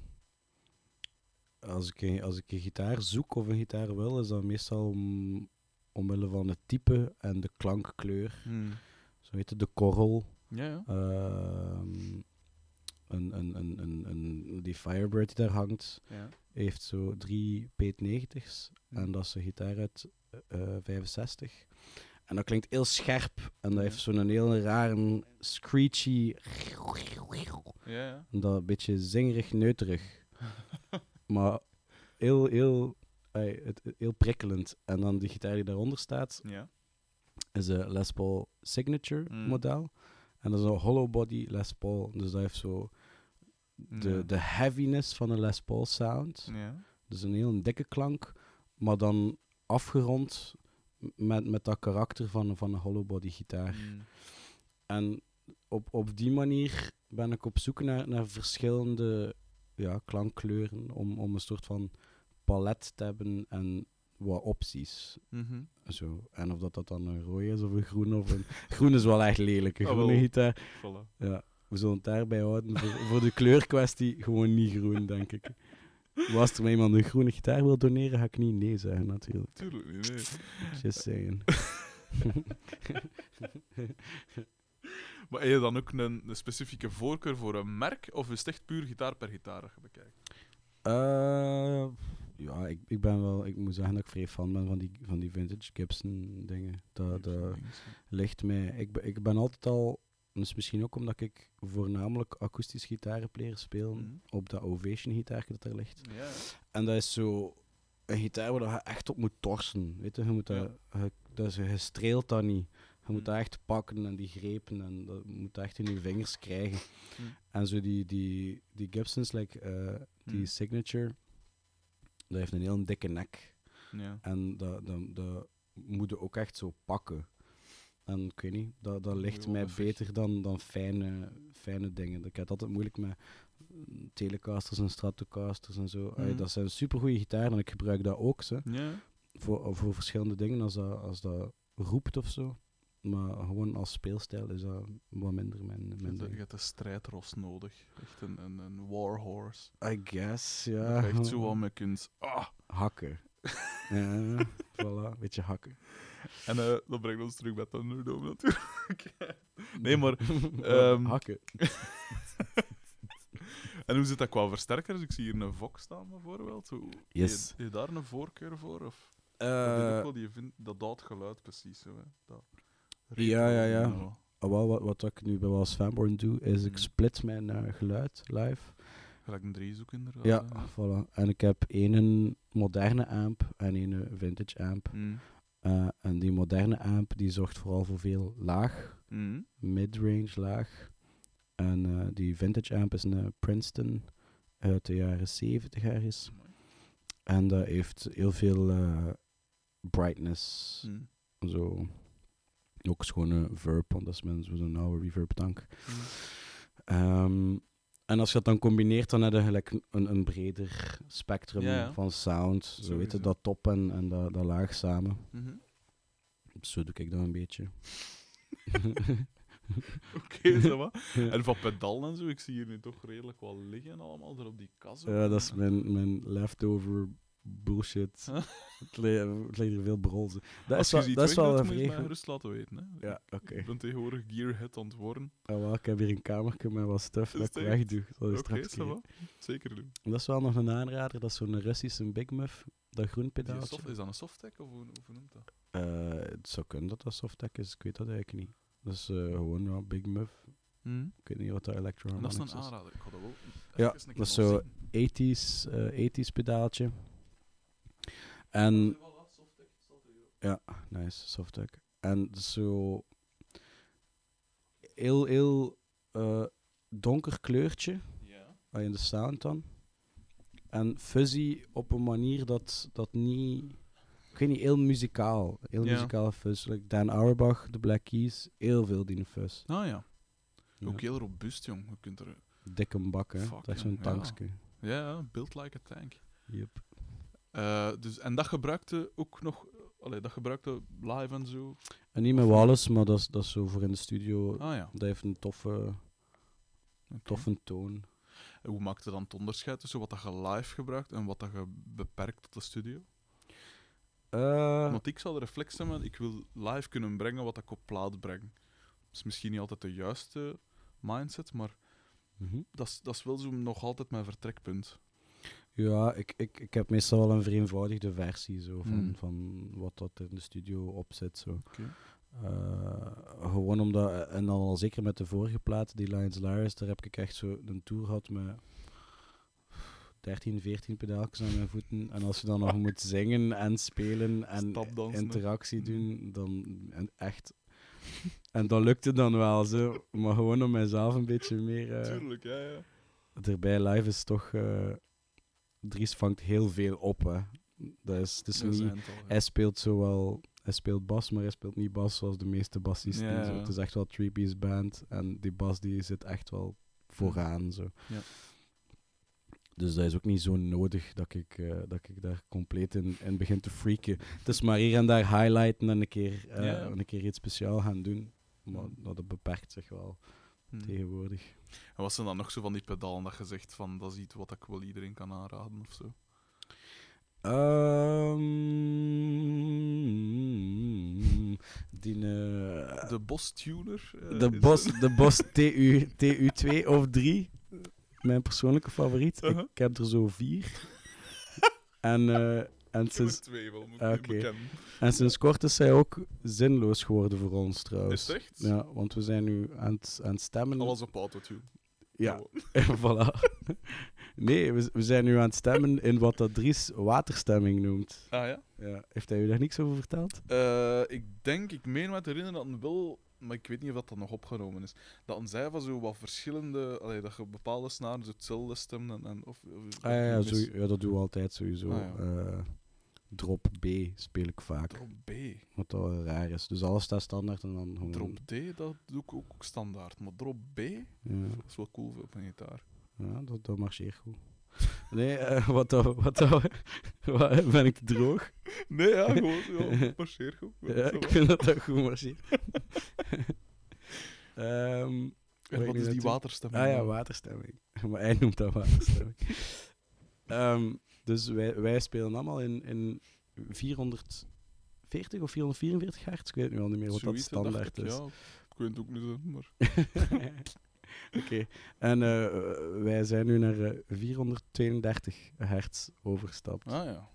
als, ik, als ik een gitaar zoek of een gitaar wil, is dat meestal... om omwille van het type en de klankkleur. Hmm. Zo heet het, de korrel. Ja, ja. Uh, een, een, een, een, een, die Firebird die daar hangt, ja. heeft zo drie P negentig's. Hmm. En dat is een gitaar uit uh, vijfenzestig. En dat klinkt heel scherp. En dat heeft zo'n heel rare screechy... Ja, ja. En dat een beetje zingerig, neuterig. Maar heel, heel... Hey, het, het, heel prikkelend. En dan de gitaar die daaronder staat, ja. is een Les Paul Signature mm. model. En dat is een hollow body Les Paul. Dus dat heeft zo de, ja. de heaviness van een Les Paul sound. Ja. Dus een heel dikke klank, maar dan afgerond met, met dat karakter van, van een hollow body gitaar. Mm. En op, op die manier ben ik op zoek naar, naar verschillende ja, klankkleuren om, om een soort van palet te hebben en wat opties. Mm-hmm. Zo. En of dat, dat dan een rode is of een groen of een... Groen is wel echt lelijk, een oh, groene wel. gitaar. Voilà. Ja, we zullen het daarbij houden. Voor, voor de kleurkwestie gewoon niet groen, denk ik. Maar als er mij iemand een groene gitaar wil doneren, ga ik niet nee zeggen, natuurlijk. Tuurlijk niet, nee. Just saying. Maar heb je dan ook een, een specifieke voorkeur voor een merk, of is het echt puur gitaar per gitaar dat je bekijkt? Uh, ja, ik, ik ben wel... Ik moet zeggen dat ik vrij fan ben van die, van die vintage Gibson dingen. Dat, dat ligt mij... Ik, ik ben altijd al... Dus misschien ook omdat ik voornamelijk akoestische gitaren pleer speel mm-hmm. op dat Ovation-gitaarje dat er ligt. Yeah. En dat is zo... Een gitaar waar je echt op moet torsen. Weet je, je moet dat... Ja. Je, dat is, je streelt dat niet. Je moet dat echt pakken en die grepen en dat moet dat echt in je vingers krijgen. Mm. En zo die, die, die Gibsons, like, uh, die mm. Signature, dat heeft een heel dikke nek. Ja. En dat, dat, dat moet je ook echt zo pakken. En ik weet niet, dat, dat ligt mij beter dan, dan fijne, fijne dingen. Ik heb altijd moeilijk met Telecasters en Stratocasters en zo. Mm. Ay, dat zijn supergoeie gitaren en ik gebruik dat ook zo. Ja. Voor, voor verschillende dingen als dat, als dat roept of zo. Maar gewoon als speelstijl is dat wat minder mijn, mijn je, je hebt een strijdros nodig. Echt een, een, een warhorse. I guess, ja. Dat je echt zo wat mee kunt... Ah. Hakken. Ja, voilà. Beetje hakken. En uh, dat brengt ons terug bij Thunderdome natuurlijk. Nee, maar... Um... Hakken. En hoe zit dat qua versterkers? Ik zie hier een Vox staan bijvoorbeeld. Hoe... Yes. Heb je, je daar een voorkeur voor? Of... Uh... Ik denk ook wel, je vindt dat dat geluid precies zo. Hè? Dat... Ja, ja, ja. Wat, wat, wat ik nu bij Wals Fanborn doe, is ik split mijn uh, geluid live. Gelijk een driehoek inderdaad. Ja, voilà. En ik heb één moderne amp en één vintage amp. Mm. Uh, en die moderne amp die zorgt vooral voor veel laag, mm. midrange laag. En uh, die vintage amp is een Princeton uit de jaren zeventig ergens. En dat uh, heeft heel veel uh, brightness. Mm. Zo. Ook schone verb, want dat is met zo'n oude reverb tank. Mm. Um, en als je dat dan combineert, dan heb je gelijk een, een breder spectrum ja, ja. van sound. Sowieso. Zo weten dat top en, en dat, dat laag samen. Mm-hmm. Zo doe ik dat een beetje. Oké, is dat wat? Ja. En van pedalen en zo, ik zie hier nu toch redelijk wel liggen allemaal, er op die kassen. Ja, dat is mijn, mijn leftover bullshit. Huh? Het ligt le- er veel bronzen. Dat Als is, wa- dat is wel een vraag. Moet rust laten weten. Hè? Ja, oké. Okay. Ik ben tegenwoordig gearhead aan het worden. Ah, wel, ik heb hier een kamertje met wat stuff is dat ik echt? weg doe. Dat is okay, straks zeker doen. Dat is wel nog een aanrader, dat is zo'n Russische Big Muff, dat groen pedaaltje. Soft, is dat een softtack of hoe, hoe noemt dat? Uh, het zou kunnen dat dat softtack is, ik weet dat eigenlijk niet. Dat is uh, gewoon een Big Muff. Hmm. Ik weet niet wat dat electro-harmonics is. Dat is een aanrader, ik ga dat wel. Ja, dat is zo'n eighties, uh, eighties pedaaltje. En ja, nice, softtack. En zo heel, heel uh, donker kleurtje yeah. in de sound dan. En fuzzy op een manier dat, dat niet, ik weet niet, heel muzikaal. Heel yeah. muzikaal fuzz. Like Dan Auerbach, de Black Keys, heel veel die fuzz. Ah ja. ja. Ook heel robuust, jong. Je kunt er... Dikke bak, hè. Fuck, dat is zo'n tankske. Ja, yeah, built like a tank. Yep. Uh, dus, en dat gebruikte ook nog, allee, dat gebruikte live en zo? En niet met Wallace, maar dat is, dat is zo voor in de studio. Ah, ja. Dat heeft een toffe, een toffe okay. toon. En hoe maakte dan het onderscheid tussen wat dat je live gebruikt en wat dat je beperkt tot de studio? Uh, Want ik zal de reflex hebben, ik wil live kunnen brengen wat ik op plaat breng. Dat is misschien niet altijd de juiste mindset, maar mm-hmm. dat, is, dat is wel zo nog altijd mijn vertrekpunt. Ja, ik, ik, ik heb meestal wel een vereenvoudigde versie zo, van, mm. van wat dat in de studio opzet. Zo. Okay. Uh, gewoon omdat, en dan al zeker met de vorige plaat, die Lions Liars, daar heb ik echt zo een tour gehad met dertien, veertien pedaaltjes aan mijn voeten. En als je dan nog moet zingen en spelen en interactie doen, dan en echt... En dat lukte dan wel, zo. Maar gewoon om mijzelf een beetje meer... Uh, Tuurlijk, ja, ja. Daarbij live is toch... Uh, Dries vangt heel veel op, hè. Dat is, het is dat is niet, aantal, hij speelt zowel, hij speelt bas, maar hij speelt niet bas zoals de meeste bassisten. Ja, ja, ja. Het is echt wel three-piece band en die bas die zit echt wel vooraan. Zo. Ja. Dus dat is ook niet zo nodig dat ik, uh, dat ik daar compleet in, in begin te freaken. Het is maar hier en daar highlighten en een keer, uh, ja. een keer iets speciaal gaan doen, maar dat beperkt zich wel. Tegenwoordig. En wat zijn dan nog zo van die pedalen dat je zegt van dat is iets wat ik wel iedereen kan aanraden of zo? Um, die, uh, de Boss Tuner? Uh, de Boss, de Boss T U, T U twee of drie. Mijn persoonlijke favoriet. Uh-huh. Ik heb er zo vier. en, uh, en sinds... twee wel, moet ik okay. En sinds kort is zij ook zinloos geworden voor ons, trouwens. Is het echt? Ja, want we zijn nu aan het, aan het stemmen... Alles op autotune. Ja, oh. Voilà. Nee, we, we zijn nu aan het stemmen in wat dat Dries waterstemming noemt. Ah ja? Ja. Heeft hij u daar niks over verteld? Uh, ik denk, ik meen me te herinneren dat een wil... Maar ik weet niet of dat nog opgenomen is. Dat een zij van zo wat verschillende... Allee, dat je bepaalde snaren zo hetzelfde stemt en... en of, of, ah ja, ja, zo, ja, dat doen we altijd sowieso. Ah, ja. uh, Drop B speel ik vaak. Drop B? Wat wel raar is. Dus alles staat standaard en dan gewoon... Drop D, dat doe ik ook standaard. Maar drop B, ja. Dat is wel cool op een gitaar. Ja, dat, dat marcheert goed. Nee, uh, wat dan... Wat dan wat, ben ik te droog? Nee, ja, gewoon. Ja, marcheert goed. Ja, ik vind dat dat goed marcheert. um, en wat is die waterstemming? Ah ja, waterstemming. Maar hij noemt dat waterstemming. um, Dus wij, wij spelen allemaal in, in vierhonderdveertig of vierhonderdvierenveertig hertz. Ik weet nu al niet meer wat zoiets, dat standaard ik, is. Ja, ik weet het ook niet zo, maar... Oké, okay. En uh, wij zijn nu naar uh, vierhonderdtweeëndertig hertz overgestapt. Ah ja.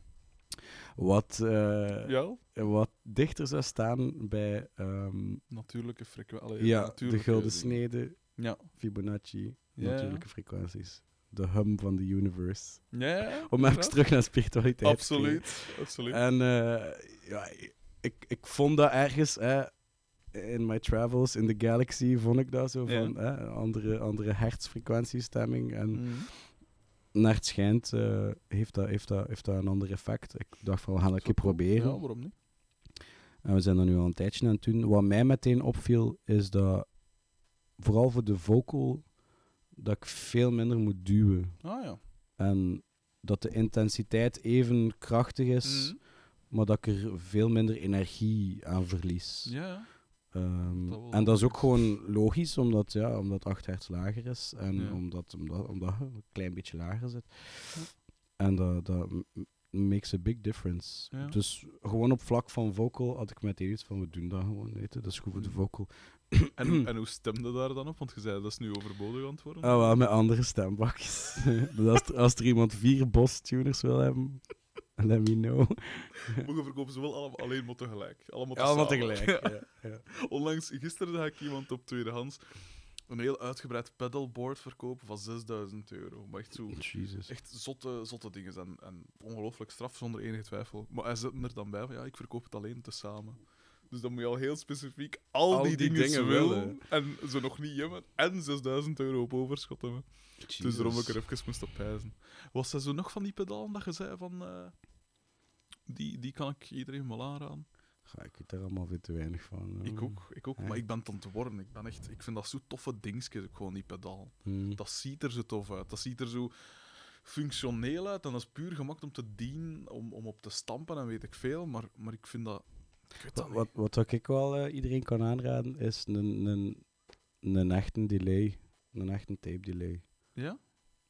Wat, uh, ja. wat dichter zou staan bij... Um, natuurlijke frequenties. Ja, natuurlijke de gulden snede, ja. Fibonacci, ja. natuurlijke frequenties. De hum van de universe. Ja, om even terug naar spiritualiteit absoluut, te gaan. Absoluut. En uh, ja, ik, ik vond dat ergens... Eh, in my travels, in the galaxy, vond ik dat zo van ja. eh, andere, andere hertzfrequentiestemming. En mm. naar het schijnt uh, heeft, dat, heeft, dat, heeft dat een ander effect. Ik dacht van, we gaan dat een keer proberen. Ja, waarom niet? En we zijn er nu al een tijdje aan het doen. Wat mij meteen opviel, is dat vooral voor de vocal, dat ik veel minder moet duwen. Ah, ja. En dat de intensiteit even krachtig is, mm. maar dat ik er veel minder energie aan verlies. Ja. Um, dat en dat is ook gewoon logisch, omdat, ja, omdat acht hertz lager is en ja. omdat, omdat, omdat het een klein beetje lager zit. Ja. En dat, dat makes a big difference. Ja. Dus gewoon op vlak van vocal had ik meteen iets van, we doen dat gewoon, weet je, dat is goed voor de vocal. En, en hoe stemde daar dan op? Want je zei dat is nu overbodig aan het worden. Ah, wel, met andere stembakjes. als, als er iemand vier boss-tuners wil hebben... Let me know. We verkopen ze wel allemaal, alleen maar tegelijk. Allemaal, te ja, allemaal tegelijk, ja. Ja. Onlangs, gisteren zag ik iemand op tweedehands een heel uitgebreid pedalboard verkopen van zesduizend euro. Maar echt zo, Jesus. echt zotte, zotte dingen. En, en ongelooflijk straf, zonder enige twijfel. Maar hij zit er dan bij van, ja, ik verkoop het alleen tezamen. Dus dan moet je al heel specifiek al, al die, die dingen, dingen willen. En ze nog niet hebben. En zesduizend euro op overschot hebben. Jesus. Dus daarom ik er even moest op pijzen. Was er zo nog van die pedalen dat je zei van... Uh, Die, die kan ik iedereen wel aanraden. Ga ik er allemaal weer te weinig van. Hoor. Ik ook, ik ook maar ik ben het aan het worden. Ik, ben echt, ik vind dat zo toffe dingetjes, gewoon die pedaal. Hmm. Dat ziet er zo tof uit. Dat ziet er zo functioneel uit. En dat is puur gemaakt om te dienen, om, om op te stampen en weet ik veel. Maar, maar ik vind dat... Ik weet dat wat, wat, wat ik wel uh, iedereen kan aanraden, is een, een, een echte delay. Een echte tape delay. Ja?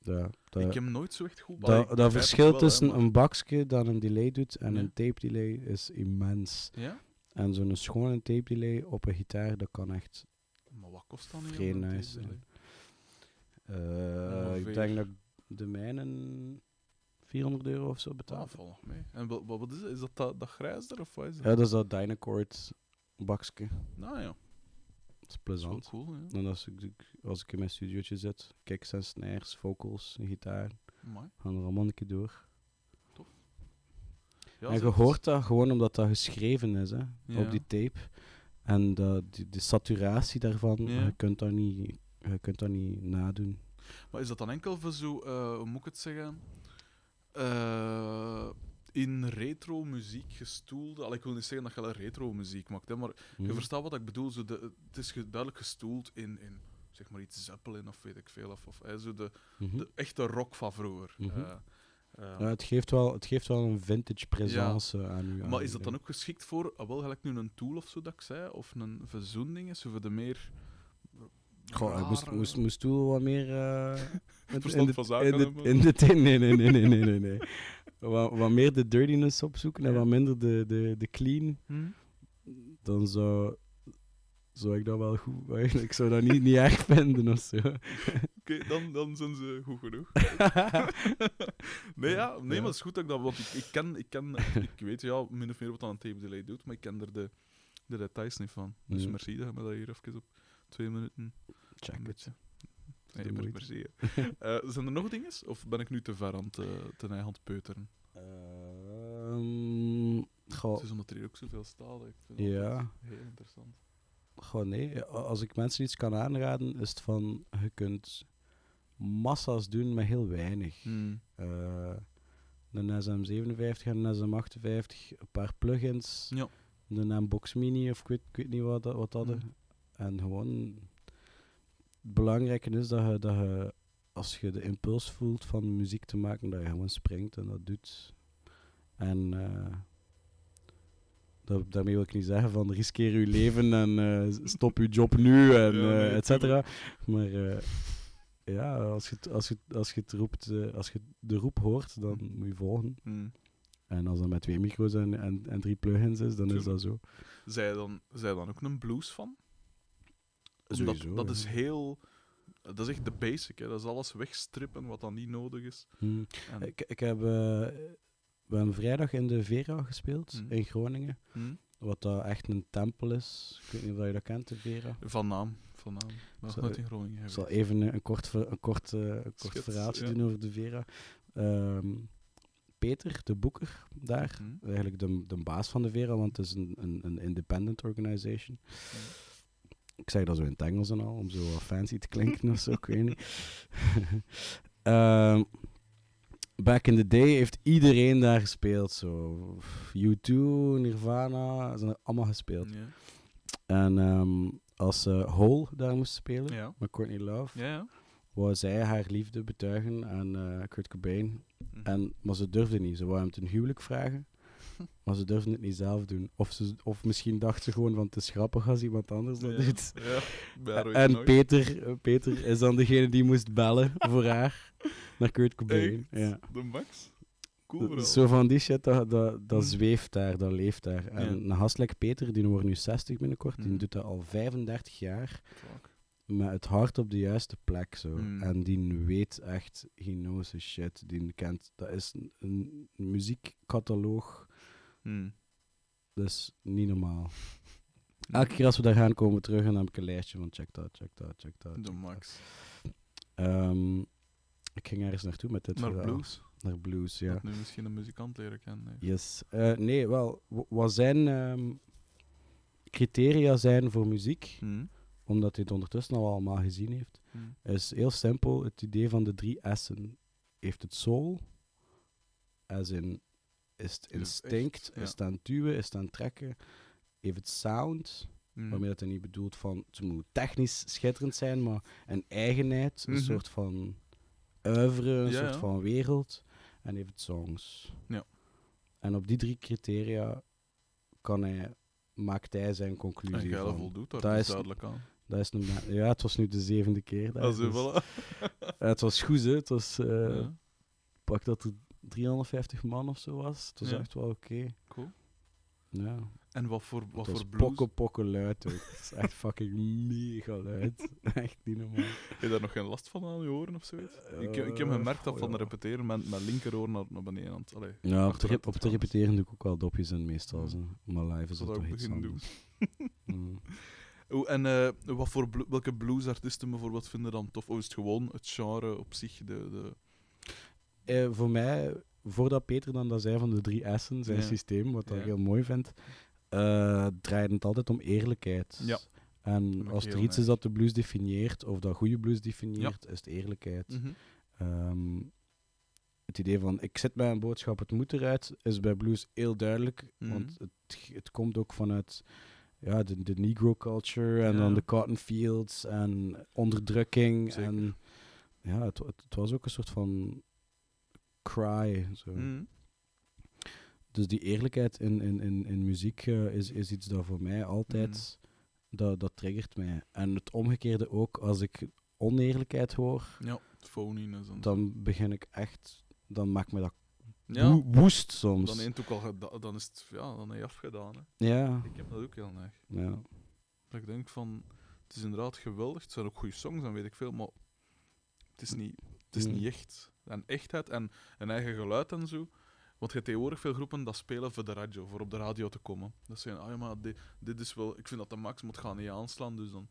Ja, dat, ik heb hem nooit zo echt goed bij. Dat, dat verschil wel, tussen hè, maar... een bakje dat een delay doet en ja. een tape delay is immens. Ja? En zo'n schone tape delay op een gitaar, dat kan echt. Maar wat kost dat nu? Nice zijn. Uh, ik denk dat de mijnen vierhonderd euro of zo betaald. Ah, volg mee. En wat, wat is dat? Is dat, dat, dat grijs er of wat is dat? Ja, dat is dat Dynacord bakje. Nou ja. Dat is plezant. Dat is wel cool, ja. En als ik, als ik in mijn studiootje zit, kicks en snares, vocals, een gitaar, Amai. gaan er allemaal een keer door. Tof. Ja, en je hoort dat gewoon omdat dat geschreven is, hè, ja. op die tape. En de, de, de saturatie daarvan, ja. je, kunt dat niet, je kunt dat niet nadoen. Maar is dat dan enkel voor zo, uh, hoe moet ik het zeggen... Uh, in retro muziek gestoeld. Al, ik wil niet zeggen dat je al retro muziek maakt, hè, maar mm. je verstaat wat ik bedoel. Zo de, het is duidelijk gestoeld in, in zeg maar iets Zeppelin of weet ik veel. Of, of hè, zo de, mm-hmm. de echte rock van vroeger. Mm-hmm. Uh, uh, ja, het, geeft wel, het geeft wel een vintage présence ja. aan u. Aan maar is dat dan ook geschikt voor, ah, wel gelijk nu een Tool of zo dat ik zei, of een verzoending is, of de meer. Goh, ik moest, moest, moest Tool wat meer. Uh, Verstand van zaken hebben. In de, nee, nee, nee, nee, nee, nee. nee. Wat, wat meer de dirtiness opzoeken en ja. wat minder de, de, de clean, hmm. dan zou, zou ik dat wel goed... Ik zou dat niet, niet erg vinden of zo. Oké, okay, dan, dan zijn ze goed genoeg. nee, ja, nee, ja. maar het is goed dat ik dat... Want ik, ik, ken, ik, ken, ik weet ja, min of meer wat aan een tape delay doet, maar ik ken er de, de details niet van. Dus ja. merci dat je me dat hier even op twee minuten... Check een beetje. Nee, de moet ik uh, zijn er nog dingen? Of ben ik nu te ver aan het ten eigen peuteren? Uh, um, goh. Het is omdat er hier ook zoveel staat. Ik vind ja. dat heel interessant. Goh, nee. Als ik mensen iets kan aanraden, is het van... Je kunt massa's doen met heel weinig. Hmm. Uh, een S M zevenenvijftig en een S M achtenvijftig, een paar plugins. Ja. Een M-Box Mini of ik weet, ik weet niet wat, wat dat hmm. En gewoon... Het belangrijke is dat je, dat je, als je de impuls voelt van muziek te maken, dat je gewoon springt en dat doet. En uh, dat, daarmee wil ik niet zeggen van riskeer je leven en uh, stop je job nu, en uh, et cetera. Maar uh, ja, als je, als, je, als, je het roept, uh, als je de roep hoort, dan moet je volgen. Mm. En als dat met twee micro's en, en, en drie plugins is, dan Tuurlijk. is dat zo. Zij je dan, dan ook een blues van? Omdat, Sowieso, dat ja. is heel... Dat is echt de basic, hè. Dat is alles wegstrippen wat dan niet nodig is. Hmm. En... Ik, ik heb uh, We hebben vrijdag in de Vera gespeeld, mm. in Groningen. Mm. Wat daar echt een tempel is. Ik weet niet of je dat kent, de Vera. Van naam. Van naam. Maar zal, nooit in Groningen hebben. Ik zal even een, een kort, ver, een kort, uh, een kort verhaaltje ja. doen over de Vera. Um, Peter, de boeker daar. Mm. Eigenlijk de, de baas van de Vera, want het is een, een, een independent organization. Mm. Ik zeg dat zo in het Engels en al, om zo fancy te klinken of zo, ik weet niet. um, Back in the day heeft iedereen daar gespeeld. Zo. U twee, Nirvana, zijn er allemaal gespeeld. Yeah. En um, als uh, Hole daar moest spelen, yeah. met Courtney Love, yeah. wou zij haar liefde betuigen aan uh, Kurt Cobain. Mm. En, maar ze durfde niet. Ze wou hem ten huwelijk vragen, maar ze durfden het niet zelf doen. Of, ze, of misschien dacht ze gewoon van, het is grappig als iemand anders dat yeah. doet. Yeah. En Peter, Peter is dan degene die moest bellen voor haar. Naar Kurt Cobain. Ja. De max? Cool bro. Zo van die shit, dat, dat, dat mm. zweeft daar, dat leeft daar. En yeah. een gast like Peter, die wordt nu zestig binnenkort, mm. die doet dat al vijfendertig jaar. Fuck. Met het hart op de juiste plek. Zo. Mm. En die weet echt, he knows his shit. Die kent, dat is een, een muziekcatalogus. Mm. Dat is niet normaal. Elke keer als we daar gaan, komen we terug en dan heb ik een lijstje van check dat, check dat, check dat. De max. Um, Ik ging ergens naartoe met dit. Naar verhaal. Blues? Naar blues, ja. Dat nu misschien een muzikant leren kennen. Nee. Yes. Uh, nee, wel, w- wat zijn um, criteria zijn voor muziek, mm. omdat hij het ondertussen al allemaal gezien heeft, mm. is heel simpel. Het idee van de drie S'en. Heeft het soul, as in, is het instinct, ja, echt, ja. is het aan duwen, is het aan trekken, heeft het sound... Mm. Waarmee dat hij niet bedoelt van, het moet technisch schitterend zijn, maar een eigenheid, mm-hmm. een soort van... oeuvre, een ja, soort ja. van wereld, en heeft songs. Ja. En op die drie criteria kan hij, maakt hij zijn conclusie van. En voldoet, daar dat is duidelijk aan. Dat is een, ja, het was nu de zevende keer. Dat is, voilà. ja, het was goed, hè. Het was, uh, ja. pak dat er driehonderdvijftig man of zo was. Het was ja. echt wel oké. Okay. Cool. Ja. En wat voor, wat voor blues? Pokke, pokke luid ook. Het is echt fucking mega luid. Echt niet normaal. Heb je daar nog geen last van aan je horen of zoiets? Uh, ik, ik heb gemerkt dat oh, van ja. repeteren met mijn linkeroor naar, naar beneden. Aan het, allee, ja, op te, re- op te repeteren doe ik ook wel dopjes in meestal. Zo. Maar live is dat, dat toch iets anders. mm. oh, en uh, wat voor blu- welke bluesartiesten bijvoorbeeld vinden dan tof? Of is het gewoon het genre op zich? De, de... Uh, voor mij, voordat Peter dan dat zei van de drie S'en, zijn ja. systeem, wat ja. ik heel mooi vind... Uh, draait het altijd om eerlijkheid. Ja. En als er iets is dat de blues definieert, of dat goede blues definieert, ja. is het eerlijkheid. Mm-hmm. Um, het idee van, ik zit met een boodschap, het moet eruit, is bij blues heel duidelijk. Mm-hmm. Want het, het komt ook vanuit ja, de, de negro culture, en ja. dan de cotton fields, en onderdrukking. Zeker. En ja, het, het, het was ook een soort van cry, zo. Mm-hmm. Dus die eerlijkheid in, in, in, in muziek uh, is, is iets dat voor mij altijd... Mm. Dat, dat triggert mij. En het omgekeerde ook, als ik oneerlijkheid hoor... Ja, het phoniness. Dan begin ik echt... Dan maakt me dat ja. wo- woest soms. Dan, eent ook al geda- dan is het ja, dan je afgedaan. Hè. Ja. Ik heb dat ook heel erg. Ja. Dat ik denk van... Het is inderdaad geweldig. Het zijn ook goede songs, dan weet ik veel. Maar het is niet, het is mm. niet echt. En echtheid en een eigen geluid en zo... Want je hebt tegenwoordig veel groepen dat spelen voor de radio, voor op de radio te komen. Dat zijn, ah ja, maar dit, dit is wel... Ik vind dat de max moet gaan niet aanslaan, dus dan...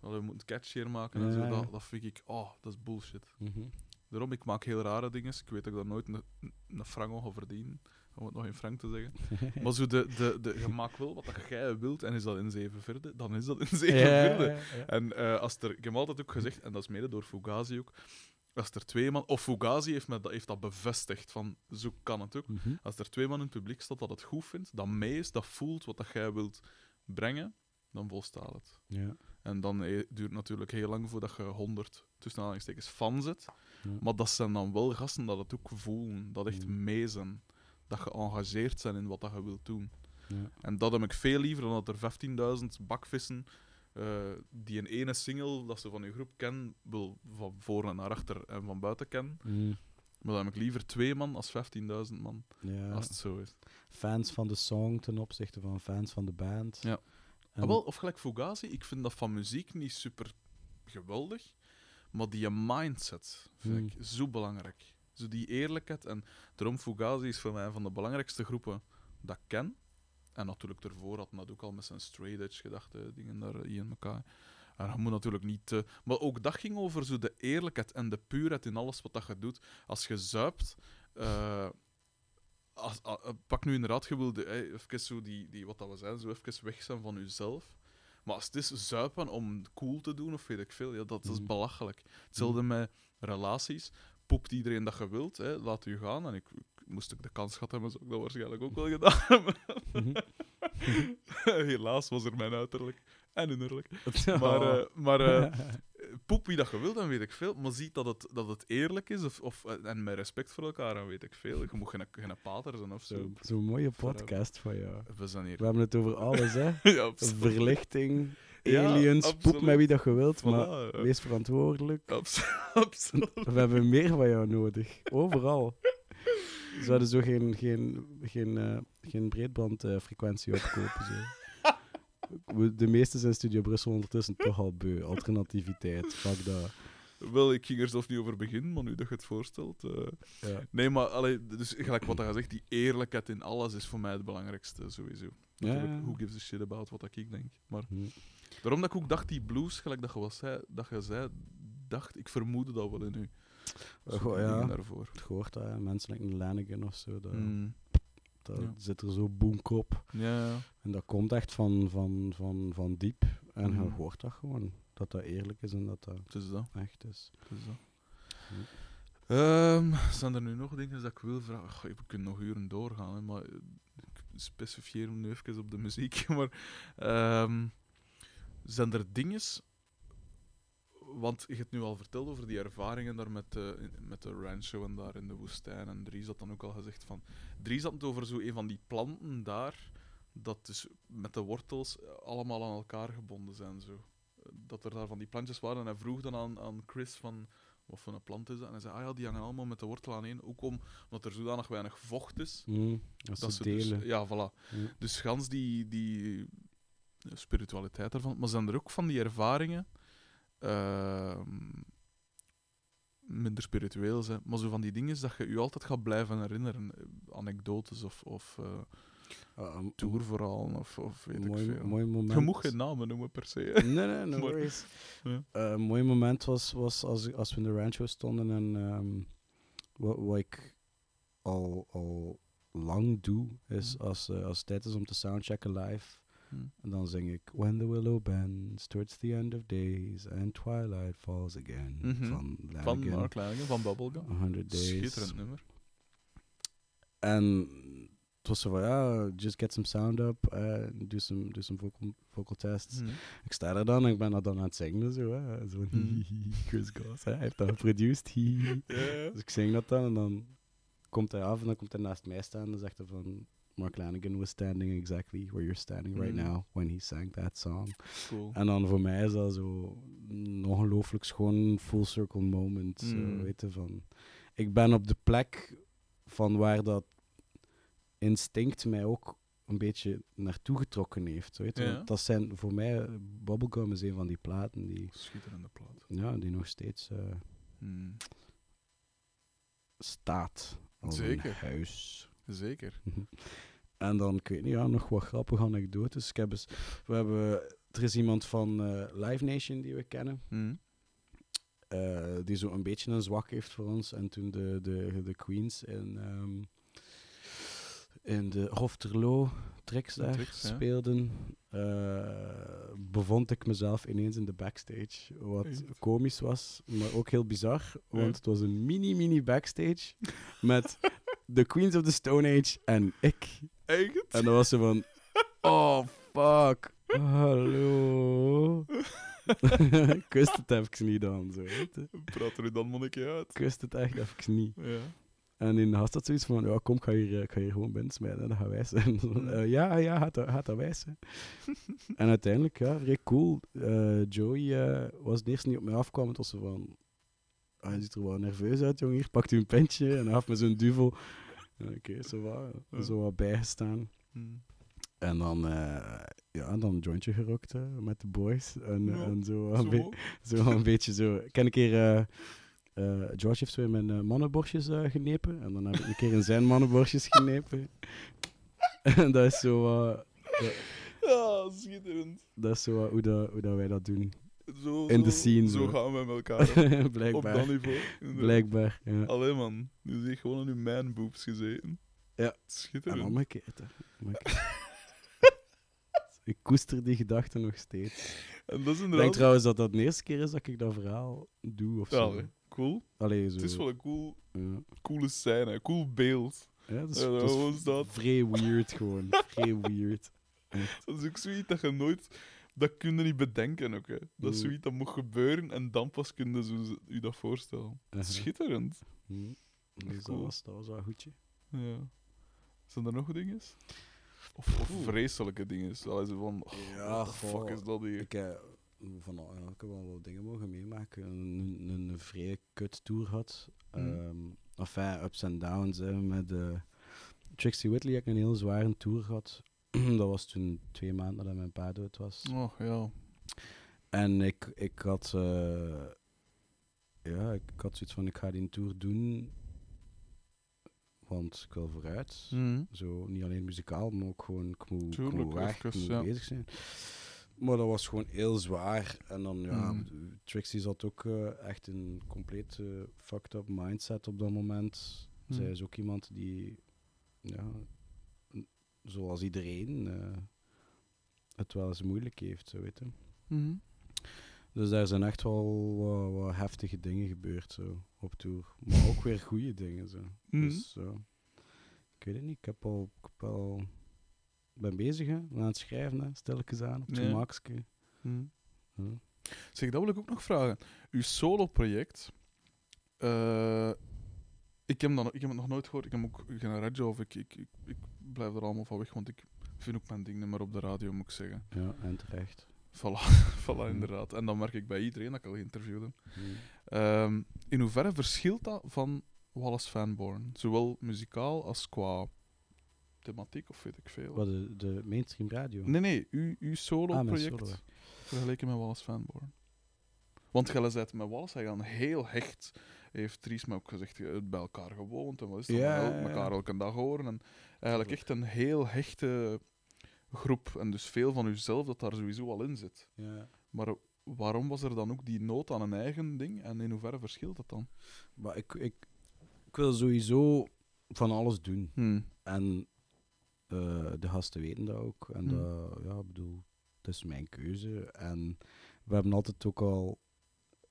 dan we moeten een catch hier maken en ja, zo. Ja. Dat, dat vind ik... Oh, dat is bullshit. Mm-hmm. Daarom, ik maak heel rare dingen. Ik weet dat ik daar nooit een, een frank ga verdienen. Om het nog in frank te zeggen. Maar zo, de, de, de, je maakt wel wat jij wilt en is dat in zeven vierde, dan is dat in zeven vierde. Ja, ja, ja. En uh, als er... Ik heb altijd ook gezegd, en dat is mede door Fugazi ook... Als er twee man... Of Fugazi heeft, me, heeft dat bevestigd, van zo kan het ook. Mm-hmm. Als er twee man in het publiek staat dat het goed vindt, dat mee is, dat voelt wat dat jij wilt brengen, dan volstaat het. Ja. En dan he, duurt het natuurlijk heel lang voordat je honderd, tussen aanhalingstekens, fan zit. Ja. Maar dat zijn dan wel gasten dat het ook voelen, dat echt mm. mee zijn. Dat geëngageerd zijn in wat dat je wilt doen. Ja. En dat heb ik veel liever dan dat er vijftienduizend bakvissen... Uh, die een ene single dat ze van je groep kennen, wil van voor naar achter en van buiten kennen. Mm. Maar dan heb ik liever twee man als vijftienduizend man, ja. als het zo is. Fans van de song ten opzichte van fans van de band. Ja. En... Ah, wel, of gelijk Fugazi, ik vind dat van muziek niet super geweldig, maar die mindset vind mm. ik zo belangrijk. Zo die eerlijkheid. En daarom Fugazi is voor mij van de belangrijkste groepen dat ik ken. En natuurlijk daarvoor had men dat ook al met zijn straight edge gedachte dingen daar in elkaar. En dat moet natuurlijk niet... Uh, maar ook dat ging over zo de eerlijkheid en de puurheid in alles wat dat je doet. Als je zuipt... Uh, als, uh, pak nu inderdaad, je wilde hey, even zo die, die, wat dat we zijn, zo even weg zijn van jezelf. Maar als het is zuipen om cool te doen, of weet ik veel, ja, dat is mm. belachelijk. Hetzelfde mm. met relaties. Poept iedereen dat je wilt, hè, laat u gaan. En ik, ik moest ik de kans gehad hebben, zou ik dat waarschijnlijk ook wel gedaan hebben. Mm-hmm. Helaas was er mijn uiterlijk en innerlijk. Oh. Maar, uh, maar uh, poep wie dat je wilt, dan weet ik veel. Maar ziet dat het, dat het eerlijk is of, of, en met respect voor elkaar, dan weet ik veel. Je moet geen, geen pater zijn of zo. Zo'n zo mooie podcast van jou. We zijn hier. We hebben het over alles, hè? Ja, verlichting. Aliens, ja, poep met wie dat je wilt, voilà, maar ja. Wees verantwoordelijk. Absoluut. We hebben meer van jou nodig, overal. Ze hadden zo geen, geen, geen, uh, geen breedbandfrequentie uh, opkopen. Zo. We, de meeste zijn Studio Brussel ondertussen toch al beu. Alternativiteit, fuck dat. Wel, ik ging er zelf niet over beginnen, maar nu dat je het voorstelt... Uh... Ja. Nee, maar allee, dus, gelijk wat je zegt, die eerlijkheid in alles is voor mij het belangrijkste, sowieso. Natuurlijk, ja. Who gives a shit about wat ik denk. Maar... Hmm. Daarom dat ik ook dacht, die blues, gelijk dat je was zei, dat je zei, dacht, ik vermoedde dat wel in u. Dus Goh, ja, daarvoor. Het gehoord dat, hè. Mensen like een Lanegan of zo, dat, mm. dat ja. zit er zo boemk op. Ja, ja. En dat komt echt van, van, van, van diep. En mm. je hoort dat gewoon, dat dat eerlijk is en dat dat, het is dat. echt is. Het is dat. Ja. Um, zijn er nu nog dingen dat ik wil vragen? Goh, we kunnen nog uren doorgaan, hè, maar ik specifieer hem nu even op de muziek. Maar... Um, zijn er dingen, want je hebt nu al verteld over die ervaringen daar met de, met de rancho en daar in de woestijn. En Dries had dan ook al gezegd van... Dries had het over zo een van die planten daar, dat dus met de wortels allemaal aan elkaar gebonden zijn. Zo. Dat er daar van die plantjes waren. En hij vroeg dan aan, aan Chris van, wat voor een plant is dat? En hij zei, ah ja, die hangen allemaal met de wortel aan één. Ook om, omdat er zodanig weinig vocht is. Mm, dat, dat ze delen. Dus, ja, voilà. Mm. Dus gans die... die spiritualiteit daarvan, maar zijn er ook van die ervaringen, uh, minder spiritueel zijn, maar zo van die dingen is dat je je altijd gaat blijven herinneren, anekdotes of, of uh, uh, tour vooral, of, of weet mooi, ik veel. Mooi moment. Je moet geen namen noemen per se. Hè? Nee, nee, no worries. Ja. Uh, een mooi moment was, was als, als we in de rancho stonden en um, wat, wat ik al, al lang doe, is als, uh, als het tijd is om te soundchecken live. Hmm. En dan zing ik When the Willow Bends, Towards the End of Days and Twilight Falls Again. Mm-hmm. Van Lanegan. Van Mark Lanegan, van Bubblegum. honderd days. Schitterend nummer. En het was zo van, ja, just get some sound up, uh, doe some, do some vocal, vocal tests. Hmm. Ik sta er dan en ik ben dat dan aan het zingen. Zo, hè. Zo hmm. Chris Goss, hij heeft dat geproduceerd. Yeah. Dus ik zing dat dan en dan komt hij af en dan komt hij naast mij staan en dan zegt hij van... Mark Lanegan was standing exactly where you're standing right mm. now when he sang that song. Cool. En dan voor mij is dat zo een ongelooflijk schoon full circle moment. Mm. Zo, weet je, van, ik ben op de plek van waar dat instinct mij ook een beetje naartoe getrokken heeft. Weet je? Ja. Dat zijn voor mij, Bubblegum is een van die platen die... Schitterende plaat. Ja, die nog steeds uh, mm. staat als Zeker. een huis. Zeker. En dan, ik weet niet, ja, nog wat grappige anekdotes. Ik heb eens, we hebben, er is iemand van uh, Live Nation die we kennen, mm. uh, die zo een beetje een zwak heeft voor ons. En toen de, de, de Queens in, um, in de Hof Terlo, Tricks daar, Tricks, speelden, ja. uh, bevond ik mezelf ineens in de backstage. Wat Echt? komisch was, maar ook heel bizar, want ja. het was een mini-mini backstage met... The Queens of the Stone Age en ik. Echt? En dan was ze van... Oh, fuck. Hallo. Kust het even niet dan. Zo, praat er u dan monnikje uit. Kust het echt even niet. Ja. En in de gast had zoiets van... Ja, kom, ik ga hier, ik ga hier gewoon binnen smijten en dan gaan wijzen. uh, ja, ja, gaat dat, gaat dat wijzen. En uiteindelijk, ja, vrij cool. Uh, Joey uh, was het eerste die op mij afkwam. Het was ze van... Ah, hij ziet er wel nerveus uit, jongen. Hier pakt u een pentje en af met zo'n duvel. Oké, okay, zo wat, zo wat bijgestaan. Mm. En dan, uh, ja, dan een jointje gerookt hè, met de boys. En, ja, en zo, zo. Een be- zo een beetje zo. Ik ken een keer uh, Uh, George heeft weer mijn uh, mannenborstjes uh, genepen. En dan heb ik een keer in zijn mannenborstjes genepen. En dat is zo... Uh, dat... Ja, schitterend. Dat is zo uh, hoe, dat, hoe dat wij dat doen. Zo, in zo, de scene. Zo gaan we met elkaar. Blijkbaar. Op dat niveau. Blijkbaar, ja. Allee man, nu zie je gewoon aan uw manboobs gezeten. Ja. Schitterend. En omgekeerd, hè. Omgekeerd. Ik koester die gedachten nog steeds. En dat is inderdaad... Ik denk trouwens dat dat de eerste keer is dat ik dat verhaal doe of zo. Ja, cool. Allee, zo. Het is wel een cool, ja. coole scène, een cool beeld. Ja, dat is, ja, dat dat is dat. vrij weird gewoon. Vrij weird. Echt. Dat is ook zoiets dat je nooit... Dat kun je niet bedenken ook, hè. Dat is zoiets dat moet gebeuren en dan pas kun je zo, je dat voorstellen. Uh-huh. Schitterend. Mm. Dus cool. dat, was, dat was wel goedje. Ja. Zijn er nog dingen? Of, of vreselijke dingen. Allee, zo van, oh, ja, what the fuck is dat hier? Ik, eh, van, ja, ik heb wel wat dingen mogen meemaken. Een, een, een vrije kut-tour had. Mm. Um, enfin, ups en downs. Hè, met uh, Trixie Whitley heb ik een heel zware tour gehad. Dat was toen twee maanden nadat mijn pa dood was. Oh, ja. En ik, ik had... Uh, ja, ik, ik had zoiets van, ik ga die tour doen... Want ik wil vooruit. Mm. Zo, niet alleen muzikaal, maar ook gewoon, ik moet, Tuurlijk, ik moet weg, even, ik moet ja. bezig zijn. Maar dat was gewoon heel zwaar. En dan, ja, mm. Trixie zat ook uh, echt een compleet uh, fucked up mindset op dat moment. Mm. Zij is ook iemand die, ja, n- zoals iedereen, uh, het wel eens moeilijk heeft, zo weet je. Mm. Dus daar zijn echt wel wat, wat heftige dingen gebeurd, zo. Op tour, maar ook weer goede dingen zo. Mm-hmm. Dus zo. Ik weet het niet, ik heb al, ik heb al... Ik ben bezig hè, aan het schrijven, hè, stilletjes aan, op het nee. gemakske. Mm. Ja. Zeg, dat wil ik ook nog vragen. Uw solo-project, uh, ik, heb dat, ik heb het nog nooit gehoord, ik heb ook geen radio of ik, ik, ik, ik blijf er allemaal van weg, want ik vind ook mijn ding niet meer op de radio, moet ik zeggen. Ja, en terecht. Voilà, voilà, inderdaad. En dat merk ik bij iedereen dat ik al geïnterviewd heb. Mm. Um, in hoeverre verschilt dat van Wallace Fanborn? Zowel muzikaal als qua thematiek, of weet ik veel. Wat, de, de mainstream radio? Nee, nee, uw, uw solo-project ah, solo. vergeleken met Wallace Fanborn. Want jij zei met Wallace, hij gaat heel hecht. Hij heeft Dries me ook gezegd, bij elkaar gewoond. En wat is dat? Ja, ja, ja. Elkaar elke dag horen. En eigenlijk echt een heel hechte... groep en dus veel van uzelf dat daar sowieso al in zit. Ja. Maar waarom was er dan ook die nood aan een eigen ding en in hoeverre verschilt dat dan? Maar ik, ik, ik wil sowieso van alles doen. Hmm. En uh, de gasten weten dat ook. En hmm. dat, ja, ik bedoel, dat is mijn keuze. En we hebben altijd ook al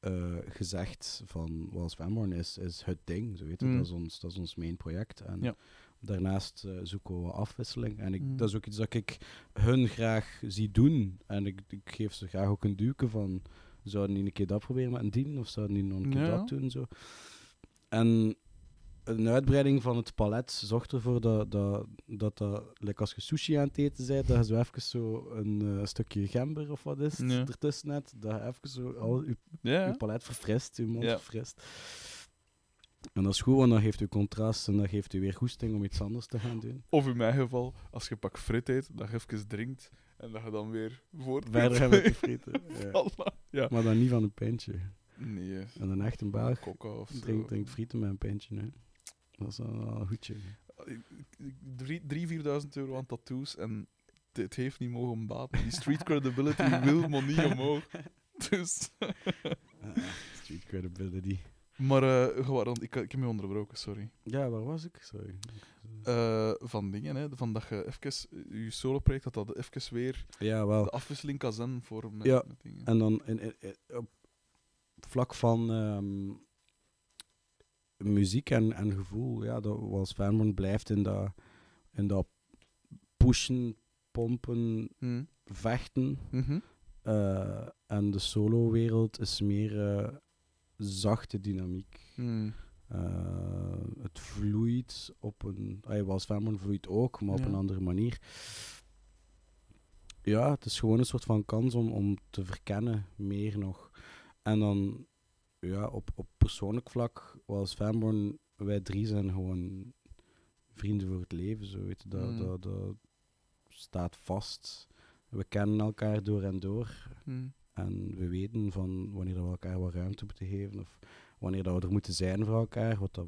uh, gezegd van Wallace Vanborn is, is het ding. Zo weet je, hmm. dat, is ons, dat is ons main project. En ja. Daarnaast uh, zoeken we afwisseling. En ik, mm. dat is ook iets dat ik hun graag zie doen. En ik, ik geef ze graag ook een duwke van... Zouden die een keer dat proberen met een dien? Of zouden die nog een keer ja. dat doen? Zo. En een uitbreiding van het palet zorgt ervoor dat dat... dat, dat like als je sushi aan het eten bent, dat je zo even zo een uh, stukje gember of wat is ja. ertussen net. Dat je even zo al je, ja. je palet verfrist, je mond ja. verfrist. En dat is goed, want dat geeft u contrast en dat geeft u weer goesting om iets anders te gaan doen. Of in mijn geval, als je pak frit eet, dat je even drinkt en dat je dan weer voort verder gaat met de frieten. Ja. Ja. Maar dan niet van een pintje. Nee. En dan echt een baal drinkt drink frieten met een pintje. Hè. Dat is wel een goedje. drie, vierduizend euro aan tattoos en het heeft niet mogen baten. Die street credibility wil maar niet omhoog. Dus... Ah, street credibility... Maar uh, gewoon, ik, ik heb je onderbroken, sorry. Ja, waar was ik? Sorry. Uh, van dingen, hè. Van dat je even, je solo-project, dat dat even weer ja, wel. de afwisseling kan zijn voor met, ja, met dingen. En dan in, in, in, op vlak van um, muziek en, en gevoel, ja, dat Wallace Fanborn blijft in dat, in dat pushen, pompen, mm. vechten. Mm-hmm. Uh, en de solo-wereld is meer... Uh, zachte dynamiek. Mm. Uh, het vloeit op een... Ay, Wallace Fanborn vloeit ook, maar ja. op een andere manier. Ja, het is gewoon een soort van kans om, om te verkennen, meer nog. En dan, ja, op, op persoonlijk vlak, Wallace Fanborn, wij drie zijn gewoon vrienden voor het leven, zo weet je. Dat, mm. dat, dat staat vast. We kennen elkaar door en door. Mm. En we weten van wanneer we elkaar wat ruimte moeten geven of wanneer dat we er moeten zijn voor elkaar, wat dat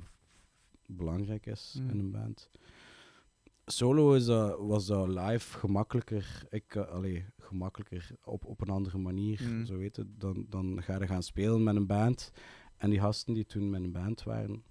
belangrijk is mm. in een band. Solo is dat, was dat live gemakkelijker, ik, uh, allee, gemakkelijker op, op een andere manier, mm. zo weet het, dan, dan ga je gaan spelen met een band. En die gasten die toen met een band waren,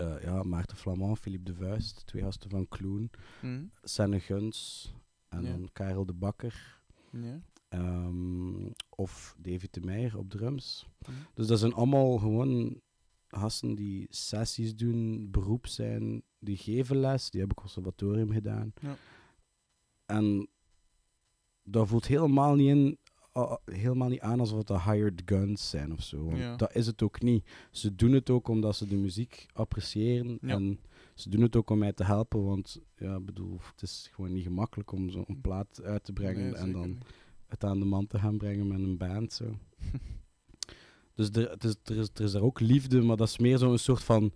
uh, ja, Maarten Flamand, Philippe de Vuist, twee gasten van Kloen, mm. Senne Guns en ja. dan Karel de Bakker. Ja. Um, of David de Meijer op drums. Mm. Dus dat zijn allemaal gewoon gasten die sessies doen, beroep zijn, die geven les, die hebben conservatorium gedaan. Ja. En dat voelt helemaal niet, in, uh, helemaal niet aan alsof dat hired guns zijn of zo. Want ja. dat is het ook niet. Ze doen het ook omdat ze de muziek appreciëren ja. en ze doen het ook om mij te helpen, want ja, bedoel, het is gewoon niet gemakkelijk om zo'n plaat uit te brengen nee, en dan niet. het aan de man te gaan brengen met een band. Zo. Dus er, het is, er, is, er is daar ook liefde, maar dat is meer zo'n soort van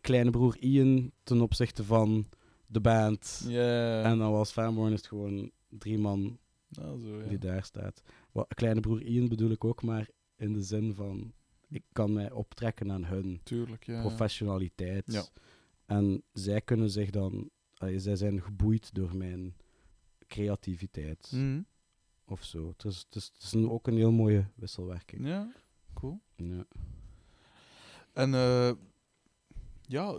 kleine broer Ian ten opzichte van de band. Yeah. En dan was Fanborn is het gewoon drie man nou, zo, ja. die daar staat. Wat, kleine broer Ian bedoel ik ook, maar in de zin van ik kan mij optrekken aan hun Tuurlijk, ja, professionaliteit. Ja. En zij kunnen zich dan... Allee, zij zijn geboeid door mijn creativiteit. Mm. Of zo. Het is, het is, het is een, ook een heel mooie wisselwerking. Ja, cool. Ja. En uh, ja,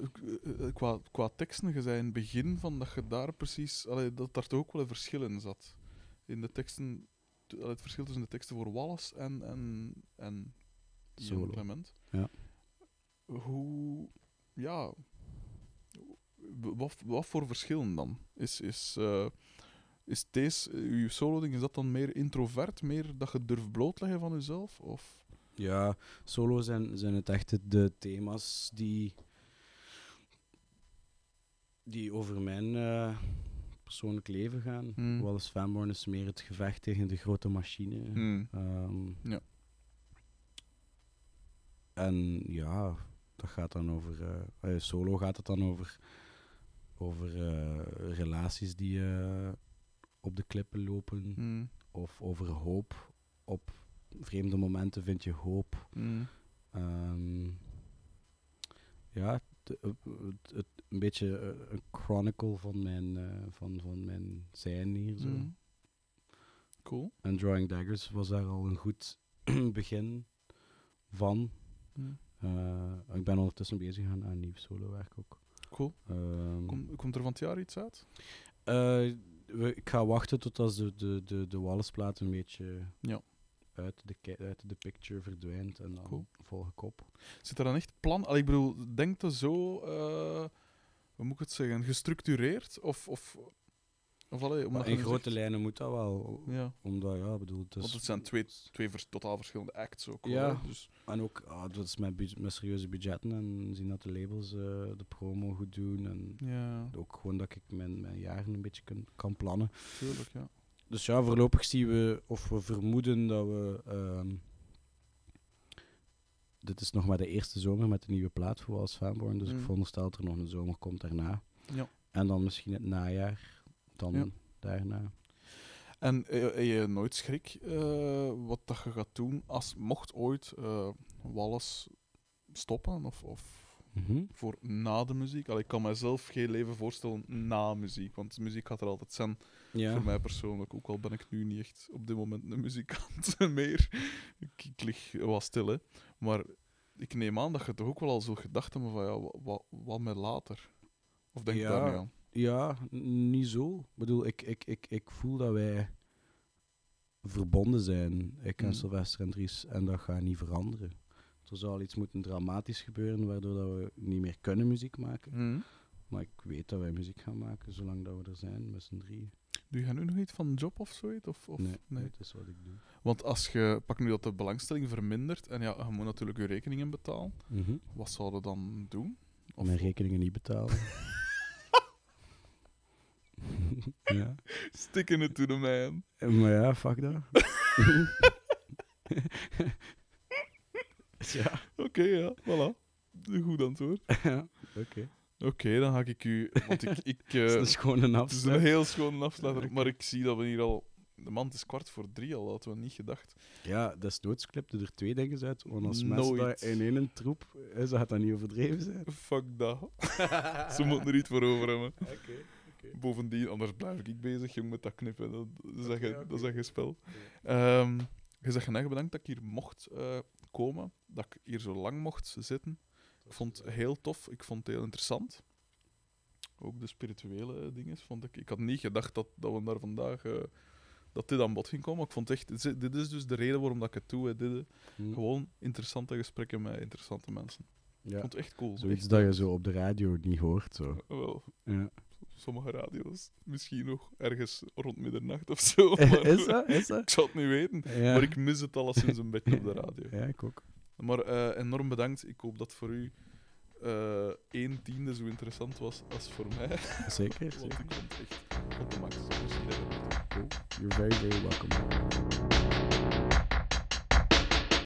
qua, qua teksten, je zei in het begin van dat je daar precies... Allee, dat daar toch ook wel een verschil in zat. In de teksten... Allee, het verschil tussen de teksten voor Wallace en... en, en Solo. Clement. Ja. Hoe... Ja... Wat, wat voor verschillen dan? Is, is, uh, is deze, uw solo-ding, is dat dan meer introvert? Meer dat je durft blootleggen van jezelf? Of? Ja, solo zijn, zijn het echt de thema's die, die over mijn uh, persoonlijk leven gaan. Mm. Wallace Fanborn is meer het gevecht tegen de grote machine. Mm. Um, ja. En ja... Dat gaat dan over... Uh, solo gaat het dan over, over uh, relaties die uh, op de klippen lopen. Mm. Of over hoop. Op vreemde momenten vind je hoop. Mm. Um, ja, het, het, het, een beetje een chronicle van mijn, uh, van, van mijn zijn hier. Zo. Mm. Cool. En Drawing Daggers was daar al een goed begin van. Mm. Uh, ik ben ondertussen bezig aan, aan nieuw solo-werk ook. Cool. Um, Kom, komt er van het jaar iets uit? Uh, we, ik ga wachten tot als de, de, de, de Wallace-plaat een beetje ja. uit, de, uit de picture verdwijnt en dan cool. volg ik op. Zit er dan echt plan? Allee, ik bedoel, denk je zo, uh, hoe moet ik het zeggen, gestructureerd? Of, of, of allee, omdat in grote zegt... lijnen moet dat wel. Ja. Omdat, ja, bedoel, dus... Want het zijn twee, twee vers, totaal verschillende acts ook. Ja. Hoor, dus... En ook, oh, dat is met, bu- met serieuze budgetten en zien dat de labels uh, de promo goed doen. En ja. ook gewoon dat ik mijn, mijn jaren een beetje kun, kan plannen. Tuurlijk, ja. Dus ja, voorlopig zien we, of we vermoeden dat we... Uh, dit is nog maar de eerste zomer met de nieuwe plaat voor als Fanborn. Dus mm. ik veronderstel dat er nog een zomer komt daarna. Ja. En dan misschien het najaar, dan ja. daarna. En heb je, je nooit schrik uh, wat dat je gaat doen als mocht ooit uh, Wallace stoppen of, of mm-hmm. voor na de muziek? Allee, ik kan mezelf geen leven voorstellen na muziek, want muziek gaat er altijd zijn. Ja. Voor mij persoonlijk, ook al ben ik nu niet echt op dit moment een muzikant meer. Ik, ik lig wel stil, hè. Maar ik neem aan dat je toch ook wel al zo gedacht hebt van ja, wat, wat, wat met later? Of denk je ja. daar niet aan? Ja, n- niet zo. Ik bedoel, ik, ik, ik, ik voel dat wij verbonden zijn, ik en mm. Sylvester en Dries, en dat gaat niet veranderen. Er zal iets moeten dramatisch gebeuren, waardoor dat we niet meer kunnen muziek maken. Mm. Maar ik weet dat wij muziek gaan maken, zolang dat we er zijn, met z'n drieën. Doe je nu nog iets van een job of zoiets? Of, of? Nee, nee, dat is wat ik doe. Want als je, pak nu dat de belangstelling vermindert, en ja, je moet natuurlijk je rekeningen betalen, mm-hmm. wat zouden we dan doen? Of mijn rekeningen niet betalen. Ja. Stikken het to the man. Maar ja, fuck dat. Ja. Oké, okay, ja, voilà. Goed antwoord. Ja, oké. Okay. Oké, okay, dan ga ik u... Want ik... ik uh, het is een schone afsluiter. Het is een heel schone afsluiter, maar ik zie dat we hier al de mand is kwart voor drie al, hadden we niet gedacht. Ja, desnoods knipten er twee dingen uit, want als mensen dat in één troep is, dan gaat dat niet overdreven zijn. Fuck dat. Ze moeten er iets voor over hebben. Oké. Okay. Okay. Bovendien, anders blijf ik bezig, jong, met dat knippen. Dat is okay, echt okay. Dat je spel. Okay. Um, je zegt heel erg bedankt dat ik hier mocht uh, komen, dat ik hier zo lang mocht zitten. Ik vond het heel tof, ik vond het heel interessant. Ook de spirituele dingen, vond ik. Ik had niet gedacht dat, dat we daar vandaag uh, dat dit aan bod ging komen. Ik vond echt, dit is dus de reden waarom dat ik het doe. Hè. Dit, hmm. Gewoon interessante gesprekken met interessante mensen. Ja. Ik vond het echt cool. Zoiets echt dat je zo op de radio niet hoort. Zo. Uh, wel, ja. Sommige radio's, misschien nog ergens rond middernacht of zo. Maar is dat? Is dat? Ik zou het niet weten, ja. Maar ik mis het alleszins een beetje op de radio. Ja, ik ook. Maar uh, enorm bedankt. Ik hoop dat voor u uh, één tiende zo interessant was als voor mij. Zeker. Want zeker. Ik vond het echt op de max. Cool. You're very, very welcome.